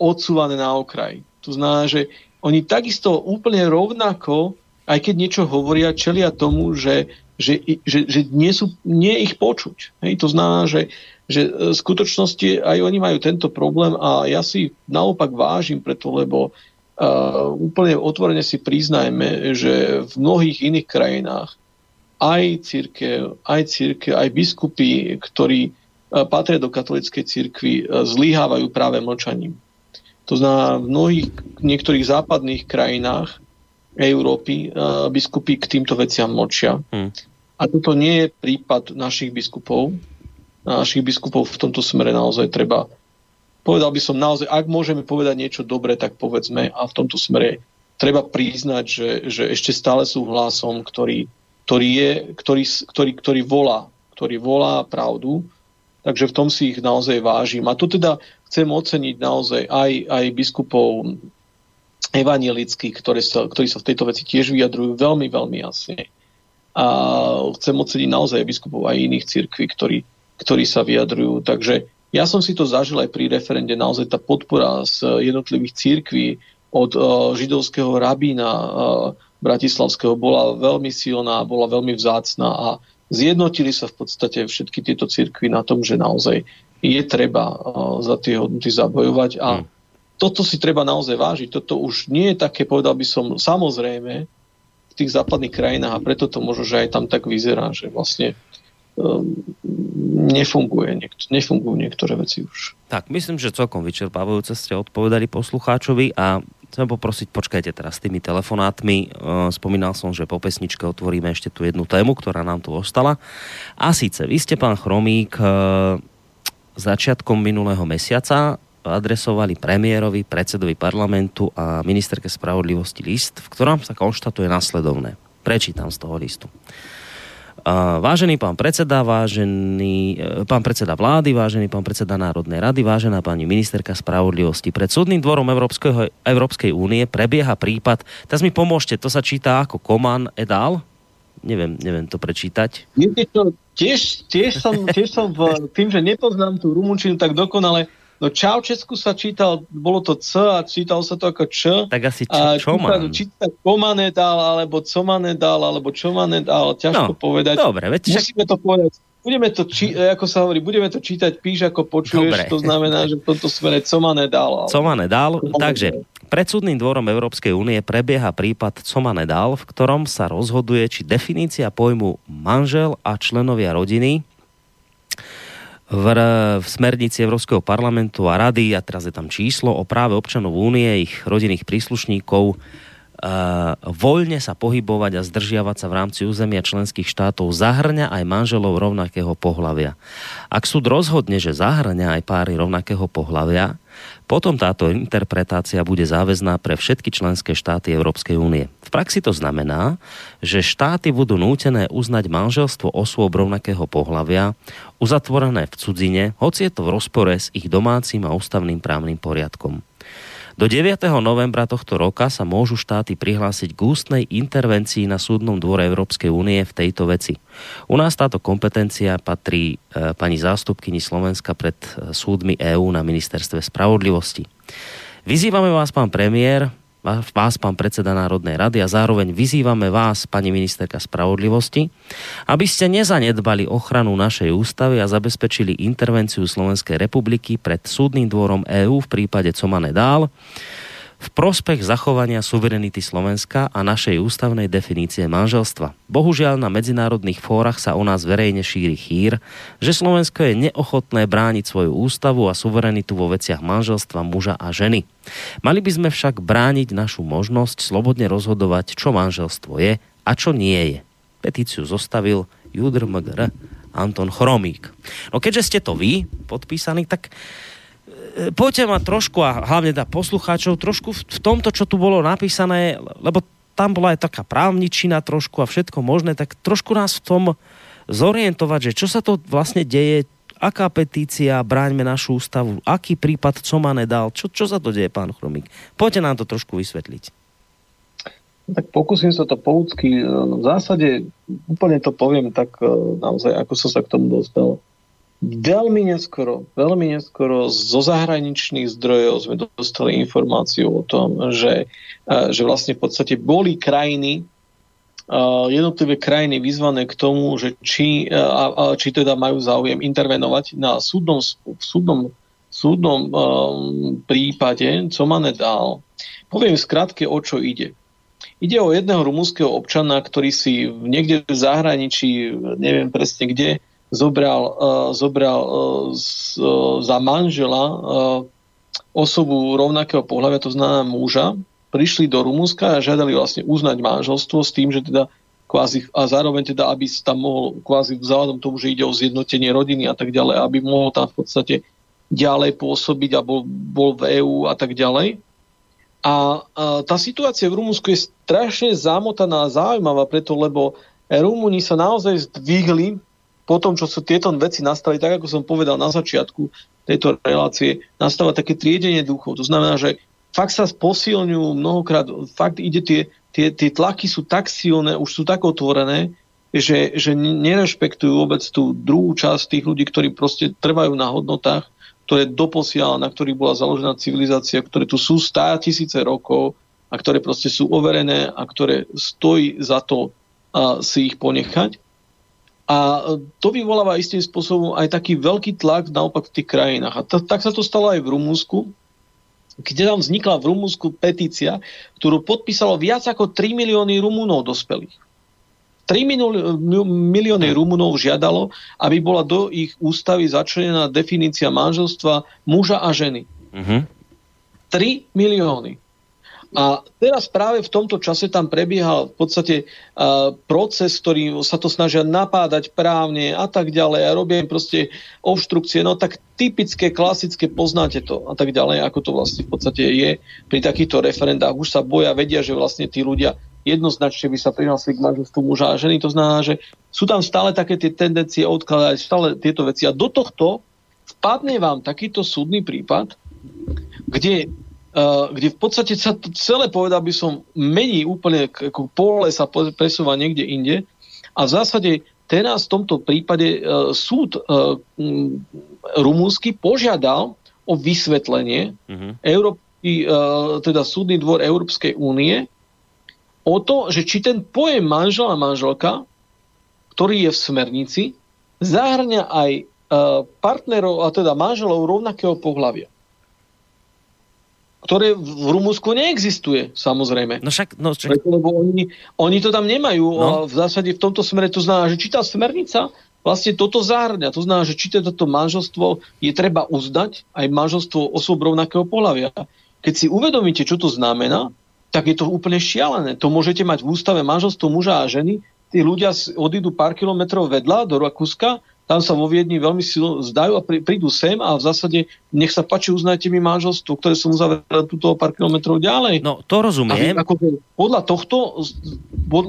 odsúvané na okraj. To znamená, že oni takisto úplne rovnako, aj keď niečo hovoria, čelia tomu, že nie ich počuť. Hej, to znamená, že v skutočnosti aj oni majú tento problém a ja si naopak vážim preto, lebo úplne otvorene si priznajme, že v mnohých iných krajinách aj cirkev, aj biskupy, ktorí patria do katolíckej cirkvi, zlyhávajú práve mlčaním. To znamená, v mnohých niektorých západných krajinách Európy biskupy k týmto veciam mlčia. A toto nie je prípad našich biskupov. Našich biskupov v tomto smere naozaj treba, povedal by som naozaj, ak môžeme povedať niečo dobre, tak povedzme, a v tomto smere treba priznať, že ešte stále sú hlasom, ktorý volá pravdu, takže v tom si ich naozaj vážim. A tu teda chcem oceniť naozaj aj biskupov evanjelických, ktorí sa v tejto veci tiež vyjadrujú veľmi, veľmi jasne. A chcem oceniť naozaj biskupov aj iných cirkví, ktorí sa vyjadrujú. Takže ja som si to zažil aj pri referende, naozaj tá podpora z jednotlivých cirkví od židovského rabína bratislavského bola veľmi silná, bola veľmi vzácna a zjednotili sa v podstate všetky tieto cirkvi na tom, že naozaj je treba za tie hodnoty zabojovať a toto si treba naozaj vážiť. Toto už nie je také, povedal by som, samozrejme v tých západných krajinách a preto to možno, že aj tam tak vyzerá, že vlastne nefungujú niektoré veci už. Tak, myslím, že celkom vyčerpávajúce ste odpovedali poslucháčovi a chcem poprosiť, počkajte teraz s tými telefonátmi. Spomínal som, že po pesničke otvoríme ešte tú jednu tému, ktorá nám tu ostala. A síce, vy ste, pán Chromík, začiatkom minulého mesiaca adresovali premiérovi, predsedovi parlamentu a ministerke spravodlivosti list, v ktorom sa konštatuje nasledovné. Prečítam z toho listu. Vážený pán predseda, vážený pán predseda vlády, vážený pán predseda Národnej rady, vážená pani ministerka spravodlivosti. Pred Súdnym dvorom Európskej únie prebieha prípad, teraz mi pomôžte, to sa číta ako Coman et al. Neviem to prečítať. Tiež som tým, že nepoznám tú rumunčinu tak dokonale, no Čaučesku sa čítal, bolo to C a čítalo sa to ako Č. Tak asi Čoman. Čítať Komane dal, alebo Comane dal, alebo Čomane dal, ťažko povedať. Dobre, veď musíme to povedať. Budeme to, ako sa hovorí, budeme to čítať, píš ako počuješ, dobre. To znamená, že v tomto smere Comane dal. Comane dal, takže pred Súdnym dvorom Európskej únie prebieha prípad Comane dal, v ktorom sa rozhoduje, či definícia pojmu manžel a členovia rodiny v smernici Európskeho parlamentu a rady, a teraz je tam číslo, o práve občanov únie, ich rodinných príslušníkov voľne sa pohybovať a zdržiavať sa v rámci územia členských štátov zahrňa aj manželov rovnakého pohlavia. Ak súd rozhodne, že zahrňa aj páry rovnakého pohlavia, potom táto interpretácia bude záväzná pre všetky členské štáty Európskej únie. V praxi to znamená, že štáty budú nútené uznať manželstvo osôb rovnakého pohlavia uzatvorené v cudzine, hoci je to v rozpore s ich domácim a ústavným právnym poriadkom. Do 9. novembra tohto roka sa môžu štáty prihlásiť k ústnej intervencii na Súdnom dvore Európskej únie v tejto veci. U nás táto kompetencia patrí pani zástupkyni Slovenska pred súdmi EÚ na ministerstve spravodlivosti. Vyzývame vás, pán premiér, vás, pán predseda Národnej rady, a zároveň vyzývame vás, pani ministerka spravodlivosti, aby ste nezanedbali ochranu našej ústavy a zabezpečili intervenciu Slovenskej republiky pred Súdnym dvorom EÚ v prípade Comane dal v prospech zachovania suverenity Slovenska a našej ústavnej definície manželstva. Bohužiaľ, na medzinárodných fórach sa o nás verejne šíri chýr, že Slovensko je neochotné brániť svoju ústavu a suverenitu vo veciach manželstva muža a ženy. Mali by sme však brániť našu možnosť slobodne rozhodovať, čo manželstvo je a čo nie je. Petíciu zostavil JUDrMGR Anton Chromík. No keďže ste to vy podpísaní, tak poďte ma trošku, a hlavne poslucháčov, trošku v tomto, čo tu bolo napísané, lebo tam bola aj taká právničina trošku a všetko možné, tak trošku nás v tom zorientovať, že čo sa to vlastne deje, Aká petícia, bráňme našu ústavu? Aký prípad Coman dal? Čo sa to deje, pán Chromík? Poďte nám to trošku vysvetliť. Tak pokúsim sa to po ľudsky. V zásade úplne to poviem tak naozaj, ako som sa k tomu dostal. Veľmi neskoro zo zahraničných zdrojov sme dostali informáciu o tom, že vlastne v podstate boli krajiny, jednotlivé krajiny vyzvané k tomu, že či teda majú záujem intervenovať na súdnom prípade, co ma nedal. Poviem skrátke, o čo ide. Ide o jedného rumunského občana, ktorý si niekde v zahraničí, neviem presne kde, zobral za manžela osobu rovnakého pohľavia, to znamená muža. Prišli do Rumunska a žiadali vlastne uznať manželstvo s tým, že teda kvázi, a zároveň teda, aby tam mohol kvázi vzhľadom tomu, že ide o zjednotenie rodiny a tak ďalej, aby mohol tam v podstate ďalej pôsobiť a bol v EÚ a tak ďalej. A tá situácia v Rumunsku je strašne zamotaná a zaujímavá preto, lebo Rumúni sa naozaj zdvihli po tom, čo sú tieto veci nastali, tak ako som povedal na začiatku tejto relácie, nastáva také triedenie duchov. To znamená, že fakt sa posilňujú mnohokrát, fakt ide tie tlaky sú tak silné, už sú tak otvorené, že nerešpektujú vôbec tú druhú časť tých ľudí, ktorí proste trvajú na hodnotách, ktoré doposiaľ, na ktorých bola založená civilizácia, ktoré tu sú 100 000 rokov a ktoré proste sú overené a ktoré stojí za to si ich ponechať. A to vyvoláva istým spôsobom aj taký veľký tlak naopak v tých krajinách. A tak sa to stalo aj v Rumunsku, kde tam vznikla v Rumunsku petícia, ktorú podpísalo viac ako 3 milióny Rumunov dospelých. 3 milióny Rumunov žiadalo, aby bola do ich ústavy začlenená definícia manželstva muža a ženy. Uh-huh. 3 milióny. A teraz práve v tomto čase tam prebiehal v podstate proces, ktorý sa to snažia napádať právne a tak ďalej a robia im proste obštrukcie, no tak typické, klasické, poznáte to a tak ďalej, ako to vlastne v podstate je pri takýchto referendách. Už sa boja, vedia, že vlastne tí ľudia jednoznačne by sa prihlásili k manželstvu muža a ženy. To znamená, že sú tam stále také tie tendencie odkladať stále tieto veci. A do tohto vpadne vám takýto súdny prípad, kde v podstate sa to celé, povedal by som, mení úplne, ako pole sa presúva niekde inde. A v zásade teraz v tomto prípade súd rumúnsky požiadal o vysvetlenie teda Súdny dvor Európskej únie o to, že či ten pojem manžel a manželka, ktorý je v smernici, zahŕňa aj partnerov, a teda manželov rovnakého pohlavia, ktoré v Rumunsku neexistuje, samozrejme. No však. Lebo oni to tam nemajú. No. A v zásade v tomto smere to znamená, že či tá smernica vlastne toto zahŕňa. To znamená, že či toto manželstvo je treba uznať aj manželstvo osôb rovnakého pohlavia. Keď si uvedomíte, čo to znamená, tak je to úplne šialené. To môžete mať v ústave manželstvo muža a ženy. Tí ľudia odídu pár kilometrov vedľa do Rakúska, tam sa vo Viedni veľmi silno zdajú a prídu sem a v zásade nech sa páči, uznajte mi manželstvo, ktoré som uzavrel tuto pár kilometrov ďalej. No, to rozumiem. Ako, podľa tohto,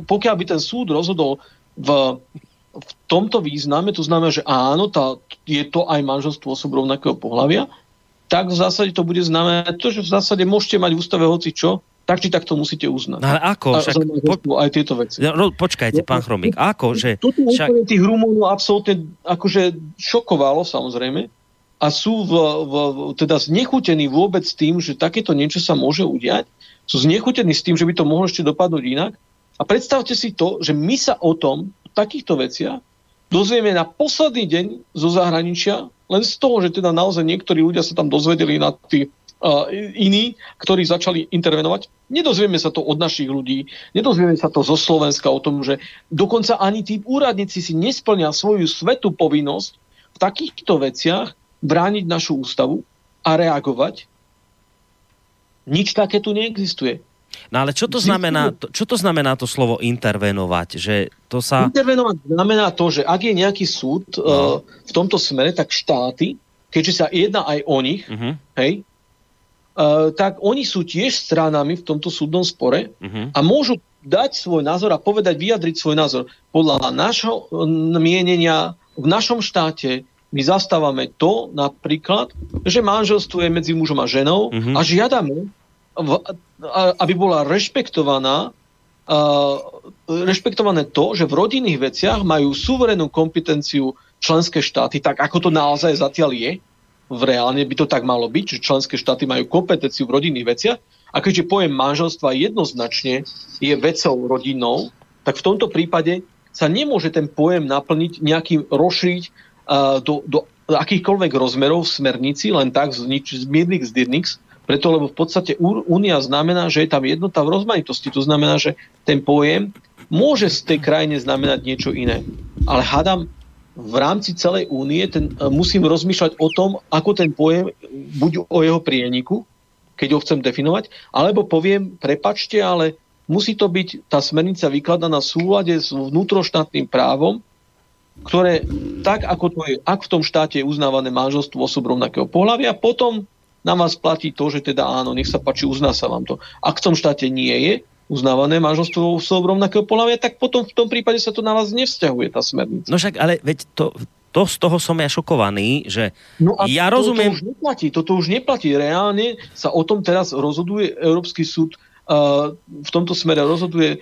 pokiaľ by ten súd rozhodol v tomto význame, to znamená, že áno, je to aj manželstvo osob rovnakého pohlavia, tak v zásade to bude znamenať to, že v zásade môžete mať v ústave hocičo, tak či tak to musíte uznať. No, ale ako? Však, aj tieto veci. No, počkajte, pán Chromík, ako? Toto úplne tých Rumunov absolútne akože šokovalo, samozrejme, a sú teda znechutení vôbec tým, že takéto niečo sa môže udiať. Sú znechutení s tým, že by to mohlo ešte dopadnúť inak. A predstavte si to, že my sa o tom, o takýchto veciach, dozvieme na posledný deň zo zahraničia, len z toho, že teda naozaj niektorí ľudia sa tam dozvedeli na tých iní, ktorí začali intervenovať. Nedozvieme sa to od našich ľudí, nedozvieme sa to zo Slovenska o tom, že dokonca ani tí úradníci si nesplnia svoju svätú povinnosť v takýchto veciach brániť našu ústavu a reagovať. Nič také tu neexistuje. No ale čo to znamená to slovo intervenovať? Že to sa... Intervenovať znamená to, že ak je nejaký súd v tomto smere, tak štáty, keďže sa jedná aj o nich, hej, tak oni sú tiež stranami v tomto súdnom spore a môžu dať svoj názor a vyjadriť svoj názor. Podľa nášho mienenia v našom štáte, v My zastávame to napríklad, že manželstvo je medzi mužom a ženou a žiadame, aby bola rešpektované to, že v rodinných veciach majú suverénnu kompetenciu členské štáty, tak ako to naozaj zatiaľ je. V reálne by to tak malo byť, že členské štáty majú kompetenciu v rodinných veciach. A keďže pojem manželstva jednoznačne je vecou rodinnou, tak v tomto prípade sa nemôže ten pojem naplniť, nejakým rozšíriť do akýchkoľvek rozmerov v smernici, len tak z miernych zdyrnix, preto lebo v podstate únia znamená, že je tam jednota v rozmanitosti. To znamená, že ten pojem môže z tej krajine znamenať niečo iné. Ale hádam, v rámci celej únie musím rozmýšľať o tom, ako ten pojem, buď o jeho prieniku, keď ho chcem definovať, alebo poviem, prepačte, ale musí to byť tá smernica vykladaná v súlade s vnútroštátnym právom, ktoré tak, ako to je, ak v tom štáte je uznávané manželstvo osob rovnakého pohlavia, potom na vás platí to, že teda áno, nech sa páči, uzná sa vám to. Ak v tom štáte nie je uznávané manželstvo osob rovnakého pohlavia, tak potom v tom prípade sa to na vás nevzťahuje, tá smernica. No však, ale veď to z toho som ja šokovaný, že ja rozumiem... Toto už neplatí. Reálne sa o tom teraz rozhoduje Európsky súd, v tomto smere rozhoduje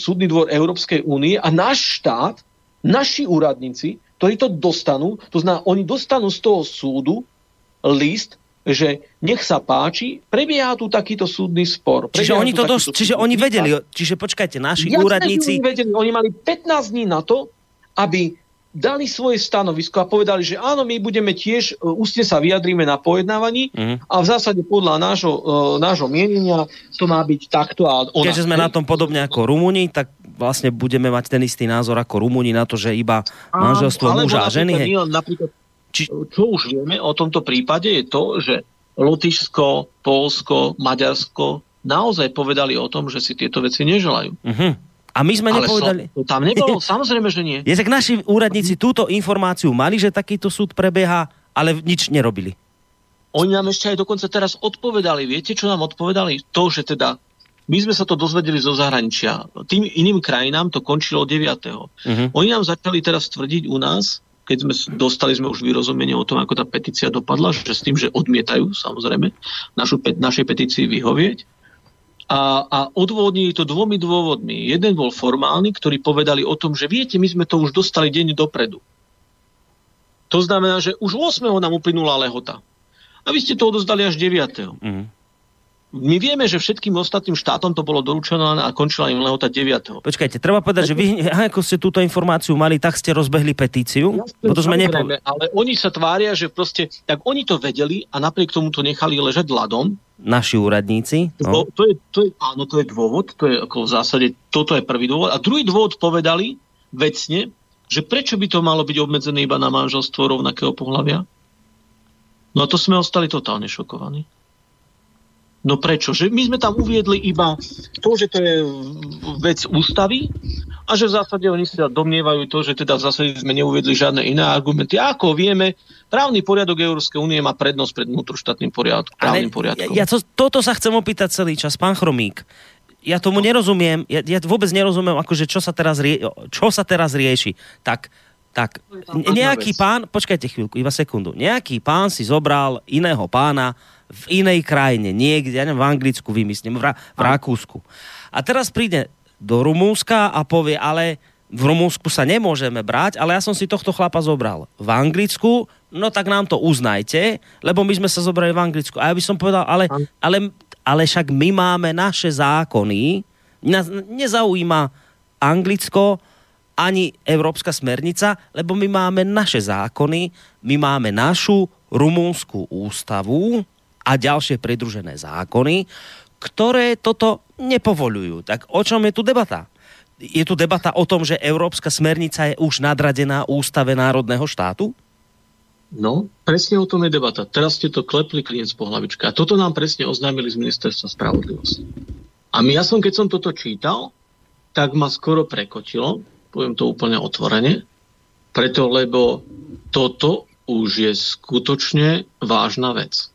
Súdny dvor Európskej únie a náš štát, naši úradníci, ktorí to dostanú, to znamená, oni dostanú z toho súdu list, že nech sa páči, prebieha tu takýto súdny spor. Čiže oni vedeli, oni mali 15 dní na to, aby dali svoje stanovisko a povedali, že áno, my budeme tiež, ústne sa vyjadríme na pojednávaní a v zásade podľa nášho mienenia to má byť takto a ona. Keďže sme na tom podobne ako Rumúni, tak vlastne budeme mať ten istý názor ako Rumúni na to, že iba manželstvo muža a ženy. Čo už vieme o tomto prípade je to, že Lotyšsko, Poľsko, Maďarsko naozaj povedali o tom, že si tieto veci neželajú. A my sme nepovedali... Tam nebolo, samozrejme, že nie. Je tak naši úradníci túto informáciu mali, že takýto súd prebieha, ale nič nerobili. Oni nám ešte aj dokonca teraz odpovedali. Viete, čo nám odpovedali? To, že teda my sme sa to dozvedeli zo zahraničia. Tým iným krajinám to končilo 9. Oni nám začali teraz tvrdiť u nás, keď sme dostali už vyrozumenie o tom, ako tá petícia dopadla, že s tým, že odmietajú, samozrejme, našej petícii vyhovieť. A odvodnili to dvomi dôvodmi. Jeden bol formálny, ktorý povedali o tom, že viete, my sme to už dostali deň dopredu. To znamená, že už 8. nám uplynula lehota. A vy ste to odozdali až 9. My vieme, že všetkým ostatným štátom to bolo doručené a končila im lehota 9. Počkajte, treba povedať, že vy, ako ste túto informáciu mali, tak ste rozbehli petíciu? Ale oni sa tvária, že proste, tak oni to vedeli a napriek tomu to nechali ležať ľadom. Naši úradníci. No. To je dôvod, to je ako v zásade, toto je prvý dôvod. A druhý dôvod povedali vecne, že prečo by to malo byť obmedzené iba na manželstvo rovnakého pohlavia? No a to sme ostali totálne šokovaní. No prečo? Že my sme tam uviedli iba to, že to je vec ústavy a že v zásade oni sa domnievajú to, že teda v zásade sme neuviedli žiadne iné argumenty. A ako vieme, právny poriadok Európskej únie má prednosť pred vnútroštátnym právnym poriadkom. Toto sa chcem opýtať celý čas, pán Chromík. Ja tomu nerozumiem, ja vôbec nerozumiem, akože čo sa teraz rieši. Tak nejaký pán, počkajte chvíľku, iba sekundu, nejaký pán si zobral iného pána v inej krajine, niekde, ja neviem, v Anglicku vymyslím, v Rakúsku. A teraz príde do Rumúnska a povie, ale v Rumúnsku sa nemôžeme brať, ale ja som si tohto chlapa zobral v Anglicku, no tak nám to uznajte, lebo my sme sa zobrali v Anglicku. A ja by som povedal, ale však my máme naše zákony, nás nezaujíma Anglicko, ani Európska smernica, lebo my máme naše zákony, my máme našu rumúnsku ústavu a ďalšie pridružené zákony, ktoré toto nepovoľujú. Tak o čom je tu debata? Je tu debata o tom, že Európska smernica je už nadradená ústave národného štátu? No, presne o tom je debata. Teraz ste to klepli klinec po hlavičke. A toto nám presne oznámili z Ministerstva spravodlivosti. A keď som toto čítal, tak ma skoro prekotilo, poviem to úplne otvorene, preto lebo toto už je skutočne vážna vec.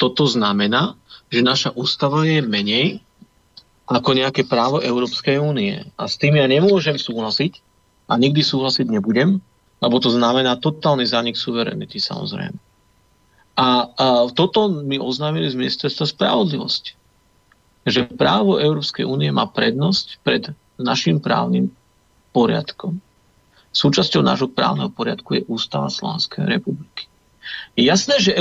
Toto znamená, že naša ústava je menej ako nejaké právo Európskej únie. A s tým ja nemôžem súhlasiť a nikdy súhlasiť nebudem, Lebo to znamená totálny zánik suverenity, samozrejme. A toto mi oznámili z ministerstva spravodlivosti. Že právo Európskej únie má prednosť pred našim právnym poriadkom. Súčasťou nášho právneho poriadku je Ústava Slovenskej republiky. Je jasné, že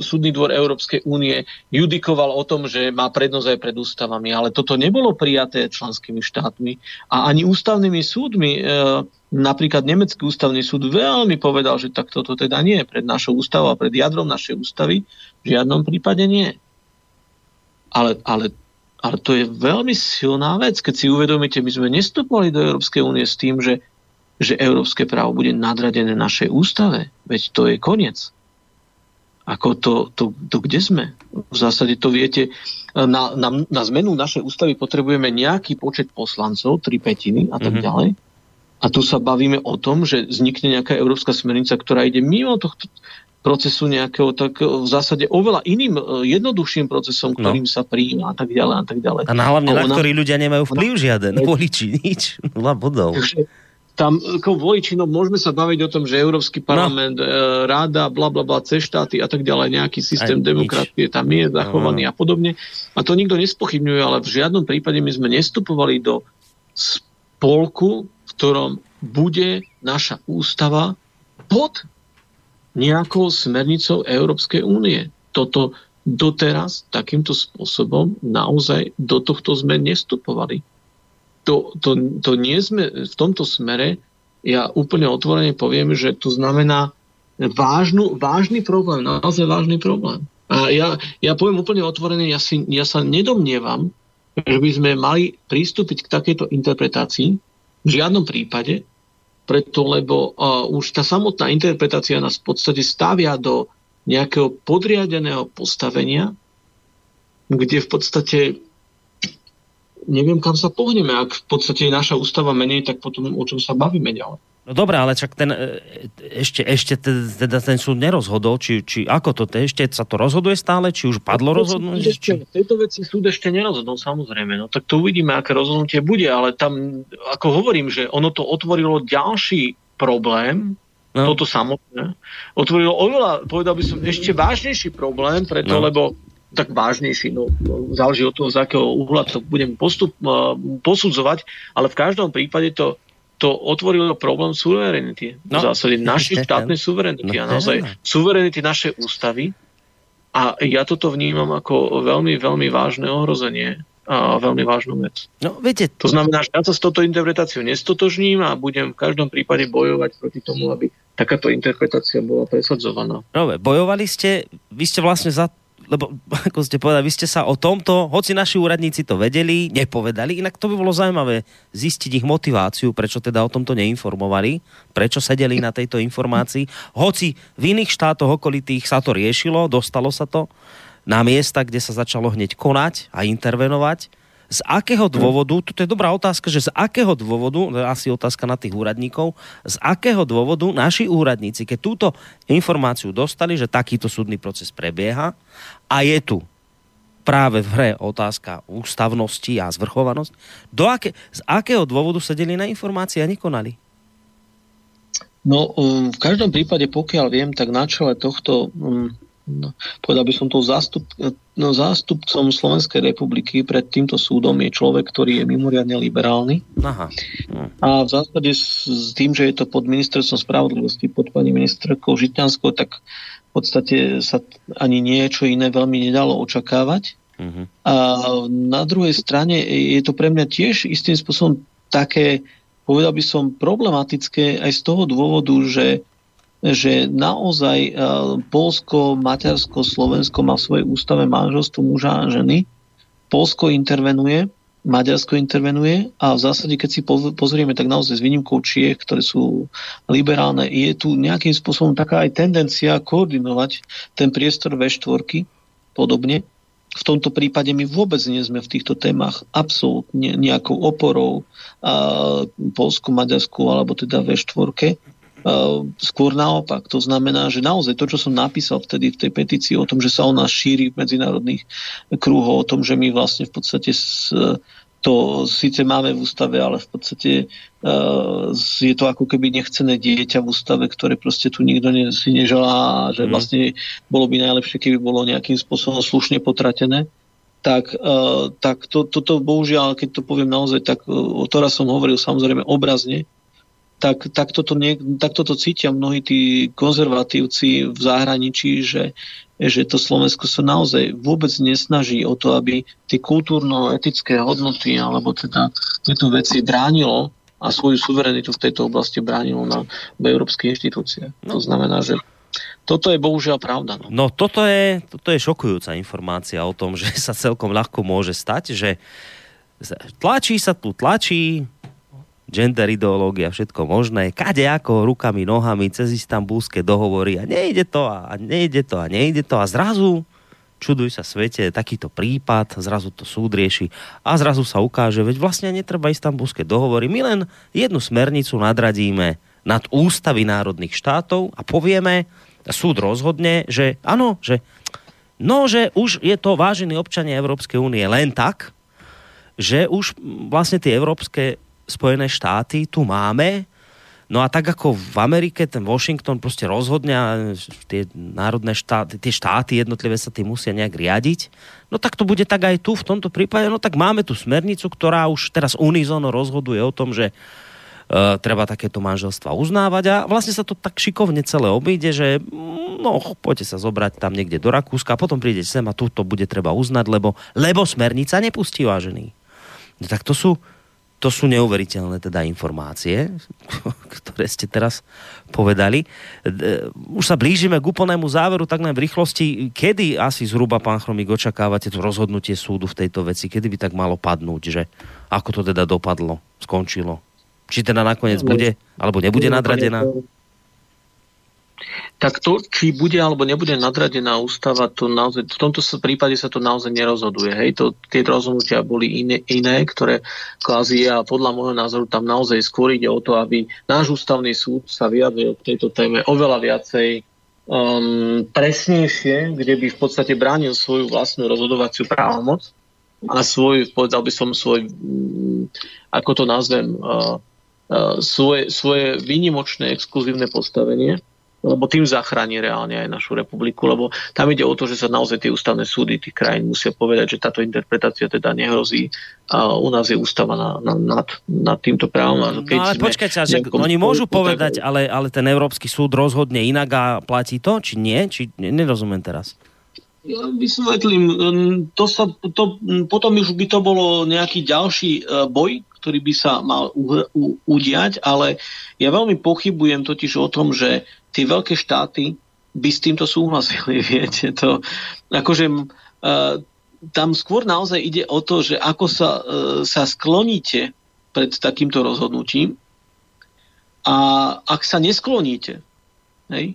Súdny dvor Európskej únie judikoval o tom, že má prednosť aj pred ústavami, ale toto nebolo prijaté členskými štátmi a ani ústavnými súdmi. Napríklad nemecký ústavný súd veľmi povedal, že tak toto teda nie je pred našou ústavou a pred jadrom našej ústavy v žiadnom prípade nie. Ale to je veľmi silná vec, keď si uvedomíte, my sme nestúpali do Európskej únie s tým, že európske právo bude nadradené našej ústave. Veď to je koniec. Ako to kde sme? V zásade to viete, na zmenu našej ústavy potrebujeme nejaký počet poslancov, 3/5 a tak ďalej. A tu sa bavíme o tom, že vznikne nejaká európska smernica, ktorá ide mimo tohto procesu nejakého, tak v zásade oveľa iným, jednoduchším procesom, ktorým sa prijíma a tak ďalej a tak ďalej. A hlavne na ktorý ľudia nemajú vplyv žiaden. Voliči nič. Nula bodov. Tam ako voličinou môžeme sa baviť o tom, že Európsky parlament, Rada, blablabla, cez štáty a tak ďalej, nejaký systém demokracie tam je zachovaný a podobne. A to nikto nespochybňuje, ale v žiadnom prípade my sme nestupovali do spolku, v ktorom bude naša ústava pod nejakou smernicou Európskej únie. Toto doteraz takýmto spôsobom naozaj do tohto sme nestupovali. To nie sme v tomto smere, ja úplne otvorene poviem, že to znamená vážny problém, naozaj vážny problém. A ja poviem úplne otvorene, ja sa nedomnievam, že by sme mali pristúpiť k takejto interpretácii v žiadnom prípade, preto lebo už tá samotná interpretácia nás v podstate stavia do nejakého podriadeného postavenia, kde v podstate neviem, kam sa pohneme. Ak v podstate je naša ústava menej, tak potom o čom sa bavíme ďalej. No dobrá, ale však ten ešte teda ten súd nerozhodol, či ako to, ešte sa to rozhoduje stále, či už padlo rozhodnutie? Tieto veci súd ešte nerozhodol, samozrejme. No tak to uvidíme, aké rozhodnutie bude, ale tam, ako hovorím, že ono to otvorilo ďalší problém, toto samotné, otvorilo oveľa, povedal by som, ešte vážnejší problém, preto lebo tak vážnejší, záleží od toho, z akého uhla to budem posudzovať, ale v každom prípade to otvorilo problém suverenity. V zásade našej štátnej suverenity a naozaj suverenity našej ústavy a ja toto vnímam ako veľmi, veľmi vážne ohrozenie a veľmi vážnu vec. No, viete, to znamená, že ja sa s touto interpretáciou nestotožním a budem v každom prípade bojovať proti tomu, aby takáto interpretácia bola presadzovaná. Bojovali ste, vy ste vlastne za lebo, ako ste povedali, vy ste sa o tomto, hoci naši úradníci to vedeli, nepovedali, inak to by bolo zaujímavé zistiť ich motiváciu, prečo teda o tomto neinformovali, prečo sedeli na tejto informácii. Hoci v iných štátoch okolitých sa to riešilo, dostalo sa to na miesta, kde sa začalo hneď konať a intervenovať. Z akého dôvodu, toto je dobrá otázka, že z akého dôvodu, asi otázka na tých úradníkov, z akého dôvodu naši úradníci, keď túto informáciu dostali, že takýto súdny proces prebieha a je tu práve v hre otázka ústavnosti a zvrchovanosť, z akého dôvodu sedeli na informácii a nekonali? No, v každom prípade, pokiaľ viem, tak na čele tohto... povedal by som to zástupcom Slovenskej republiky pred týmto súdom je človek, ktorý je mimoriadne liberálny. Aha. A v zásade s tým, že je to pod ministerstvom spravodlivosti, pod pani ministerkou Žitňanskou, tak v podstate sa ani niečo iné veľmi nedalo očakávať. Uh-huh. A na druhej strane je to pre mňa tiež istým spôsobom také, povedal by som, problematické aj z toho dôvodu, že naozaj Poľsko, Maďarsko, Slovensko má v svojej ústave manželstvo muža a ženy. Poľsko intervenuje, Maďarsko intervenuje a v zásade, keď si pozrieme, tak naozaj s výnimkou Čiech, ktoré sú liberálne, je tu nejakým spôsobom taká aj tendencia koordinovať ten priestor V4 podobne. V tomto prípade my vôbec nie sme v týchto témach absolútne nejakou oporou Poľsku, Maďarsku alebo teda V4. Skôr naopak. To znamená, že naozaj to, čo som napísal vtedy v tej petícii o tom, že sa o nás šíri v medzinárodných kruhoch, o tom, že my vlastne v podstate to síce máme v ústave, ale v podstate je to ako keby nechcené dieťa v ústave, ktoré proste tu nikto si neželá, že vlastne bolo by najlepšie, keby bolo nejakým spôsobom slušne potratené. Tak toto bohužiaľ, keď to poviem naozaj, tak o teraz som hovoril samozrejme obrazne, tak toto cítia mnohí tí konzervatívci v zahraničí, že to Slovensko sa naozaj vôbec nesnaží o to, aby tie kultúrno-etické hodnoty alebo teda tieto veci bránilo a svoju suverenitu v tejto oblasti bránilo na európskych inštitúciách. To znamená, že toto je bohužiaľ pravda. No toto je šokujúca informácia o tom, že sa celkom ľahko môže stať, že tlačí gender ideológia, všetko možné, kadejako, rukami, nohami, cez istanbulské dohovory a nejde to a zrazu, čuduj sa svete, takýto prípad, zrazu to súd rieši a zrazu sa ukáže, veď vlastne netreba istanbulské dohovory, my len jednu smernicu nadradíme nad ústavy národných štátov a povieme, súd rozhodne, že áno, že už je to vážení občania Európskej únie len tak, že už vlastne tie európske Spojené štáty tu máme. No a tak ako v Amerike ten Washington proste rozhodne a tie národné štáty, tie štáty jednotlivé sa tým musia nejak riadiť, no tak to bude tak aj tu v tomto prípade. No tak máme tu smernicu, ktorá už teraz unizono rozhoduje o tom, že treba takéto manželstva uznávať a vlastne sa to tak šikovne celé obíde, že no poďte sa zobrať tam niekde do Rakúska a potom prídete sem a tu to bude treba uznať, lebo smernica nepustí, vážený. No tak to sú neuveriteľné teda informácie, ktoré ste teraz povedali. Už sa blížime k úplnému záveru, tak len v rýchlosti. Kedy asi zhruba, pán Chromík, očakávate to rozhodnutie súdu v tejto veci? Kedy by tak malo padnúť? Že ako to teda dopadlo, skončilo? Či teda nakoniec bude, alebo nebude nadradená? Tak to, či bude alebo nebude nadradená ústava, to naozaj, v tomto prípade sa to naozaj nerozhoduje. Hej? Tie rozhodnutia boli iné, ktoré kvázi a podľa môjho názoru tam naozaj skôr ide o to, aby náš ústavný súd sa vyjadril k tejto téme oveľa viacej presnejšie, kde by v podstate bránil svoju vlastnú rozhodovaciu právomoc a svoje výnimočné exkluzívne postavenie, lebo tým zachráni reálne aj našu republiku, lebo tam ide o to, že sa naozaj tie ústavné súdy tých krajín musia povedať, že táto interpretácia teda nehrozí a u nás je ústava nad týmto právom. No ale počkajte, oni môžu povedať, ale ten Európsky súd rozhodne inak a platí to, či nie? Či nerozumiem teraz? Ja vysvetlím, potom už by to bolo nejaký ďalší boj, ktorý by sa mal udiať, ale ja veľmi pochybujem totiž o tom, že tie veľké štáty by s týmto súhlasili, viete, to akože tam skôr naozaj ide o to, že ako sa skloníte pred takýmto rozhodnutím a ak sa neskloníte, hej,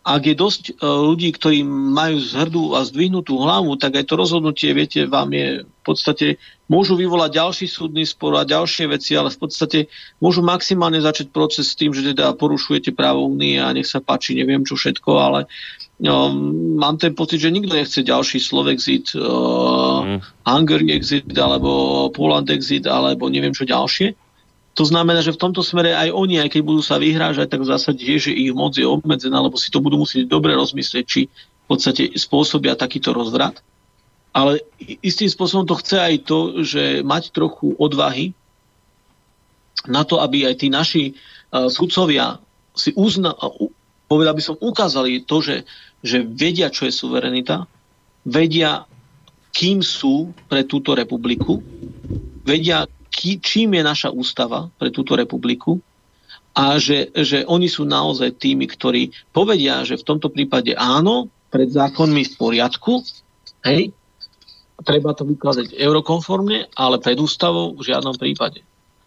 ak je dosť ľudí, ktorí majú zhrdú a zdvihnutú hlavu, tak aj to rozhodnutie, viete, vám je v podstate, môžu vyvolať ďalší súdny spor a ďalšie veci, ale v podstate môžu maximálne začať proces s tým, že teda porušujete právo únie a nech sa páči, neviem čo všetko, ale mám ten pocit, že nikto nechce ďalší Slovexit, Hungary exit, alebo Poland exit, alebo neviem čo ďalšie. To znamená, že v tomto smere aj oni, aj keď budú sa vyhrážať, tak v zásade je, že ich moc je obmedzená, lebo si to budú musieť dobre rozmyslieť, či v podstate spôsobia takýto rozvrat. Ale istým spôsobom to chce aj to, že mať trochu odvahy na to, aby aj tí naši sudcovia si ukázali to, že vedia, čo je suverenita, vedia, kým sú pre túto republiku, vedia, čím je naša ústava pre túto republiku a že oni sú naozaj tými, ktorí povedia, že v tomto prípade áno, pred zákonmi v poriadku, hej, treba to vykladať eurokonformne, ale pred ústavou v žiadnom prípade.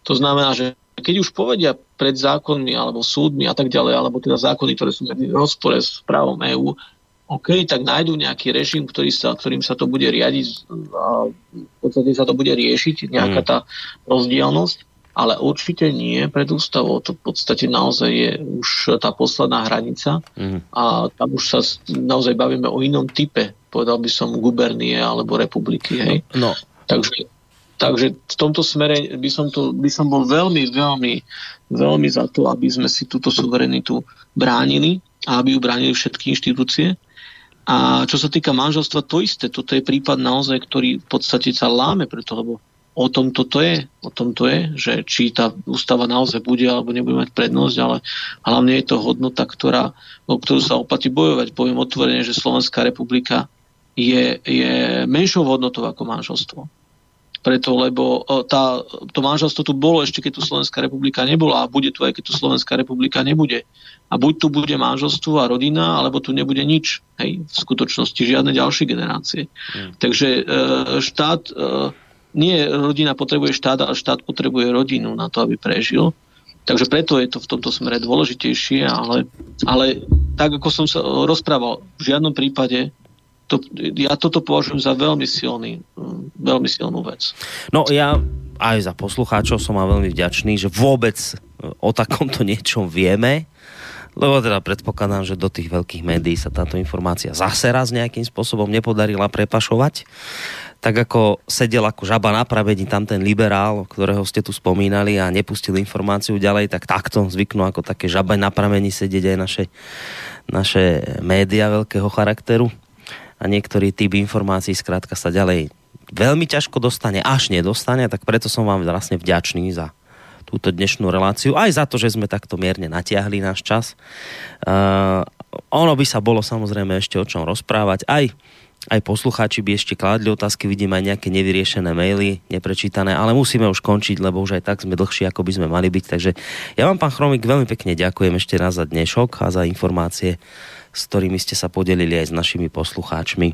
To znamená, že keď už povedia pred zákonmi alebo súdmi a tak ďalej, alebo teda zákony, ktoré sú v rozpore s právom EÚ, OK, tak nájdú nejaký režim, ktorým sa to bude riadiť a v podstate sa to bude riešiť, nejaká tá rozdielnosť, ale určite nie pred ústavou. To v podstate naozaj je už tá posledná hranica a tam už sa naozaj bavíme o inom type, povedal by som gubernie alebo republiky. Hej. No. Takže Takže v tomto smere by som bol veľmi za to, aby sme si túto suverenitu bránili a aby ju bránili všetky inštitúcie. A čo sa týka manželstva, to isté. Toto je prípad naozaj, ktorý v podstate sa láme preto, lebo o tom toto je. O tom to je, že či tá ústava naozaj bude alebo nebude mať prednosť, ale hlavne je to hodnota, o ktorú sa oplatí bojovať. Poviem otvorene, že Slovenská republika je menšou hodnotou ako manželstvo. Preto, lebo to manželstvo tu bolo ešte, keď tu Slovenská republika nebola, a bude tu aj, keď tu Slovenská republika nebude. A buď tu bude manželstvo a rodina, alebo tu nebude nič. Hej, v skutočnosti žiadne ďalšie generácie. Takže štát, nie rodina potrebuje štát, ale štát potrebuje rodinu na to, aby prežil. Takže preto je to v tomto smere dôležitejšie, ale tak, ako som sa rozprával, v žiadnom prípade ja toto považujem za veľmi silnú vec. No ja aj za poslucháčov som vám veľmi vďačný, že vôbec o takomto niečom vieme, lebo teda predpokladám, že do tých veľkých médií sa táto informácia zase raz nejakým spôsobom nepodarila prepašovať. Tak ako sedel ako žaba na prameni tam ten liberál, ktorého ste tu spomínali, a nepustil informáciu ďalej, tak takto zvyknú ako také žabe na prameni sedieť aj naše médiá veľkého charakteru. A niektorý typ informácií skrátka sa ďalej veľmi ťažko dostane, až nedostane, tak preto som vám vlastne vďačný za túto dnešnú reláciu, aj za to, že sme takto mierne natiahli náš čas. Ono by sa bolo samozrejme ešte o čom rozprávať, aj poslucháči by ešte kládli otázky, vidím aj nejaké nevyriešené maily, neprečítané, ale musíme už končiť, lebo už aj tak sme dlhší, ako by sme mali byť, takže ja vám, pán Chromík, veľmi pekne ďakujem ešte raz za dnešok a za informácie, s ktorými ste sa podelili aj s našimi poslucháčmi.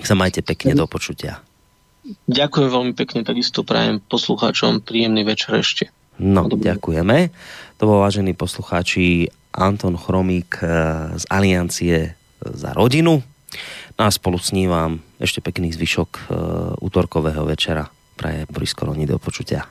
Tak sa majte pekne, do počutia. Ďakujem veľmi pekne, takisto prajem poslucháčom príjemný večer ešte. No, ďakujeme. To bol, vážení poslucháči, Anton Chromík z Aliancie za rodinu. No a spolu s ním vám ešte pekný zvyšok útorkového večera praje Boris Koroni, do počutia.